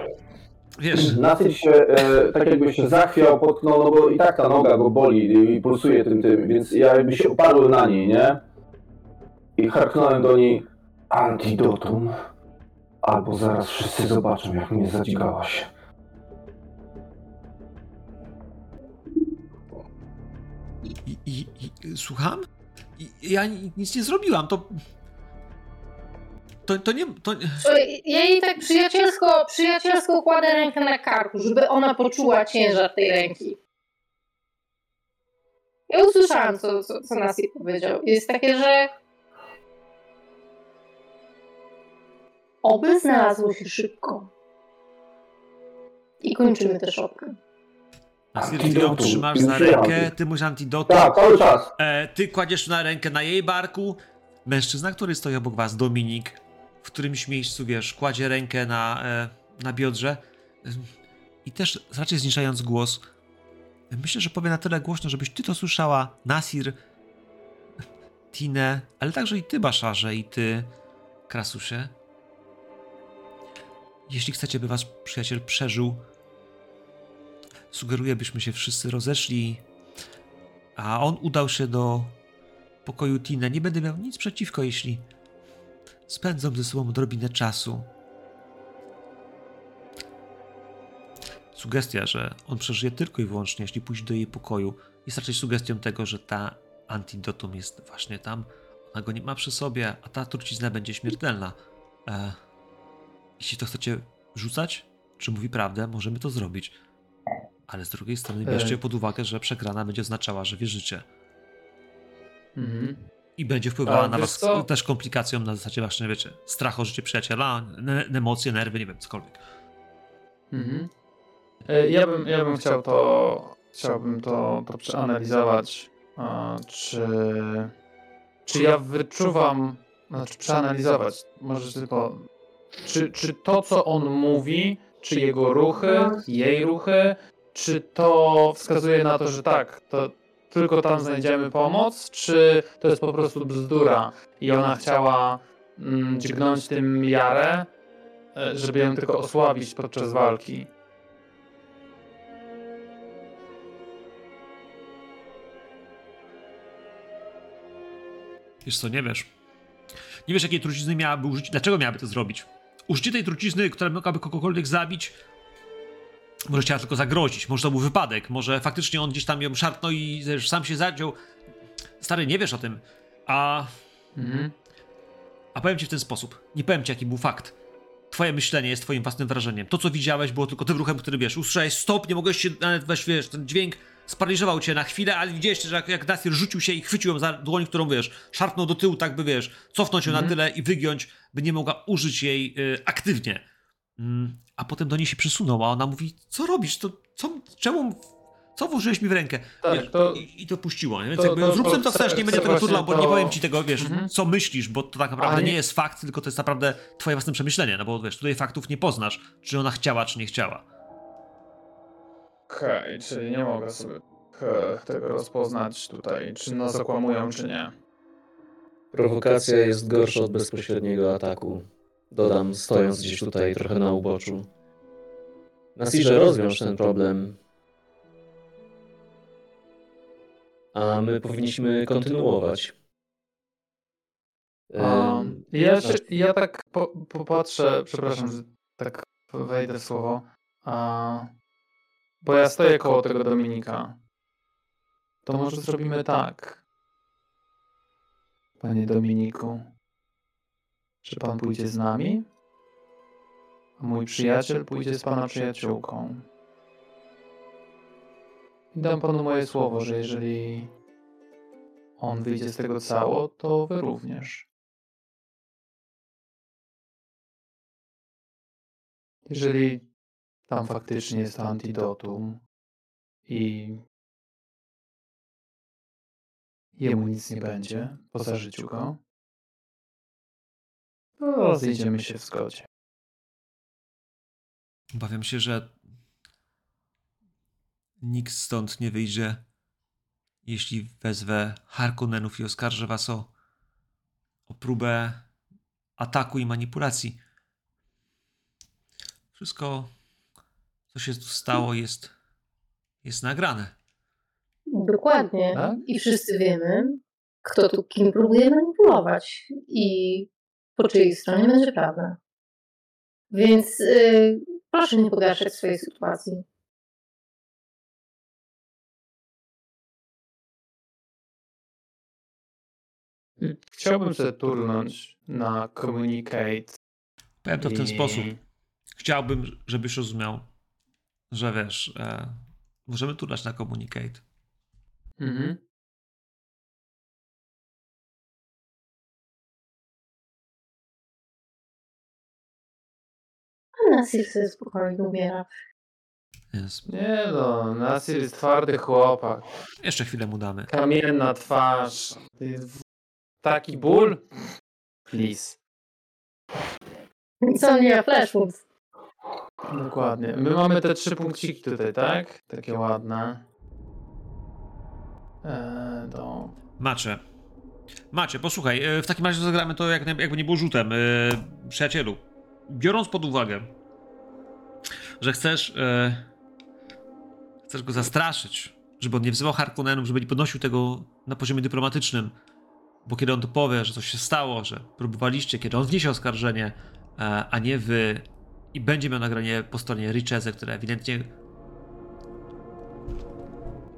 wiesz... Nasyć się, yy, tak jakby się zachwiał, potknął, no bo i tak ta noga go boli i pulsuje tym tym, więc ja jakby się uparłem na niej, nie? I harknąłem do niej antidotum, albo zaraz wszyscy zobaczą, jak mnie zadzigałaś. I, i, i, słucham? I, ja nic nie zrobiłam, to... To, to nie... To... Jej tak przyjacielsko, przyjacielsko kładę rękę na karku, żeby ona poczuła ciężar tej ręki. Ja usłyszałam, co, co, co Nasi powiedział. Jest takie, że oby znalazło się szybko. I kończymy tę szopkę. Nasir, trzymasz za rękę, ty musisz antidotum. Tak, cały czas. E, ty kładziesz na rękę na jej barku. Mężczyzna, który stoi obok was, Dominik, w którymś miejscu, wiesz, kładzie rękę na, e, na biodrze e, i też raczej zniszczając głos. Myślę, że powie na tyle głośno, żebyś ty to słyszała, Nasir, Tine, ale także i ty, Baszarze, i ty, Krasusie. Jeśli chcecie, by wasz przyjaciel przeżył, sugeruję, byśmy się wszyscy rozeszli, a on udał się do pokoju Tine. Nie będę miał nic przeciwko, jeśli spędzą ze sobą odrobinę czasu. Sugestia, że on przeżyje tylko i wyłącznie, jeśli pójdzie do jej pokoju, jest raczej sugestią tego, że ta antidotum jest właśnie tam. Ona go nie ma przy sobie, a ta trucizna będzie śmiertelna. E, jeśli to chcecie rzucać, czy mówi prawdę, możemy to zrobić. Ale z drugiej strony bierzcie pod uwagę, że przegrana będzie oznaczała, że wierzycie. Mhm. I będzie wpływała a, na was co? Też komplikacją na zasadzie właśnie, wiecie, strach o życie przyjaciela, ne- emocje, nerwy, nie wiem, cokolwiek. Mhm. Ja bym, ja bym chciał to, chciałbym to, to przeanalizować, czy, czy ja wyczuwam, znaczy przeanalizować, może tylko, czy, czy to, co on mówi, czy jego ruchy, jej ruchy, czy to wskazuje na to, że tak, to tylko tam znajdziemy pomoc, czy to jest po prostu bzdura i ona chciała mm, dźgnąć tym Jarę, żeby ją tylko osłabić podczas walki. Wiesz co, nie wiesz. Nie wiesz, jakiej trucizny miałaby użyć, dlaczego miałaby to zrobić. Użycie tej trucizny, która mogłaby kogokolwiek zabić, może chciała tylko zagrozić, może to był wypadek, może faktycznie on gdzieś tam ją szarpnął i też sam się zadział. Stary, nie wiesz o tym. A... Mhm. A powiem ci w ten sposób. Nie powiem ci, jaki był fakt. Twoje myślenie jest twoim własnym wrażeniem. To, co widziałeś, było tylko tym ruchem, który, wiesz, usłyszałeś stop, nie mogłeś się nawet, weź, wiesz, ten dźwięk sparaliżował cię na chwilę, ale widzieliście, że jak, jak Nasir rzucił się i chwycił ją za dłoń, którą, wiesz, szarpnął do tyłu, tak by, wiesz, cofnąć ją mm. na tyle i wygiąć, by nie mogła użyć jej y, aktywnie. Mm. A potem do niej się przysunął, a ona mówi, co robisz, to, co, czemu, co włożyłeś mi w rękę? Tak, wiesz, to, i, I to puściło, nie? Więc to, jakby to, zrób to, to wstecz, nie będę tego turlał, bo to... nie powiem ci tego, wiesz, mm-hmm. co myślisz, bo to tak naprawdę nie... nie jest fakt, tylko to jest naprawdę twoje własne przemyślenie, no bo, wiesz, tutaj faktów nie poznasz, czy ona chciała, czy nie chciała. Okej, okay, czyli nie mogę sobie tego rozpoznać tutaj, czy nas okłamują, czy nie. Prowokacja jest gorsza od bezpośredniego ataku. Dodam, stojąc gdzieś tutaj trochę na uboczu. Nasirze, rozwiąż ten problem. A my powinniśmy kontynuować. Um, ja, jeszcze, ja tak po, popatrzę, przepraszam, że tak wejdę w słowo. A... Bo ja stoję koło tego Dominika. To może zrobimy tak. Panie Dominiku, czy pan pójdzie z nami? A mój przyjaciel pójdzie z pana przyjaciółką. I dam panu moje słowo, że jeżeli on wyjdzie z tego cało, to wy również. Jeżeli tam faktycznie jest antidotum i jemu nic nie będzie poza życiu go, to rozejdziemy się w zgodzie. Obawiam się, że nikt stąd nie wyjdzie, jeśli wezwę Harkonnenów i oskarżę was o, o próbę ataku i manipulacji. Wszystko... Co się tu stało, jest, jest nagrane. Dokładnie. Tak? I wszyscy wiemy, kto tu kim próbuje manipulować i po czyjej stronie będzie prawda. Więc yy, proszę nie pogarszać swojej sytuacji. Chciałbym się turnąć na communicate. Powiem to w ten i... sposób. Chciałbym, żebyś rozumiał, że wiesz, e, możemy turnąć na communicate. Mhm. A Nasir sobie spokojnie umiera. Yes. Nie no, Nasir jest twardy chłopak. Jeszcze chwilę mu damy. Kamienna twarz. Taki ból? Please. Co nie, flashwood. Dokładnie. My mamy te trzy punkciki tutaj, tak? Takie ładne. Eee, to... Macie. Macie, posłuchaj. W takim razie zagramy to jak, jakby nie było rzutem. Eee, przyjacielu. Biorąc pod uwagę, że chcesz, e, chcesz go zastraszyć, żeby on nie wzywał Harkonnenów, żeby nie podnosił tego na poziomie dyplomatycznym, bo kiedy on to powie, że coś się stało, że próbowaliście, kiedy on wniesie oskarżenie, e, a nie wy, i będzie miał nagranie po stronie Richese, które ewidentnie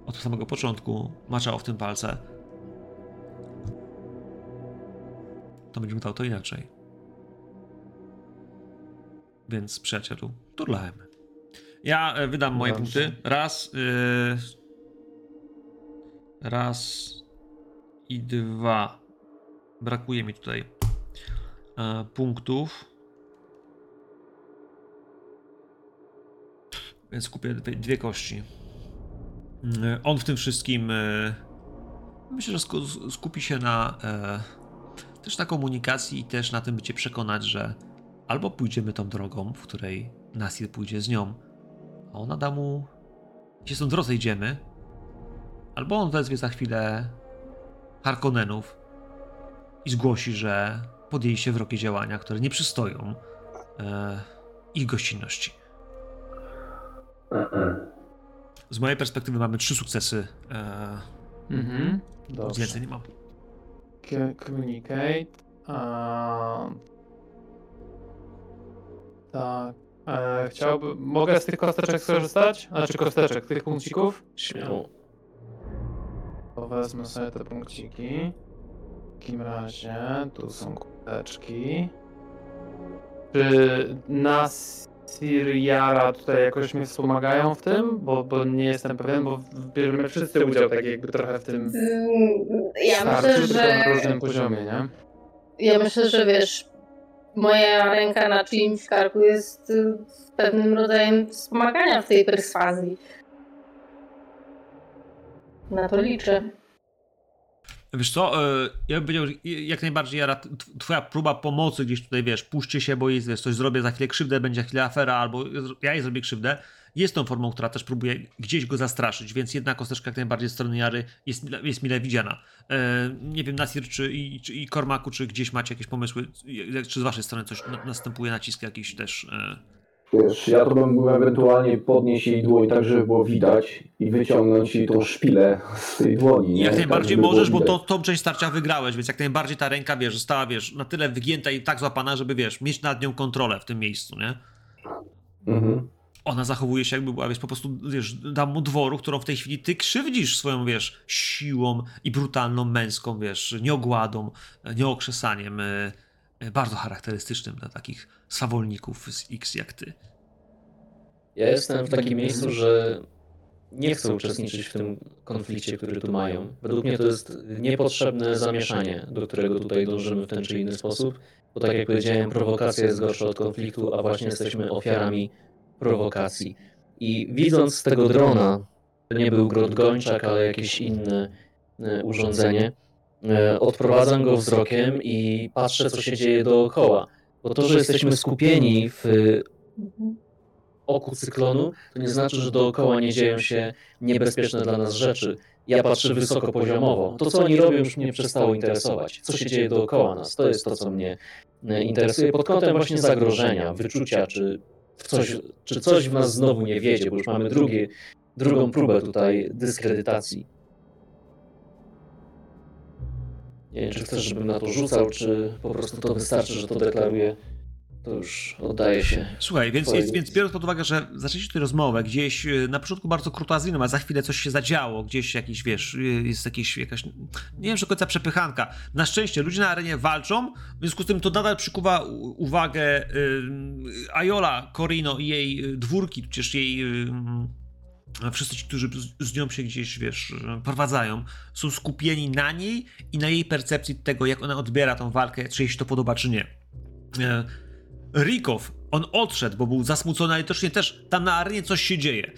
od samego początku maczało w tym palce, to będzie wyglądało to inaczej. Więc przyjacielu, turlajmy. Ja wydam moje Dobrze. punkty. Raz. Yy, raz i dwa. Brakuje mi tutaj yy, punktów. Więc kupię dwie, dwie kości. Yy, on w tym wszystkim yy, myślę, że sku- skupi się na yy, też na komunikacji i też na tym, by cię przekonać, że albo pójdziemy tą drogą, w której Nasir pójdzie z nią, a ona da mu, się stąd rozejdziemy, albo on wezwie za chwilę Harkonnenów i zgłosi, że podjęli się wrogie działania, które nie przystoją e, ich gościnności. Z mojej perspektywy mamy trzy sukcesy. E, mhm, dobrze. Więcej nie mam. Communicate. Uh... Tak. E, chciałbym... Mogę z tych kosteczek skorzystać? Znaczy kosteczek, tych punkcików? Śmiało. To wezmę sobie te punkciki. W takim razie tu są kosteczki. Czy Nasir, Yara tutaj jakoś mi wspomagają w tym? Bo, bo nie jestem pewien, bo bierzemy wszyscy udział tak jakby trochę w tym... Ja myślę, że... na różnym poziomie, nie? Ja myślę, że wiesz... Moja ręka na czyimś karku jest pewnym rodzajem wspomagania w tej perswazji. Na to liczę. Wiesz co, ja bym powiedział, jak najbardziej, Jara, twoja próba pomocy gdzieś tutaj, wiesz, puśćcie się, bo jest, wiesz, coś zrobię, za chwilę krzywdę, będzie za chwilę afera, albo ja jej zrobię krzywdę, jest tą formą, która też próbuje gdzieś go zastraszyć, więc jedna kosteczka jak najbardziej z strony Jary jest, jest mile widziana. Nie wiem, Nasir czy i, czy i Kormaku, czy gdzieś macie jakieś pomysły, czy z waszej strony coś następuje, nacisk jakiś też... Wiesz, ja to bym ewentualnie podnieść jej dłoń tak, żeby było widać i wyciągnąć jej tą szpilę z tej dłoni. Nie? Jak najbardziej tak, możesz, bo to, tą część starcia wygrałeś, więc jak najbardziej ta ręka, wiesz, została, wiesz, na tyle wygięta i tak złapana, żeby, wiesz, mieć nad nią kontrolę w tym miejscu, nie? Mhm. Ona zachowuje się jakby była, wiesz, po prostu, wiesz, dam mu dworu, którą w tej chwili ty krzywdzisz swoją, wiesz, siłą i brutalną męską, wiesz, nieogładą, nieokrzesaniem, bardzo charakterystycznym dla takich swawolników z X jak ty. Ja jestem w takim miejscu, że nie chcę uczestniczyć w tym konflikcie, który tu mają. Według mnie to jest niepotrzebne zamieszanie, do którego tutaj dążymy w ten czy inny sposób, bo tak jak powiedziałem, prowokacja jest gorsza od konfliktu, a właśnie jesteśmy ofiarami prowokacji. I widząc z tego drona, to nie był grot gończak, ale jakieś inne urządzenie, odprowadzam go wzrokiem i patrzę, co się dzieje dookoła. Bo to, że jesteśmy skupieni w oku cyklonu, to nie znaczy, że dookoła nie dzieją się niebezpieczne dla nas rzeczy. Ja patrzę wysokopoziomowo. To, co oni robią, już mnie przestało interesować. Co się dzieje dookoła nas, to jest to, co mnie interesuje. Pod kątem właśnie zagrożenia, wyczucia, czy coś, czy coś w nas znowu nie wiedzie, bo już mamy drugie, drugą próbę tutaj dyskredytacji. Nie wiem, czy chcesz, żebym na to rzucał, czy po prostu to wystarczy, że to deklaruję to już udaje się. Słuchaj, więc, jest, więc biorąc pod uwagę, że zaczęliśmy tutaj rozmowę gdzieś na początku bardzo kurtuazyjną, a za chwilę coś się zadziało, gdzieś jakiś, wiesz, jest jakieś, jakaś, nie wiem, do końca przepychanka. Na szczęście ludzie na arenie walczą, w związku z tym to nadal przykuwa uwagę Ayola Corino i jej dwórki, przecież jej... Wszyscy ci, którzy z nią się gdzieś, wiesz, prowadzają, są skupieni na niej i na jej percepcji tego, jak ona odbiera tą walkę, czy jej się to podoba, czy nie. Rikov, on odszedł, bo był zasmucony, ale też tam na arenie coś się dzieje.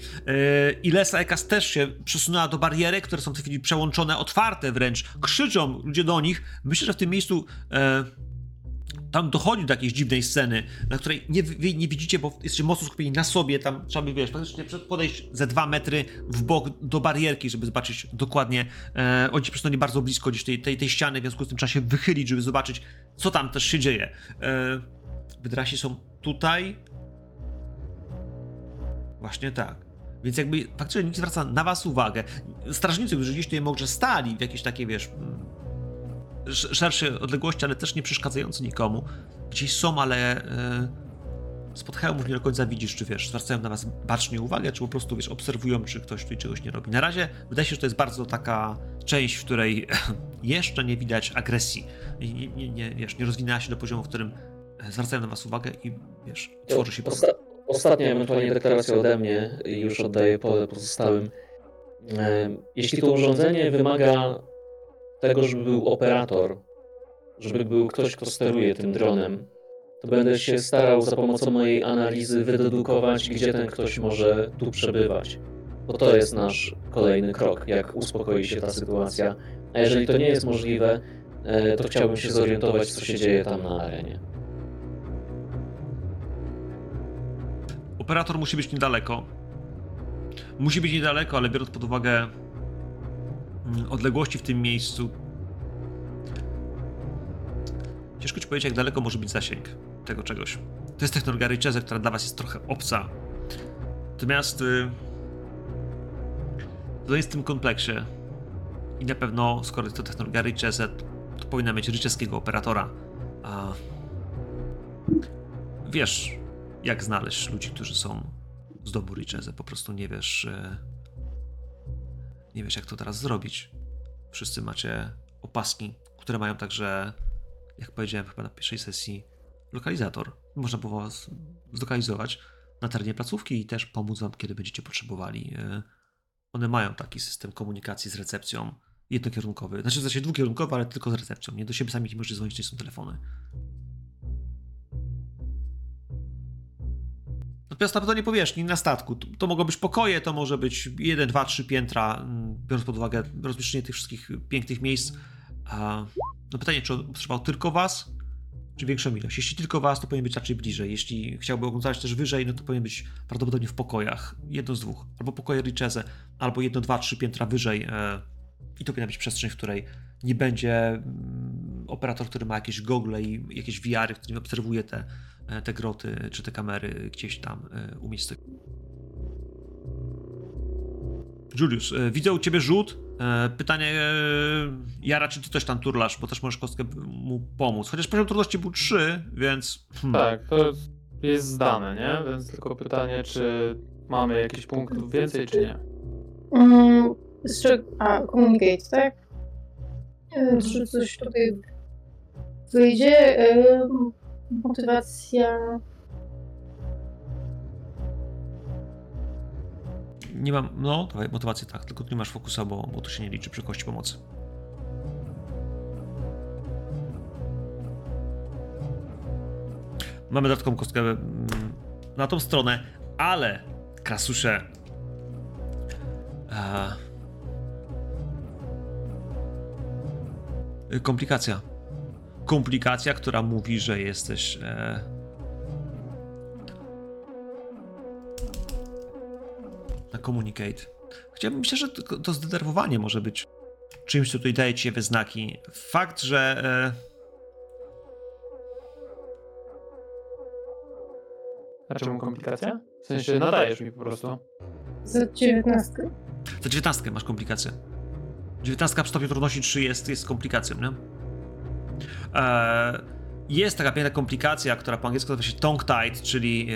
I Lesa Ekas też się przesunęła do bariery, które są w tej chwili przełączone, otwarte wręcz. Krzyczą ludzie do nich. Myślę, że w tym miejscu... Tam dochodzi do jakiejś dziwnej sceny, na której nie, nie widzicie, bo jesteście mocno skupieni na sobie, tam trzeba by, wiesz, praktycznie podejść ze dwa metry w bok do barierki, żeby zobaczyć dokładnie, e, oni się przesunęli bardzo blisko gdzieś tej, tej, tej ściany, w związku z tym trzeba się wychylić, żeby zobaczyć, co tam też się dzieje. E, Wydrasi są tutaj. Właśnie tak. Więc jakby faktycznie nikt zwraca na was uwagę. Strażnicy, którzy gdzieś tutaj może stali w jakieś takie, wiesz... szersze odległości, ale też nie przeszkadzający nikomu. Gdzieś są, ale yy, spod hełmów nie do końca widzisz, czy wiesz, zwracają na was bacznie uwagę, czy po prostu, wiesz, obserwują, czy ktoś tutaj czegoś nie robi. Na razie wydaje się, że to jest bardzo taka część, w której jeszcze nie widać agresji. Nie, nie, nie, wiesz, nie rozwinęła się do poziomu, w którym zwracają na was uwagę i, wiesz, tworzy się... Osta- ostatnia ewentualnie deklaracja ode mnie i już oddaję pole pozostałym. Jeśli to urządzenie wymaga tego, żeby był operator, żeby był ktoś, kto steruje tym dronem, to będę się starał za pomocą mojej analizy wydedukować, gdzie ten ktoś może tu przebywać. Bo to jest nasz kolejny krok, jak uspokoi się ta sytuacja. A jeżeli to nie jest możliwe, to chciałbym się zorientować, co się dzieje tam na arenie. Operator musi być niedaleko. Musi być niedaleko, ale biorąc pod uwagę odległości w tym miejscu. Ciężko ci powiedzieć, jak daleko może być zasięg tego czegoś. To jest technologia Richese, która dla was jest trochę obca. Natomiast yy, to jest w tym kompleksie i na pewno, skoro jest to technologia Richese, to powinna mieć richeskiego operatora. A wiesz, jak znaleźć ludzi, którzy są z domu Richese. Po prostu nie wiesz... Yy, Nie wiesz, jak to teraz zrobić. Wszyscy macie opaski, które mają także, jak powiedziałem chyba na pierwszej sesji, lokalizator. Można było was zlokalizować na terenie placówki i też pomóc wam, kiedy będziecie potrzebowali. One mają taki system komunikacji z recepcją, jednokierunkowy. Znaczy, w sensie dwukierunkowy, ale tylko z recepcją. Nie do siebie sami nie możecie dzwonić, nie są telefony. Natomiast na pewno nie powierzchni, na statku. To, to mogą być pokoje, to może być jeden, dwa, trzy piętra, biorąc pod uwagę rozmieszczenie tych wszystkich pięknych miejsc. No pytanie, czy on potrzebował tylko was, czy większą ilość? Jeśli tylko was, to powinien być raczej bliżej. Jeśli chciałby oglądać też wyżej, no to powinien być prawdopodobnie w pokojach. Jedno z dwóch. Albo pokoje Richese, albo jedno, dwa, trzy piętra wyżej. I to powinna być przestrzeń, w której nie będzie operator, który ma jakieś gogle i jakieś V R, w którym obserwuje te te groty, czy te kamery gdzieś tam umiejscowione. Julius, widzę u ciebie rzut. Pytanie, Jara, czy ty też tam turlasz, bo też możesz kostkę mu pomóc. Chociaż poziom trudności był trzy, więc... Tak, to jest zdane, nie? Więc tylko pytanie, czy mamy jakiś punkt więcej, czy nie? Mm, a, communicate, tak? Nie wiem, czy coś tutaj wyjdzie. Motywacja... Nie mam... No, dawaj, motywację tak, tylko tu nie masz fokusa, bo, bo to się nie liczy przy kości pomocy. Mamy dodatkową kostkę na tą stronę, ale... Krasusze... Eee... Komplikacja. Komplikacja, która mówi, że jesteś e... na communicate. Chciałbym, myślę, że to, to zdenerwowanie może być czymś, co tutaj daje ci we znaki. Fakt, że e... A czemu komplikacja? W sensie nadajesz mi po prostu. Za dziewiętnastkę. Za dziewiętnastkę masz komplikację. dziewiętnastka w stopniu trudności trzy jest, jest komplikacją, nie? jest taka piękna komplikacja, która po angielsku nazywa się tongue-tied, czyli yy,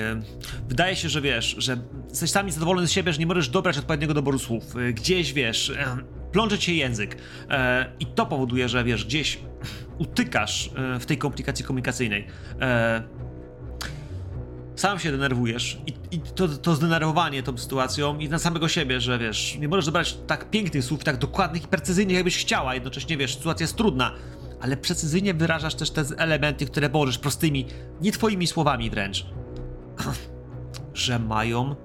wydaje się, że wiesz, że jesteś sam niezadowolony z siebie, że nie możesz dobrać odpowiedniego doboru słów. Yy, gdzieś, wiesz, yy, plącze cię język yy, i to powoduje, że wiesz, gdzieś utykasz yy, w tej komplikacji komunikacyjnej. Yy, sam się denerwujesz i, i to, to zdenerwowanie tą sytuacją i na samego siebie, że wiesz, nie możesz dobrać tak pięknych słów, tak dokładnych i precyzyjnych, jakbyś chciała, jednocześnie wiesz, sytuacja jest trudna, ale precyzyjnie wyrażasz też te elementy, które możesz prostymi, nie twoimi słowami wręcz, że mają,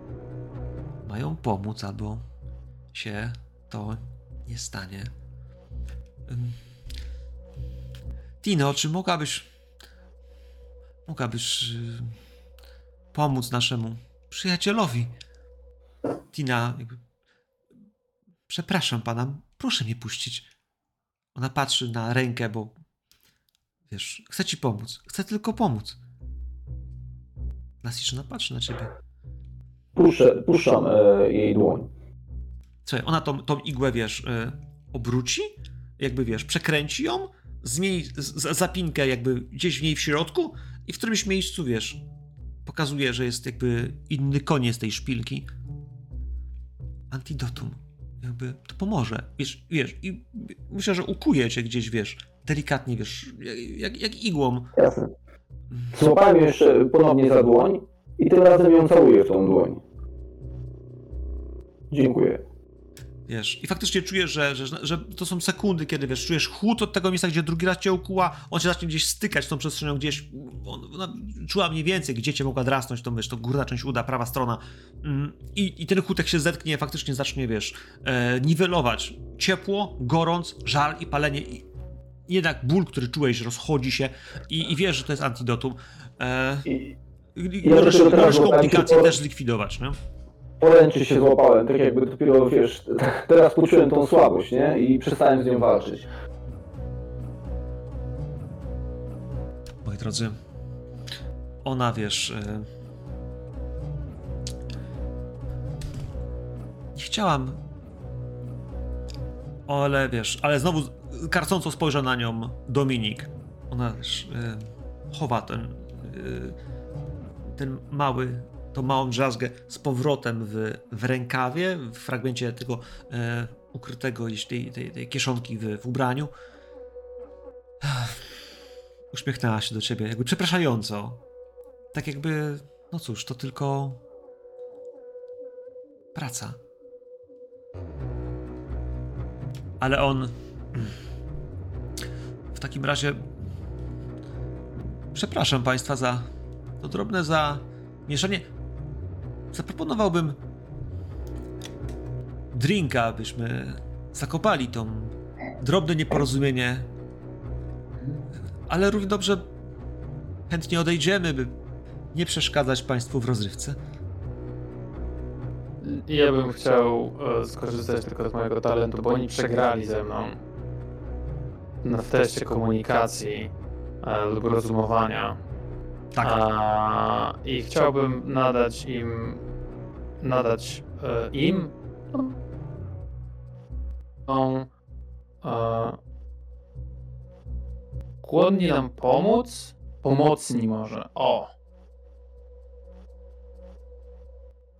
mają pomóc, albo się to nie stanie. Tino, czy mogłabyś, mogłabyś pomóc naszemu przyjacielowi? Tina, jakby... przepraszam pana, proszę mnie puścić. Ona patrzy na rękę, bo wiesz, chcę ci pomóc, chcę tylko pomóc. Nasira patrzy na ciebie. Puszę, puszczam e, jej dłoń. Słuchaj, ona tą, tą igłę, wiesz, e, obróci, jakby wiesz, przekręci ją, zmieni z, zapinkę jakby gdzieś w niej w środku i w którymś miejscu, wiesz, pokazuje, że jest jakby inny koniec tej szpilki. Antidotum. Jakby to pomoże. Wiesz, wiesz, i myślę, że ukuje cię gdzieś, wiesz, delikatnie, wiesz, jak, jak igłą. Jasne. Złapałem jeszcze ponownie za dłoń i tym razem ją całuję w tą dłoń. Dziękuję. Wiesz, i faktycznie czujesz, że, że, że to są sekundy, kiedy wiesz, czujesz chłód od tego miejsca, gdzie drugi raz cię ukuła, on się zacznie gdzieś stykać z tą przestrzenią, gdzieś ona czuła mniej więcej, gdzie cię mogła drasnąć, to wiesz, to górna część uda, prawa strona i, i ten chłód się zetknie, faktycznie zacznie, wiesz, e, niwelować ciepło, gorąc, żal i palenie i jednak ból, który czułeś, rozchodzi się i, i wiesz, że to jest antidotum. E, I, i możesz, ja możesz komplikacje też zlikwidować, nie? Poręczy się złapałem, tak jakby dopiero, wiesz, teraz poczułem tą słabość, nie? I przestałem z nią walczyć. Moi drodzy, ona, wiesz... Nie chciałam... Ale, wiesz, ale znowu karcąco spojrzał na nią Dominik. Ona, wiesz, chowa ten... ten mały... tą małą drzazgę z powrotem w, w rękawie, w fragmencie tego e, ukrytego tej, tej, tej kieszonki w, w ubraniu. Uśmiechnęła się do ciebie, jakby przepraszająco. Tak jakby, no cóż, to tylko praca. Ale on... W takim razie... Przepraszam państwa za to drobne za... mieszanie. Zaproponowałbym drinka, abyśmy zakopali to drobne nieporozumienie, ale równie dobrze chętnie odejdziemy, by nie przeszkadzać państwu w rozrywce. Ja bym chciał skorzystać tylko z mojego talentu, bo oni przegrali ze mną w teście komunikacji lub rozumowania. Tak. A, I chciałbym nadać im, nadać e, im no, e, głodni nam pomóc, pomocni może, o.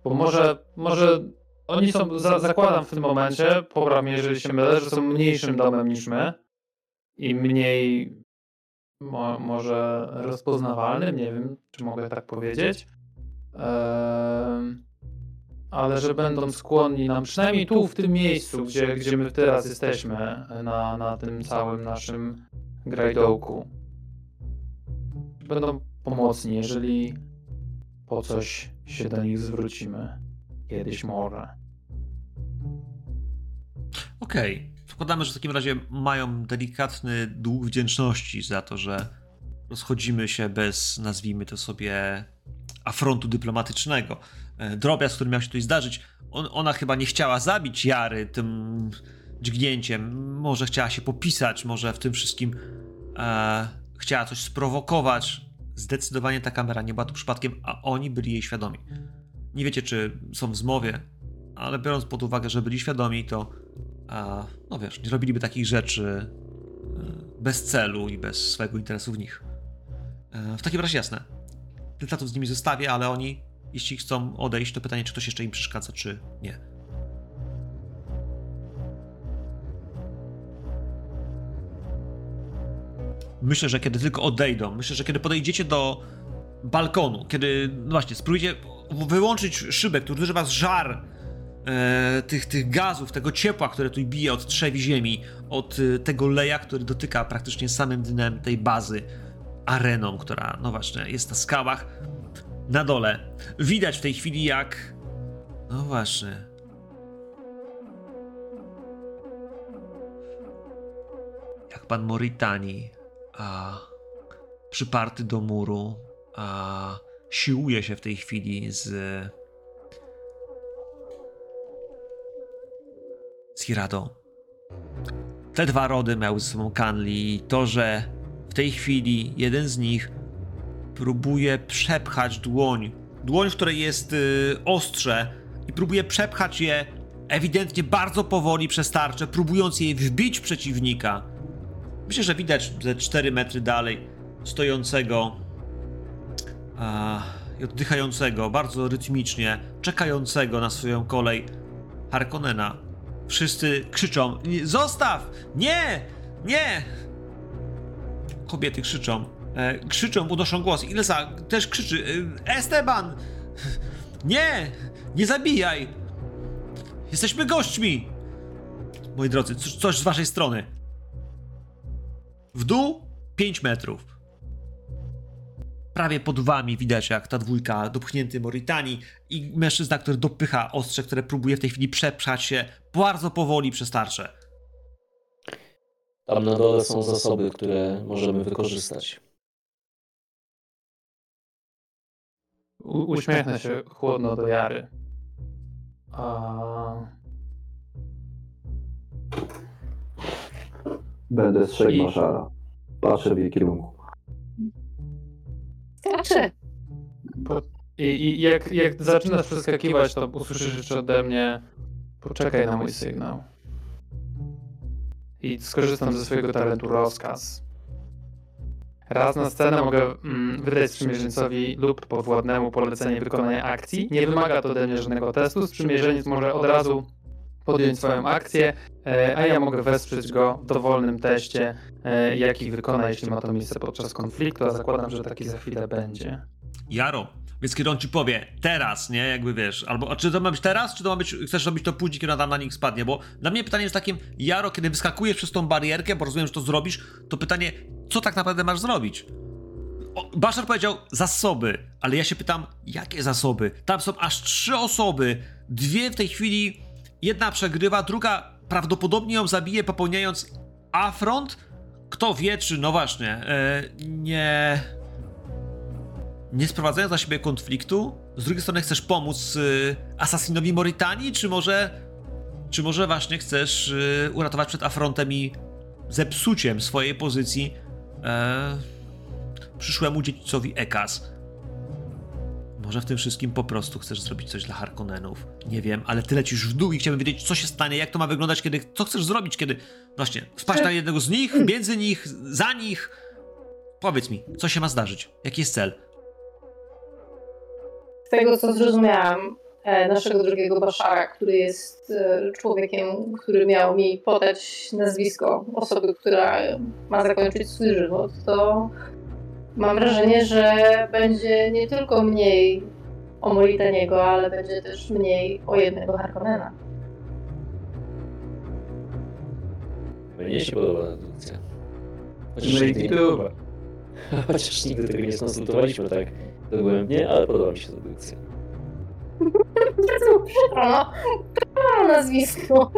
Bo może, może oni są, za, zakładam w tym momencie, popraw mnie, jeżeli się mylę, że są mniejszym domem niż my i mniej... Mo, może rozpoznawalnym, nie wiem, czy mogę tak powiedzieć, eee, ale że będą skłonni nam, przynajmniej tu, w tym miejscu, gdzie, gdzie my teraz jesteśmy, na, na tym całym naszym grajdołku, będą pomocni, jeżeli po coś się do nich zwrócimy. Kiedyś może. Okej. Okay. Zakładamy, że w takim razie mają delikatny dług wdzięczności za to, że rozchodzimy się bez, nazwijmy to sobie, afrontu dyplomatycznego. Drobiazg, który miał się tutaj zdarzyć. On, ona chyba nie chciała zabić Jary tym dźgnięciem. Może chciała się popisać, może w tym wszystkim e, chciała coś sprowokować. Zdecydowanie ta kamera nie była tu przypadkiem, a oni byli jej świadomi. Nie wiecie, czy są w zmowie, ale biorąc pod uwagę, że byli świadomi, to a, no wiesz, nie robiliby takich rzeczy bez celu i bez swojego interesu w nich. W takim razie jasne. Traktatów z nimi zostawię, ale oni, jeśli chcą odejść, to pytanie, czy ktoś jeszcze im przeszkadza, czy nie. Myślę, że kiedy tylko odejdą, myślę, że kiedy podejdziecie do balkonu, kiedy, no właśnie, spróbujcie wyłączyć szybę, który duży was żar e, tych, tych gazów, tego ciepła, które tu bije od trzewi ziemi, od e, tego leja, który dotyka praktycznie samym dnem tej bazy, areną, która, no właśnie, jest na skałach, na dole. Widać w tej chwili, jak... No właśnie... Jak pan Moritani, a, przyparty do muru, a, siłuje się w tej chwili z... z Hirado. Te dwa rody miały ze sobą Kanli i to, że w tej chwili jeden z nich próbuje przepchać dłoń, dłoń, w której jest y, ostrze, i próbuje przepchać je ewidentnie bardzo powoli przez tarczę, próbując jej wbić przeciwnika. Myślę, że widać ze cztery metry dalej stojącego a, i oddychającego bardzo rytmicznie, czekającego na swoją kolej Harkonnena. Wszyscy krzyczą: zostaw! Nie! Nie! Kobiety krzyczą. E, krzyczą, unoszą głos. Ilsa też krzyczy. E, Esteban! Nie! Nie zabijaj! Jesteśmy gośćmi! Moi drodzy, co, coś z waszej strony. W dół pięć metrów. Prawie pod wami widać, jak ta dwójka, dopchnięty Moritani i mężczyzna, który dopycha ostrze, które próbuje w tej chwili przepchać się bardzo powoli przez tarczę. Tam na dole są zasoby, które możemy wykorzystać. U- uśmiechnę się chłodno do Jary. A... Będę strzegł Maszara. Patrzę w jej kierunku. Skaczę. I, i jak, jak zaczynasz przeskakiwać, to usłyszysz jeszcze ode mnie: poczekaj na mój sygnał. I skorzystam ze swojego talentu rozkaz. Raz na scenę mogę mm, wydać sprzymierzeńcowi lub powładnemu polecenie wykonania akcji. Nie wymaga to ode mnie żadnego testu. Sprzymierzeniec może od razu podjąć swoją akcję, e, a ja mogę wesprzeć go w dowolnym teście, e, jaki wykona, jeśli ma to miejsce podczas konfliktu, a zakładam, że taki za chwilę będzie. Jaro, więc kiedy on ci powie teraz, nie, jakby wiesz, albo czy to ma być teraz, czy to ma być, chcesz robić to później, kiedy ona tam na nich spadnie, bo dla mnie pytanie jest takim: Jaro, kiedy wyskakujesz przez tą barierkę, bo rozumiem, że to zrobisz, to pytanie, co tak naprawdę masz zrobić? O, Baszar powiedział zasoby, ale ja się pytam, jakie zasoby? Tam są aż trzy osoby, dwie w tej chwili, jedna przegrywa, druga prawdopodobnie ją zabije, popełniając afront? Kto wie, czy, no właśnie, yy, nie... Nie sprowadzając na siebie konfliktu? Z drugiej strony chcesz pomóc y, asasinowi Moritani, czy może... Czy może właśnie chcesz y, uratować przed afrontem i zepsuciem swojej pozycji y, przyszłemu dziecicowi Ekas? Może w tym wszystkim po prostu chcesz zrobić coś dla Harkonnenów? Nie wiem, ale ty lecisz w dół i chciałbym wiedzieć, co się stanie, jak to ma wyglądać, kiedy... Co chcesz zrobić, kiedy... Właśnie, spaść na jednego z nich, między nich, za nich... Powiedz mi, co się ma zdarzyć? Jaki jest cel? Z tego, co zrozumiałam, naszego drugiego Baszara, który jest człowiekiem, który miał mi podać nazwisko osoby, która ma zakończyć swój żywot, to mam wrażenie, że będzie nie tylko mniej o Moritaniego, ale będzie też mniej o jednego Harkonnena. Mnie się podoba dedukcja. Chociaż nigdy nie było. Chociaż nigdy tego nie skonsultowaliśmy tak dogłębnie, ale podoba mi się dedukcja. Jezu, przykro, no. Przykro nazwisko.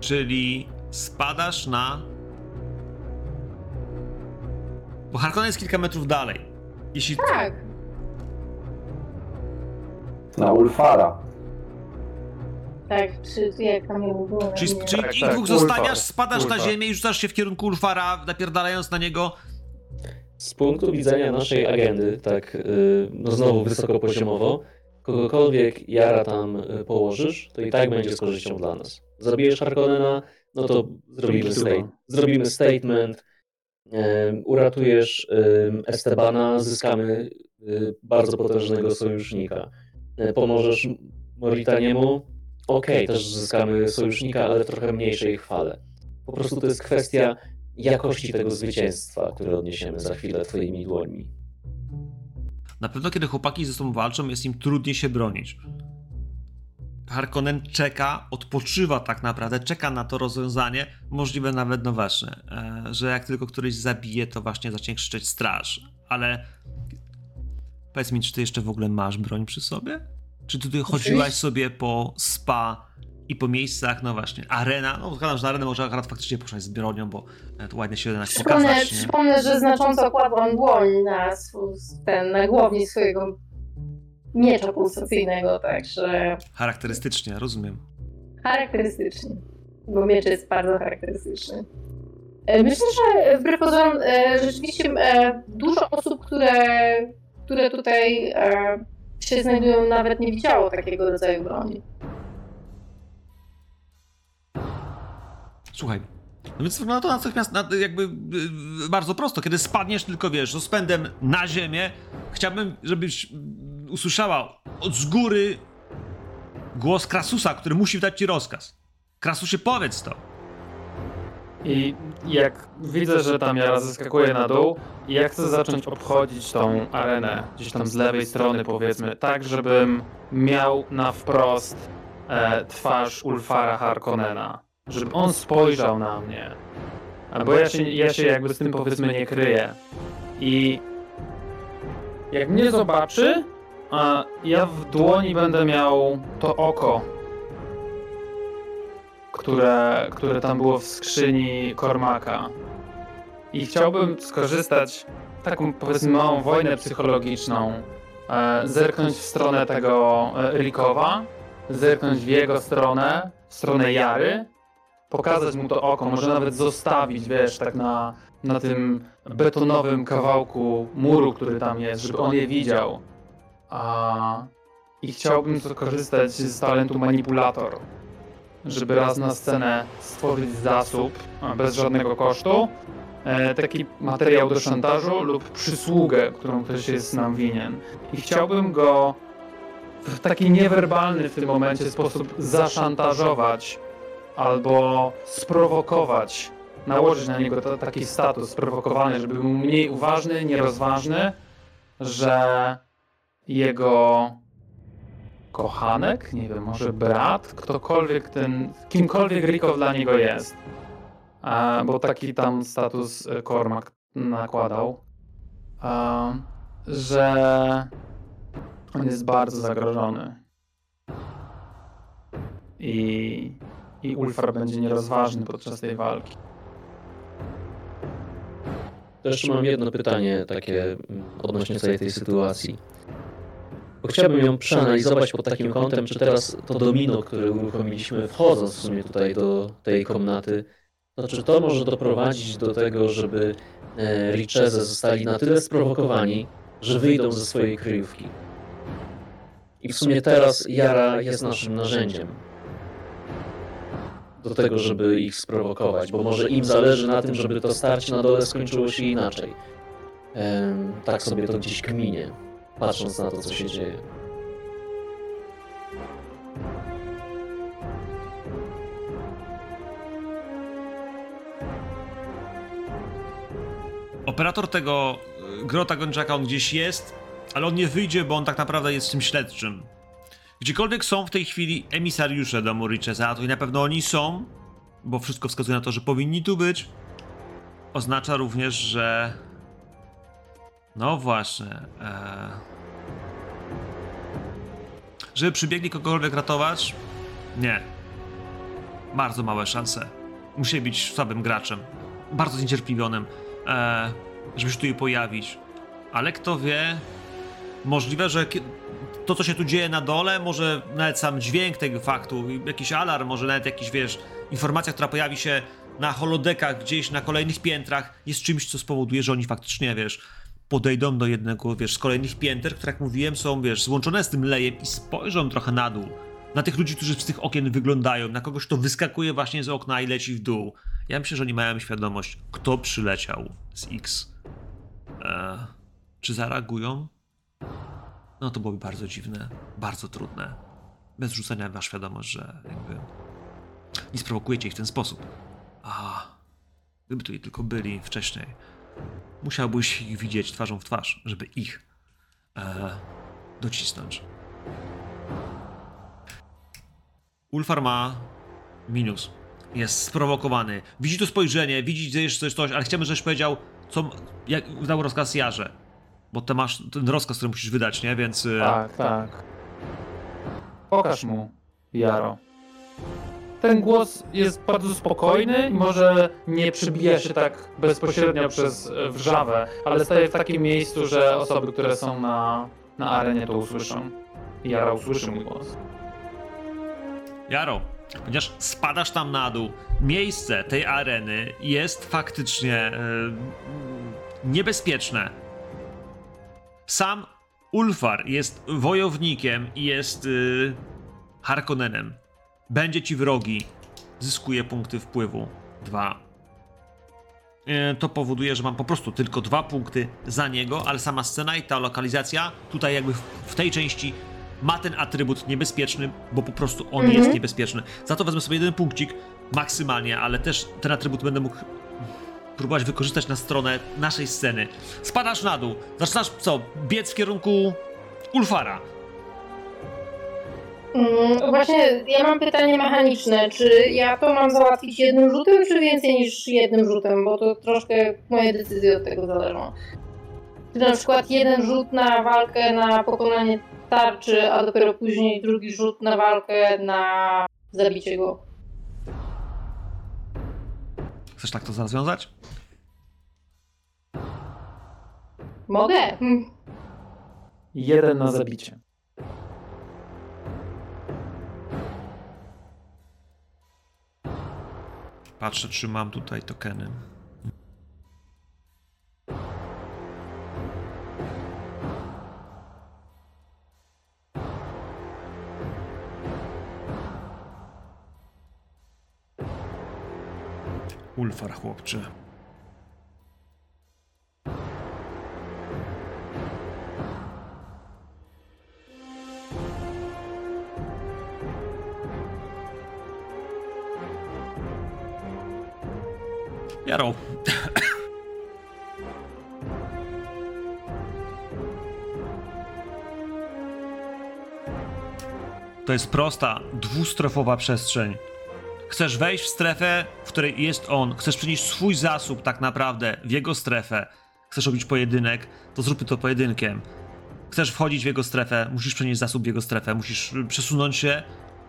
Czyli spadasz na... Bo Harkonnen jest kilka metrów dalej. Jeśli... Tak. Na Ulfara. Tak, czy jak tam nie było. Czyli, nie. czyli tak, ich tak, dwóch Ulfar, zostawiasz, spadasz Ulfar. na ziemię i rzucasz się w kierunku Ulfara, napierdalając na niego. Z punktu widzenia naszej agendy, tak no znowu wysokopoziomowo, kogokolwiek Jara tam położysz, to i tak będzie z korzyścią dla nas. Zabijesz Harkonnena, no to zrobimy, sta- zrobimy statement, uratujesz Estebana, zyskamy bardzo potężnego sojusznika. Pomożesz Moritaniemu, okej, okay, też zyskamy sojusznika, ale w trochę mniejszej chwale. Po prostu to jest kwestia jakości tego zwycięstwa, które odniesiemy za chwilę twoimi dłońmi. Na pewno kiedy chłopaki ze sobą walczą, jest im trudniej się bronić. Harkonnen czeka, odpoczywa tak naprawdę, czeka na to rozwiązanie, możliwe nawet noweczne, że jak tylko któryś zabije, to właśnie zacznie krzyczeć straż, ale powiedz mi, czy ty jeszcze w ogóle masz broń przy sobie? Czy ty tutaj chodziłaś sobie po spa i po miejscach, no właśnie, arena, no zgadzam, że na arenę może akurat faktycznie poszłaś z bronią, bo to ładnie się jednak przypomnę, pokazać. Przypomnę, że znacząco kładłam dłoń na, ten, na głowni swojego miecza pulsacyjnego, także... Charakterystycznie, rozumiem. Charakterystycznie, bo miecz jest bardzo charakterystyczny. Myślę, że wbrew pozorom rzeczywiście dużo osób, które, które tutaj się znajdują, nawet nie widziało takiego rodzaju broni. Słuchaj, no więc wygląda to natychmiast na, jakby bardzo prosto, kiedy spadniesz tylko, wiesz, rozpędem na ziemię, chciałbym, żebyś usłyszała od z góry głos Krasusa, który musi dać ci rozkaz. Krasusie, powiedz to! I jak widzę, że tam Jara zeskakuje na dół i ja chcę zacząć obchodzić tą arenę, gdzieś tam z lewej strony powiedzmy, tak żebym miał na wprost e, twarz Ulfara Harkonnena, żeby on spojrzał na mnie, bo ja się, ja się jakby z tym powiedzmy nie kryję i jak mnie zobaczy, a ja w dłoni będę miał to oko, które, które tam było w skrzyni Kormaka. I chciałbym skorzystać taką powiedzmy małą wojnę psychologiczną, e, zerknąć w stronę tego Rikowa, zerknąć w jego stronę, w stronę Jary, pokazać mu to oko, może nawet zostawić, wiesz, tak na, na tym betonowym kawałku muru, który tam jest, żeby on je widział. A... I chciałbym skorzystać z talentu manipulator, żeby raz na scenę stworzyć zasób, bez żadnego kosztu, e, taki materiał do szantażu lub przysługę, którą ktoś jest nam winien. I chciałbym go w taki niewerbalny w tym momencie sposób zaszantażować albo sprowokować, nałożyć na niego t- taki status sprowokowany, żeby był mniej uważny, nierozważny, że jego kochanek, nie wiem, może brat, ktokolwiek ten, kimkolwiek Rikov dla niego jest, e, bo taki tam status Kormak nakładał, e, że on jest bardzo zagrożony i I Ulfar będzie nierozważny podczas tej walki. Też mam jedno pytanie takie odnośnie całej tej sytuacji. Bo chciałbym ją przeanalizować pod takim kątem, czy teraz to domino, które uruchomiliśmy wchodząc w sumie tutaj do tej komnaty, to czy to może doprowadzić do tego, żeby Richese zostali na tyle sprowokowani, że wyjdą ze swojej kryjówki. I w sumie teraz Jara jest naszym narzędziem do tego, żeby ich sprowokować, bo może im zależy na tym, żeby to starcie na dole skończyło się inaczej. Ehm, tak sobie to gdzieś kminie, patrząc na to, co się dzieje. Operator tego grota Gończaka, on gdzieś jest, ale on nie wyjdzie, bo on tak naprawdę jest tym śledczym. Gdziekolwiek są w tej chwili emisariusze domu Richesa, a to i na pewno oni są, bo wszystko wskazuje na to, że powinni tu być, oznacza również, że... No właśnie... E... Żeby przybiegli kogokolwiek ratować? Nie. Bardzo małe szanse. Musi być słabym graczem. Bardzo zniecierpliwionym, e... żeby się tu pojawić. Ale kto wie... Możliwe, że... To, co się tu dzieje na dole, może nawet sam dźwięk tego faktu, jakiś alarm, może nawet jakiś, wiesz, informacja, która pojawi się na holodekach gdzieś na kolejnych piętrach, jest czymś, co spowoduje, że oni faktycznie, wiesz, podejdą do jednego, wiesz, z kolejnych pięter, które, jak mówiłem, są, wiesz, złączone z tym lejem i spojrzą trochę na dół, na tych ludzi, którzy z tych okien wyglądają, na kogoś, kto wyskakuje właśnie z okna i leci w dół. Ja myślę, że oni mają świadomość, kto przyleciał z X. Eee, czy zareagują? No to byłoby bardzo dziwne, bardzo trudne. Bez rzucenia masz świadomość, że jakby nie sprowokujecie ich w ten sposób. A, gdyby tu tylko byli wcześniej, musiałbyś ich widzieć twarzą w twarz, żeby ich e, docisnąć. Ulfar ma minus. Jest sprowokowany. Widzi to spojrzenie, widzi coś, coś, ale chciałbym, żebyś powiedział, co, jak dał rozkaz Jarze. Bo ty masz ten rozkaz, który musisz wydać, nie? Więc... Tak, tak. Pokaż mu, Jaro. Ten głos jest bardzo spokojny i może nie przybija się tak bezpośrednio przez wrzawę, ale staje w takim miejscu, że osoby, które są na, na arenie, to usłyszą. Jaro usłyszy mój głos. Jaro, ponieważ spadasz tam na dół, miejsce tej areny jest faktycznie yy, niebezpieczne. Sam Ulfar jest wojownikiem i jest yy, Harkonnenem. Będzie ci wrogi. Zyskuje punkty wpływu. Dwa. Yy, to powoduje, że mam po prostu tylko dwa punkty za niego, ale sama scena i ta lokalizacja tutaj jakby w, w tej części ma ten atrybut niebezpieczny, bo po prostu on mhm. jest niebezpieczny. Za to wezmę sobie jeden punkcik maksymalnie, ale też ten atrybut będę mógł próbować wykorzystać na stronę naszej sceny. Spadasz na dół. Zaczynasz co? Biec w kierunku Ulfara. Mm, właśnie ja mam pytanie mechaniczne. Czy ja to mam załatwić jednym rzutem, czy więcej niż jednym rzutem? Bo to troszkę moje decyzje od tego zależą. Czy na przykład jeden rzut na walkę na pokonanie tarczy, a dopiero później drugi rzut na walkę na zabicie go. Chcesz tak to rozwiązać? Mogę. Jeden na zabicie. Patrzę, czy mam tutaj tokeny. Ulfar, chłopcze. Jaro. To jest prosta, dwustrefowa przestrzeń. Chcesz wejść w strefę, w której jest on. Chcesz przenieść swój zasób tak naprawdę w jego strefę. Chcesz robić pojedynek, to zróbmy to pojedynkiem. Chcesz wchodzić w jego strefę, musisz przenieść zasób w jego strefę. Musisz przesunąć się,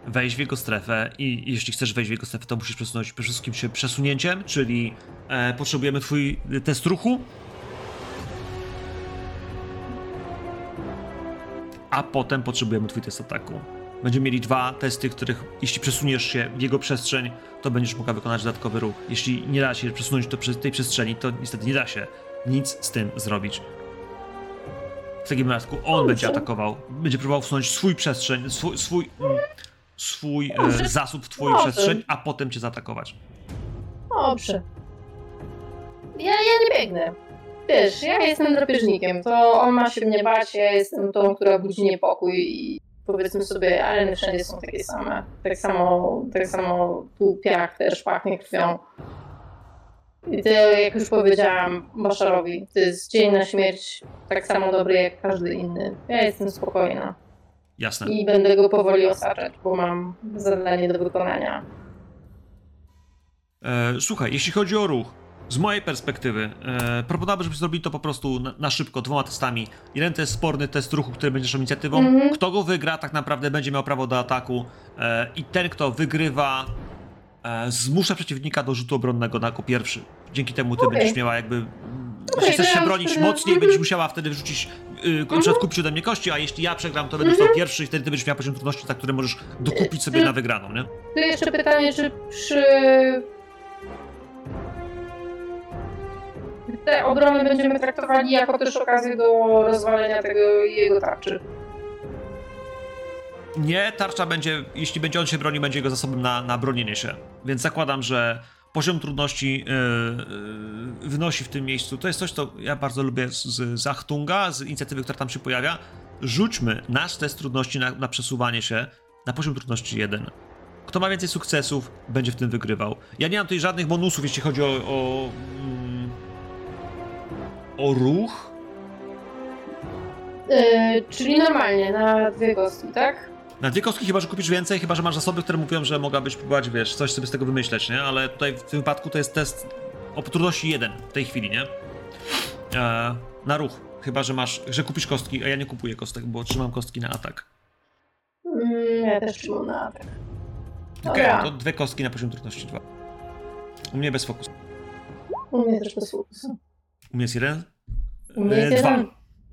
wejść w jego strefę i jeśli chcesz wejść w jego strefę, to musisz przesunąć przede wszystkim się przesunięciem, czyli e, potrzebujemy twój test ruchu. A potem potrzebujemy twój test ataku. Będziemy mieli dwa testy, których jeśli przesuniesz się w jego przestrzeń, to będziesz mogła wykonać dodatkowy ruch. Jeśli nie da się przesunąć do tej przestrzeni, to niestety nie da się nic z tym zrobić. W takim razie on będzie atakował, będzie próbował wsunąć swój przestrzeń, swój, swój, swój e, zasób w twoją przestrzeń, a potem cię zaatakować. Dobrze. Ja, ja nie biegnę. Wiesz, ja jestem drapieżnikiem, to on ma się mnie bać, ja jestem tą, która budzi niepokój i powiedzmy sobie, areny wszędzie są takie same. Tak samo, tak samo tu piach też pachnie krwią. I to, jak już powiedziałam Baszarowi, to jest dzień na śmierć tak samo dobry jak każdy inny. Ja jestem spokojna. Jasne. I będę go powoli osaczać, bo mam zadanie do wykonania. E, słuchaj, jeśli chodzi o ruch, z mojej perspektywy, e, proponowałbym, żebyś zrobili to po prostu na, na szybko, dwoma testami. Jeden to jest sporny test ruchu, który będziesz inicjatywą. Mm-hmm. Kto go wygra, tak naprawdę będzie miał prawo do ataku. E, I ten, kto wygrywa, e, zmusza przeciwnika do rzutu obronnego na jako pierwszy. Dzięki temu ty okay. będziesz miała jakby... Okay, jeśli chcesz się bronić wtedy... mocniej, będziesz musiała wtedy wyrzucić, yy, mm-hmm. kupić ode mnie kości, a jeśli ja przegram, to będę mm-hmm. stał pierwszy i wtedy ty będziesz miała poziom trudności, za który możesz dokupić sobie y- na wygraną, nie? Tu jeszcze pytanie, czy przy... te obrony będziemy traktowali jako też okazję do rozwalenia tego jego tarczy. Nie, tarcza będzie, jeśli będzie on się bronił, będzie jego zasobem na, na bronienie się. Więc zakładam, że poziom trudności yy, wynosi w tym miejscu. To jest coś, co ja bardzo lubię z, z Achtunga, z inicjatywy, która tam się pojawia. Rzućmy nasz test trudności na, na przesuwanie się na poziom trudności jeden. Kto ma więcej sukcesów, będzie w tym wygrywał. Ja nie mam tutaj żadnych bonusów, jeśli chodzi o... o, mm, o ruch. Yy, czyli normalnie, na dwie kostki, tak? Na dwie kostki, chyba że kupisz więcej, chyba że masz zasoby, które mówią, że mogłabyś próbować, wiesz, coś sobie z tego wymyśleć, nie? Ale tutaj w tym wypadku to jest test o trudności jeden w tej chwili, nie? Eee, na ruch, chyba że masz, że kupisz kostki, a ja nie kupuję kostek, bo trzymam kostki na atak. Mm, ja też trzymam na atak. Okej, okay, to dwie kostki na poziom trudności dwa. U mnie bez fokusu. U mnie też bez fokusu. U mnie jest jeden? U mnie jest dwa. Jeden.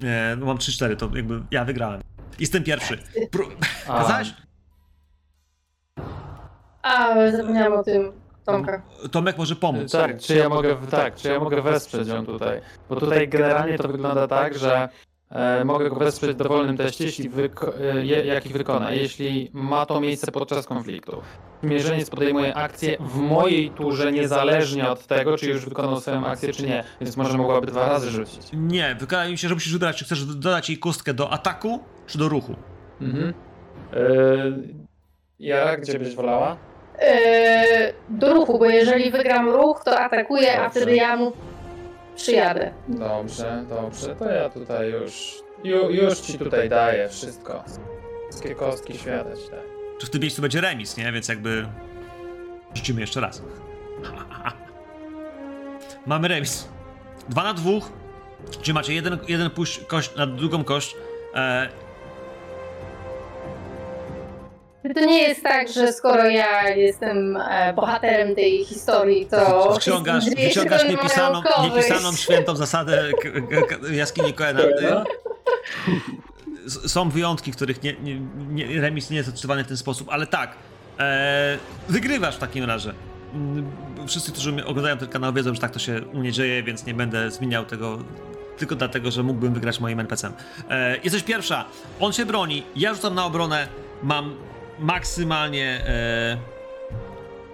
E, no mam trzy cztery, to jakby ja wygrałem. Jestem pierwszy. Pro... Kazałaś? A, zapomniałam o tym Tomka. Tomek może pomóc. Tak, czy ja mogę, tak, czy ja mogę wesprzeć ją tutaj? Bo tutaj generalnie to wygląda tak, że e, mogę go wesprzeć w dowolnym teście, jeśli wyko- je, jaki wykona, jeśli ma to miejsce podczas konfliktu. Mierzeniec podejmuje akcję w mojej turze, niezależnie od tego, czy już wykonał swoją akcję, czy nie. Więc może mogłaby dwa razy rzucić. Nie, wydaje mi się, że musisz wybrać, czy chcesz dodać jej kostkę do ataku, czy do ruchu. Mhm. Yy, Jara, gdzie byś wolała? Yy, do ruchu, bo jeżeli wygram ruch, to atakuję, dobrze. A wtedy ja mu przyjadę. Dobrze, dobrze, to ja tutaj już... Ju, już ci tutaj daję wszystko. Wszystkie kostki świata ci daję. Czy w tym miejscu będzie remis, nie? Więc jakby... Rzucimy jeszcze raz. Mamy remis. Dwa na dwóch. Czyli macie jeden, jeden puść kość na drugą kość. E... To nie jest tak, że skoro ja jestem bohaterem tej historii, to... Wciągasz, wyciągasz niepisaną, niepisaną świętą zasadę k- k- jaskini Coena. Są wyjątki, w których nie, nie, nie, remis nie jest odczytywany w ten sposób, ale tak, e, wygrywasz w takim razie. Wszyscy, którzy mnie oglądają ten kanał, wiedzą, że tak to się u mnie dzieje, więc nie będę zmieniał tego tylko dlatego, że mógłbym wygrać moim en pe ce em. E, jesteś pierwsza, on się broni, ja rzucam na obronę, mam maksymalnie... E,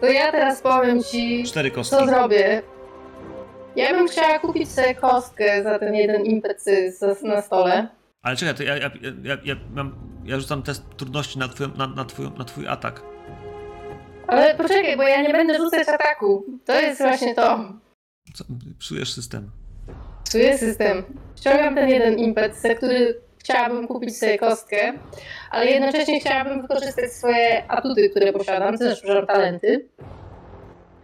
to ja teraz powiem ci, cztery kostki. Co zrobię. Ja bym chciała kupić sobie kostkę za ten jeden impet na stole. Ale czekaj, to ja, ja, ja, ja, mam, ja rzucam test trudności na, twoją, na, na, twoją, na twój atak. Ale poczekaj, bo ja nie będę rzucać ataku. To jest właśnie to. Co? Psujesz system. Psuję system. Ściągam ten jeden impet, za który chciałabym kupić sobie kostkę, ale jednocześnie chciałabym wykorzystać swoje atuty, które posiadam, też przepraszam, talenty.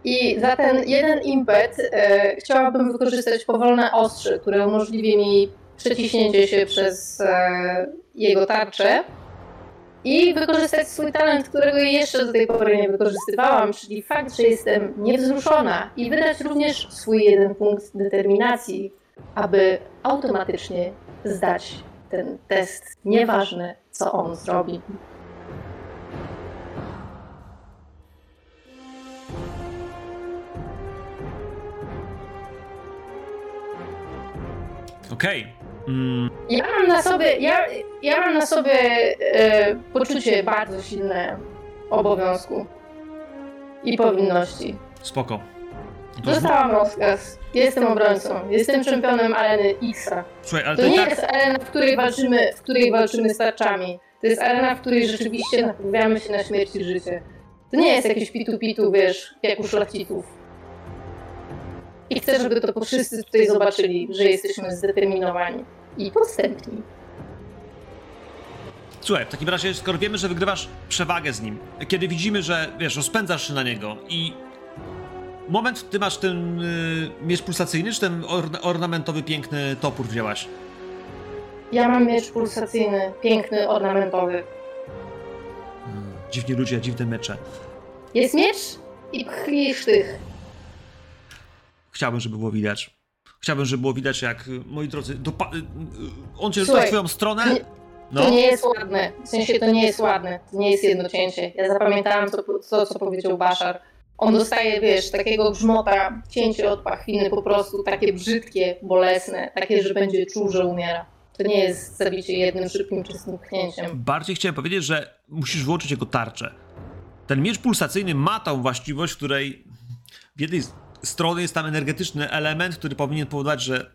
I za ten jeden impet e, chciałabym wykorzystać powolne ostrze, które umożliwi mi przeciśnięcie się przez e, jego tarczę i wykorzystać swój talent, którego jeszcze do tej pory nie wykorzystywałam, czyli fakt, że jestem niewzruszona i wydać również swój jeden punkt determinacji, aby automatycznie zdać ten test, nieważne co on zrobi. Okej. Okay. Mm. Ja mam na sobie, ja, ja mam na sobie e, poczucie bardzo silne obowiązku i powinności. Spoko. Dostałam m- rozkaz. Jestem obrońcą. Jestem czempionem areny Xa. Słuchaj, ale to nie tak... jest arena, w której walczymy, w której walczymy z tarczami. To jest arena, w której rzeczywiście napowiadamy się na śmierć i życie. To nie jest jakieś pitu-pitu, wiesz, jak u szlachciców. I chcę, żeby to wszyscy tutaj zobaczyli, że jesteśmy zdeterminowani i podstępni. Słuchaj, w takim razie, skoro wiemy, że wygrywasz przewagę z nim, kiedy widzimy, że wiesz, rozpędzasz się na niego i moment, ty masz ten yy, miecz pulsacyjny, czy ten or- ornamentowy, piękny topór wzięłaś? Ja mam miecz pulsacyjny, piękny, ornamentowy. Hmm, dziwni ludzie, dziwne miecze. Jest miecz i pchli sztych. Chciałbym, żeby było widać. Chciałbym, żeby było widać, jak, moi drodzy, dopa- on cię rzuca w twoją stronę. No. To nie jest ładne. W sensie to nie jest ładne. To nie jest jedno cięcie. Ja zapamiętałam to, to co powiedział Baszar. On dostaje, wiesz, takiego grzmota, cięcie od pachwiny, po prostu takie brzydkie, bolesne, takie, że będzie czuł, że umiera. To nie jest zabicie jednym szybkim, czystym pchnięciem. Bardziej chciałem powiedzieć, że musisz włączyć jego tarczę. Ten miecz pulsacyjny ma tą właściwość, w której... W jednej strony jest tam energetyczny element, który powinien powodować, że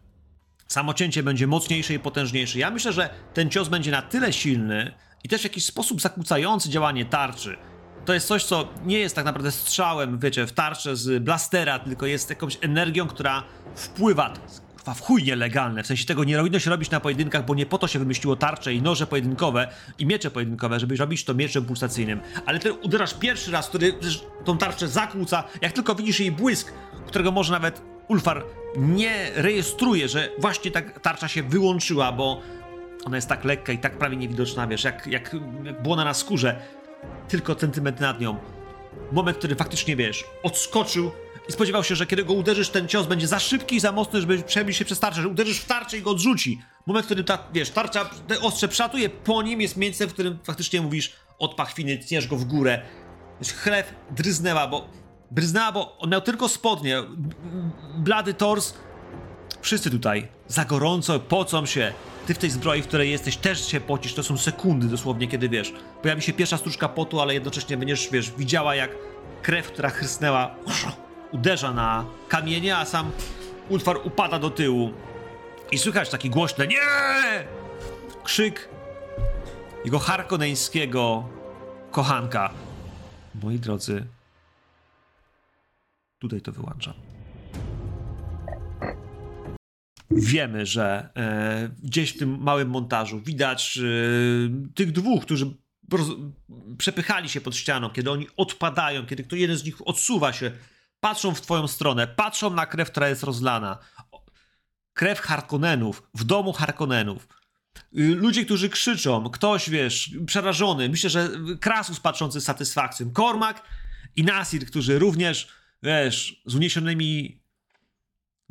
samo cięcie będzie mocniejsze i potężniejsze. Ja myślę, że ten cios będzie na tyle silny i też w jakiś sposób zakłócający działanie tarczy. To jest coś, co nie jest tak naprawdę strzałem, wiecie, w tarczę z blastera, tylko jest jakąś energią, która wpływa. To jest, kurwa, w chuj nielegalne. W sensie tego nie powinno się robić na pojedynkach, bo nie po to się wymyśliło tarcze i noże pojedynkowe i miecze pojedynkowe, żeby robić to mieczem pulsacyjnym. Ale ty uderzasz pierwszy raz, który tą tarczę zakłóca, jak tylko widzisz jej błysk, którego może nawet Ulfar nie rejestruje, że właśnie ta tarcza się wyłączyła, bo ona jest tak lekka i tak prawie niewidoczna, wiesz, jak, jak błona na skórze. Tylko centymetr nad nią. Moment, który faktycznie, wiesz, odskoczył i spodziewał się, że kiedy go uderzysz, ten cios będzie za szybki i za mocny, żeby przebić się przez tarczę, że uderzysz w tarczę i go odrzuci. Moment, w którym ta, wiesz, tarcza, te ostrze przelatuje po nim, jest miejsce, w którym faktycznie mówisz od pachwiny, tniesz go w górę. Chlew dryznęła, bo... Bryznęła, bo on miał tylko spodnie, blady tors. Wszyscy tutaj za gorąco pocą się. Ty w tej zbroi, w której jesteś, też się pocisz. To są sekundy dosłownie, kiedy, wiesz, pojawi się pierwsza stróżka potu, ale jednocześnie będziesz, wiesz, widziała, jak krew, która chrysnęła, uderza na kamienie, a sam Ulfar upada do tyłu. I słychać taki głośny nie! Krzyk jego harkoneńskiego kochanka. Moi drodzy, tutaj to wyłączam. Wiemy, że e, gdzieś w tym małym montażu widać e, tych dwóch, którzy roz, przepychali się pod ścianą, kiedy oni odpadają, kiedy kto jeden z nich odsuwa się, patrzą w twoją stronę, patrzą na krew, która jest rozlana. Krew Harkonnenów, w domu Harkonnenów. Ludzie, którzy krzyczą, ktoś, wiesz, przerażony, myślę, że Krasus patrzący z satysfakcją, Kormak i Nasir, którzy również, wiesz, z uniesionymi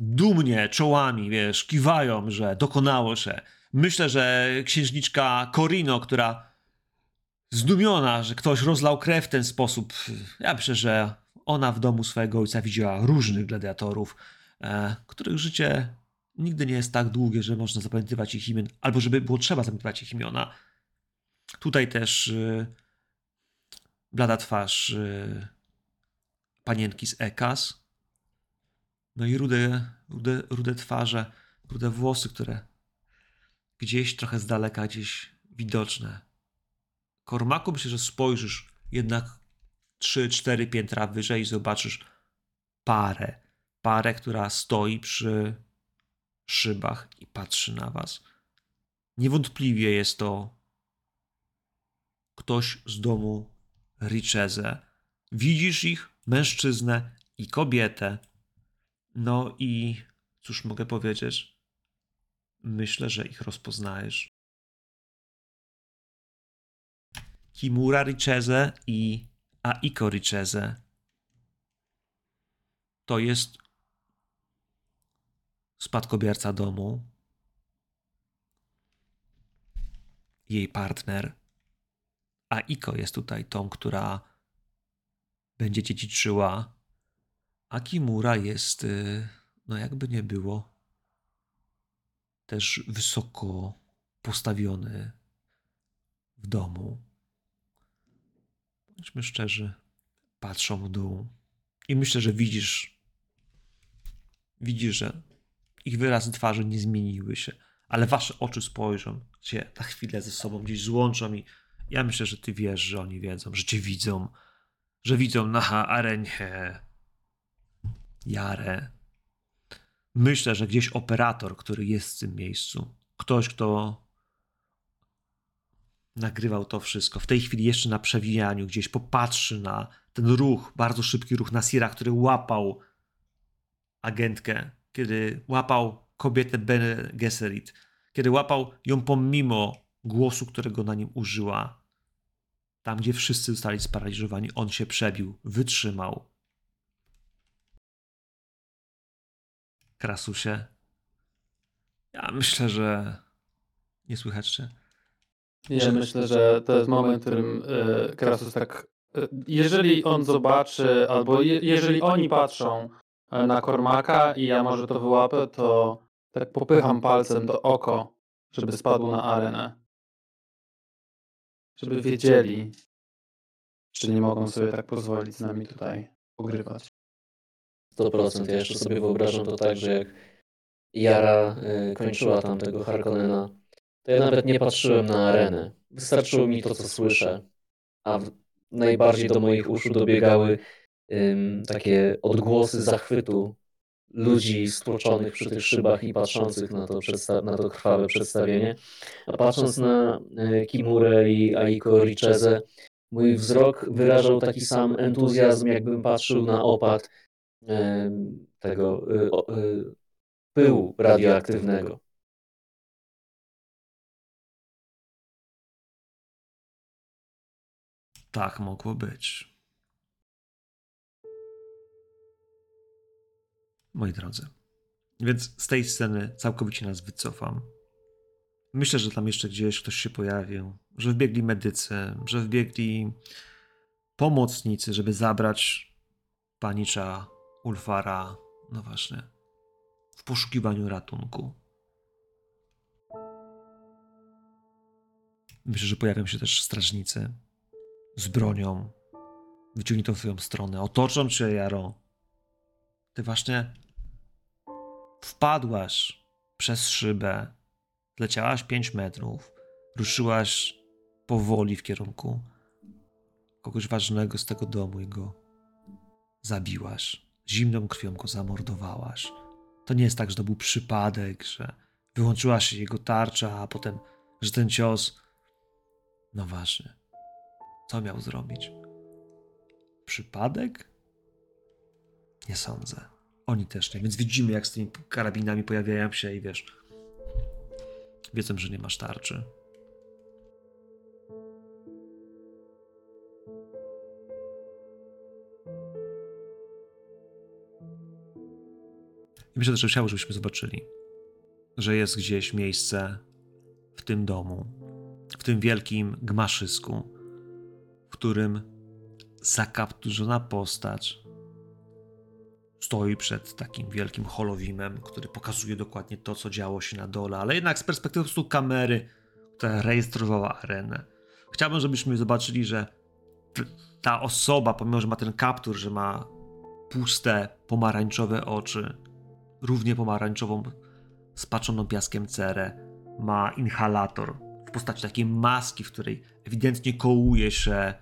dumnie czołami, wiesz, kiwają, że dokonało się. Myślę, że księżniczka Corino, która zdumiona, że ktoś rozlał krew w ten sposób, ja myślę, że ona w domu swojego ojca widziała różnych gladiatorów, e, których życie nigdy nie jest tak długie, że można zapamiętywać ich imion, albo żeby było trzeba zapamiętywać ich imiona. Tutaj też e, blada twarz e, panienki z Ekas, no i rude, rude, rude twarze, rude włosy, które gdzieś trochę z daleka, gdzieś widoczne. Kormaku, myślę, że spojrzysz jednak trzy cztery piętra wyżej i zobaczysz parę. Parę, która stoi przy szybach i patrzy na was. Niewątpliwie jest to ktoś z domu Richese. Widzisz ich, mężczyznę i kobietę. No i cóż mogę powiedzieć? Myślę, że ich rozpoznajesz. Kimura Richese i Aiko Richese. To jest spadkobierca domu. Jej partner. Aiko jest tutaj tą, która będzie dziedziczyła. A Kimura jest, no jakby nie było, też wysoko postawiony w domu. Bądźmy szczerzy, patrzą w dół i myślę, że widzisz, widzisz, że ich wyrazy twarzy nie zmieniły się, ale wasze oczy spojrzą się na chwilę ze sobą, gdzieś złączą i ja myślę, że ty wiesz, że oni wiedzą, że cię widzą, że widzą na arenie Jarę. Myślę, że gdzieś operator, który jest w tym miejscu, ktoś, kto nagrywał to wszystko, w tej chwili jeszcze na przewijaniu gdzieś popatrzy na ten ruch, bardzo szybki ruch Nasira, który łapał agentkę, kiedy łapał kobietę Bene Gesserit, kiedy łapał ją pomimo głosu, którego na nim użyła. Tam, gdzie wszyscy zostali sparaliżowani, on się przebił, wytrzymał. Krasusie, ja myślę, że nie słychać cię. Ja myślę, że to jest moment, w którym y, Krasus tak, y, jeżeli on zobaczy, albo je, jeżeli oni patrzą y, na Kormaka i ja może to wyłapę, to tak popycham palcem do oko, żeby spadł na arenę. Żeby wiedzieli, że nie mogą sobie tak pozwolić z nami tutaj pogrywać. sto procent. Ja jeszcze sobie wyobrażam to tak, że jak Yara kończyła tam tego Harkonnena, to ja nawet nie patrzyłem na arenę. Wystarczyło mi to, co słyszę. A najbardziej do moich uszu dobiegały um, takie odgłosy zachwytu ludzi stłoczonych przy tych szybach i patrzących na to, przedsta- na to krwawe przedstawienie. A patrząc na Kimurę i Aiko Richese, mój wzrok wyrażał taki sam entuzjazm, jakbym patrzył na opad e, tego e, e, pyłu radioaktywnego. Tak mogło być. Moi drodzy, więc z tej sceny całkowicie nas wycofam. Myślę, że tam jeszcze gdzieś ktoś się pojawił, że wbiegli medycy, że wbiegli pomocnicy, żeby zabrać panicza Ulfara, no właśnie, w poszukiwaniu ratunku. Myślę, że pojawią się też strażnicy z bronią, wyciągną to w swoją stronę, otoczą cię, Jaro. Ty właśnie wpadłaś przez szybę, leciałaś pięć metrów, ruszyłaś powoli w kierunku kogoś ważnego z tego domu i go zabiłaś. Zimną krwią go zamordowałaś. To nie jest tak, że to był przypadek, że wyłączyła się jego tarcza, a potem, że ten cios... No właśnie. Co miał zrobić? Przypadek? Nie sądzę. Oni też nie. Więc widzimy, jak z tymi karabinami pojawiają się i wiesz... Wiedzą, że nie masz tarczy. I myślę, że chciałbym, żebyśmy zobaczyli, że jest gdzieś miejsce w tym domu, w tym wielkim gmaszysku, w którym zakapturzona postać stoi przed takim wielkim holowimem, który pokazuje dokładnie to, co działo się na dole, ale jednak z perspektywy po prostu kamery, która rejestrowała arenę. Chciałbym, żebyśmy zobaczyli, że ta osoba, pomimo że ma ten kaptur, że ma puste, pomarańczowe oczy, równie pomarańczową, spaczoną piaskiem cerę, ma inhalator w postaci takiej maski, w której ewidentnie kołuje się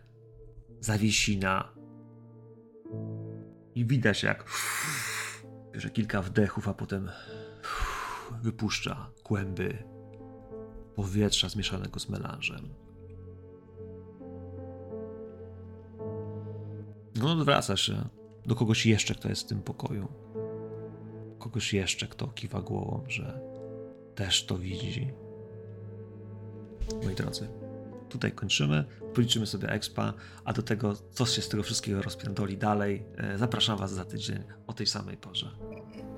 zawiesina. I widać, jak bierze kilka wdechów, a potem wypuszcza kłęby powietrza zmieszanego z melanżem. No, odwraca się do kogoś jeszcze, kto jest w tym pokoju. Kogoś jeszcze, kto kiwa głową, że też to widzi. Moi drodzy, tutaj kończymy, policzymy sobie expa, a do tego, co się z tego wszystkiego rozpierdoli dalej, zapraszam was za tydzień o tej samej porze.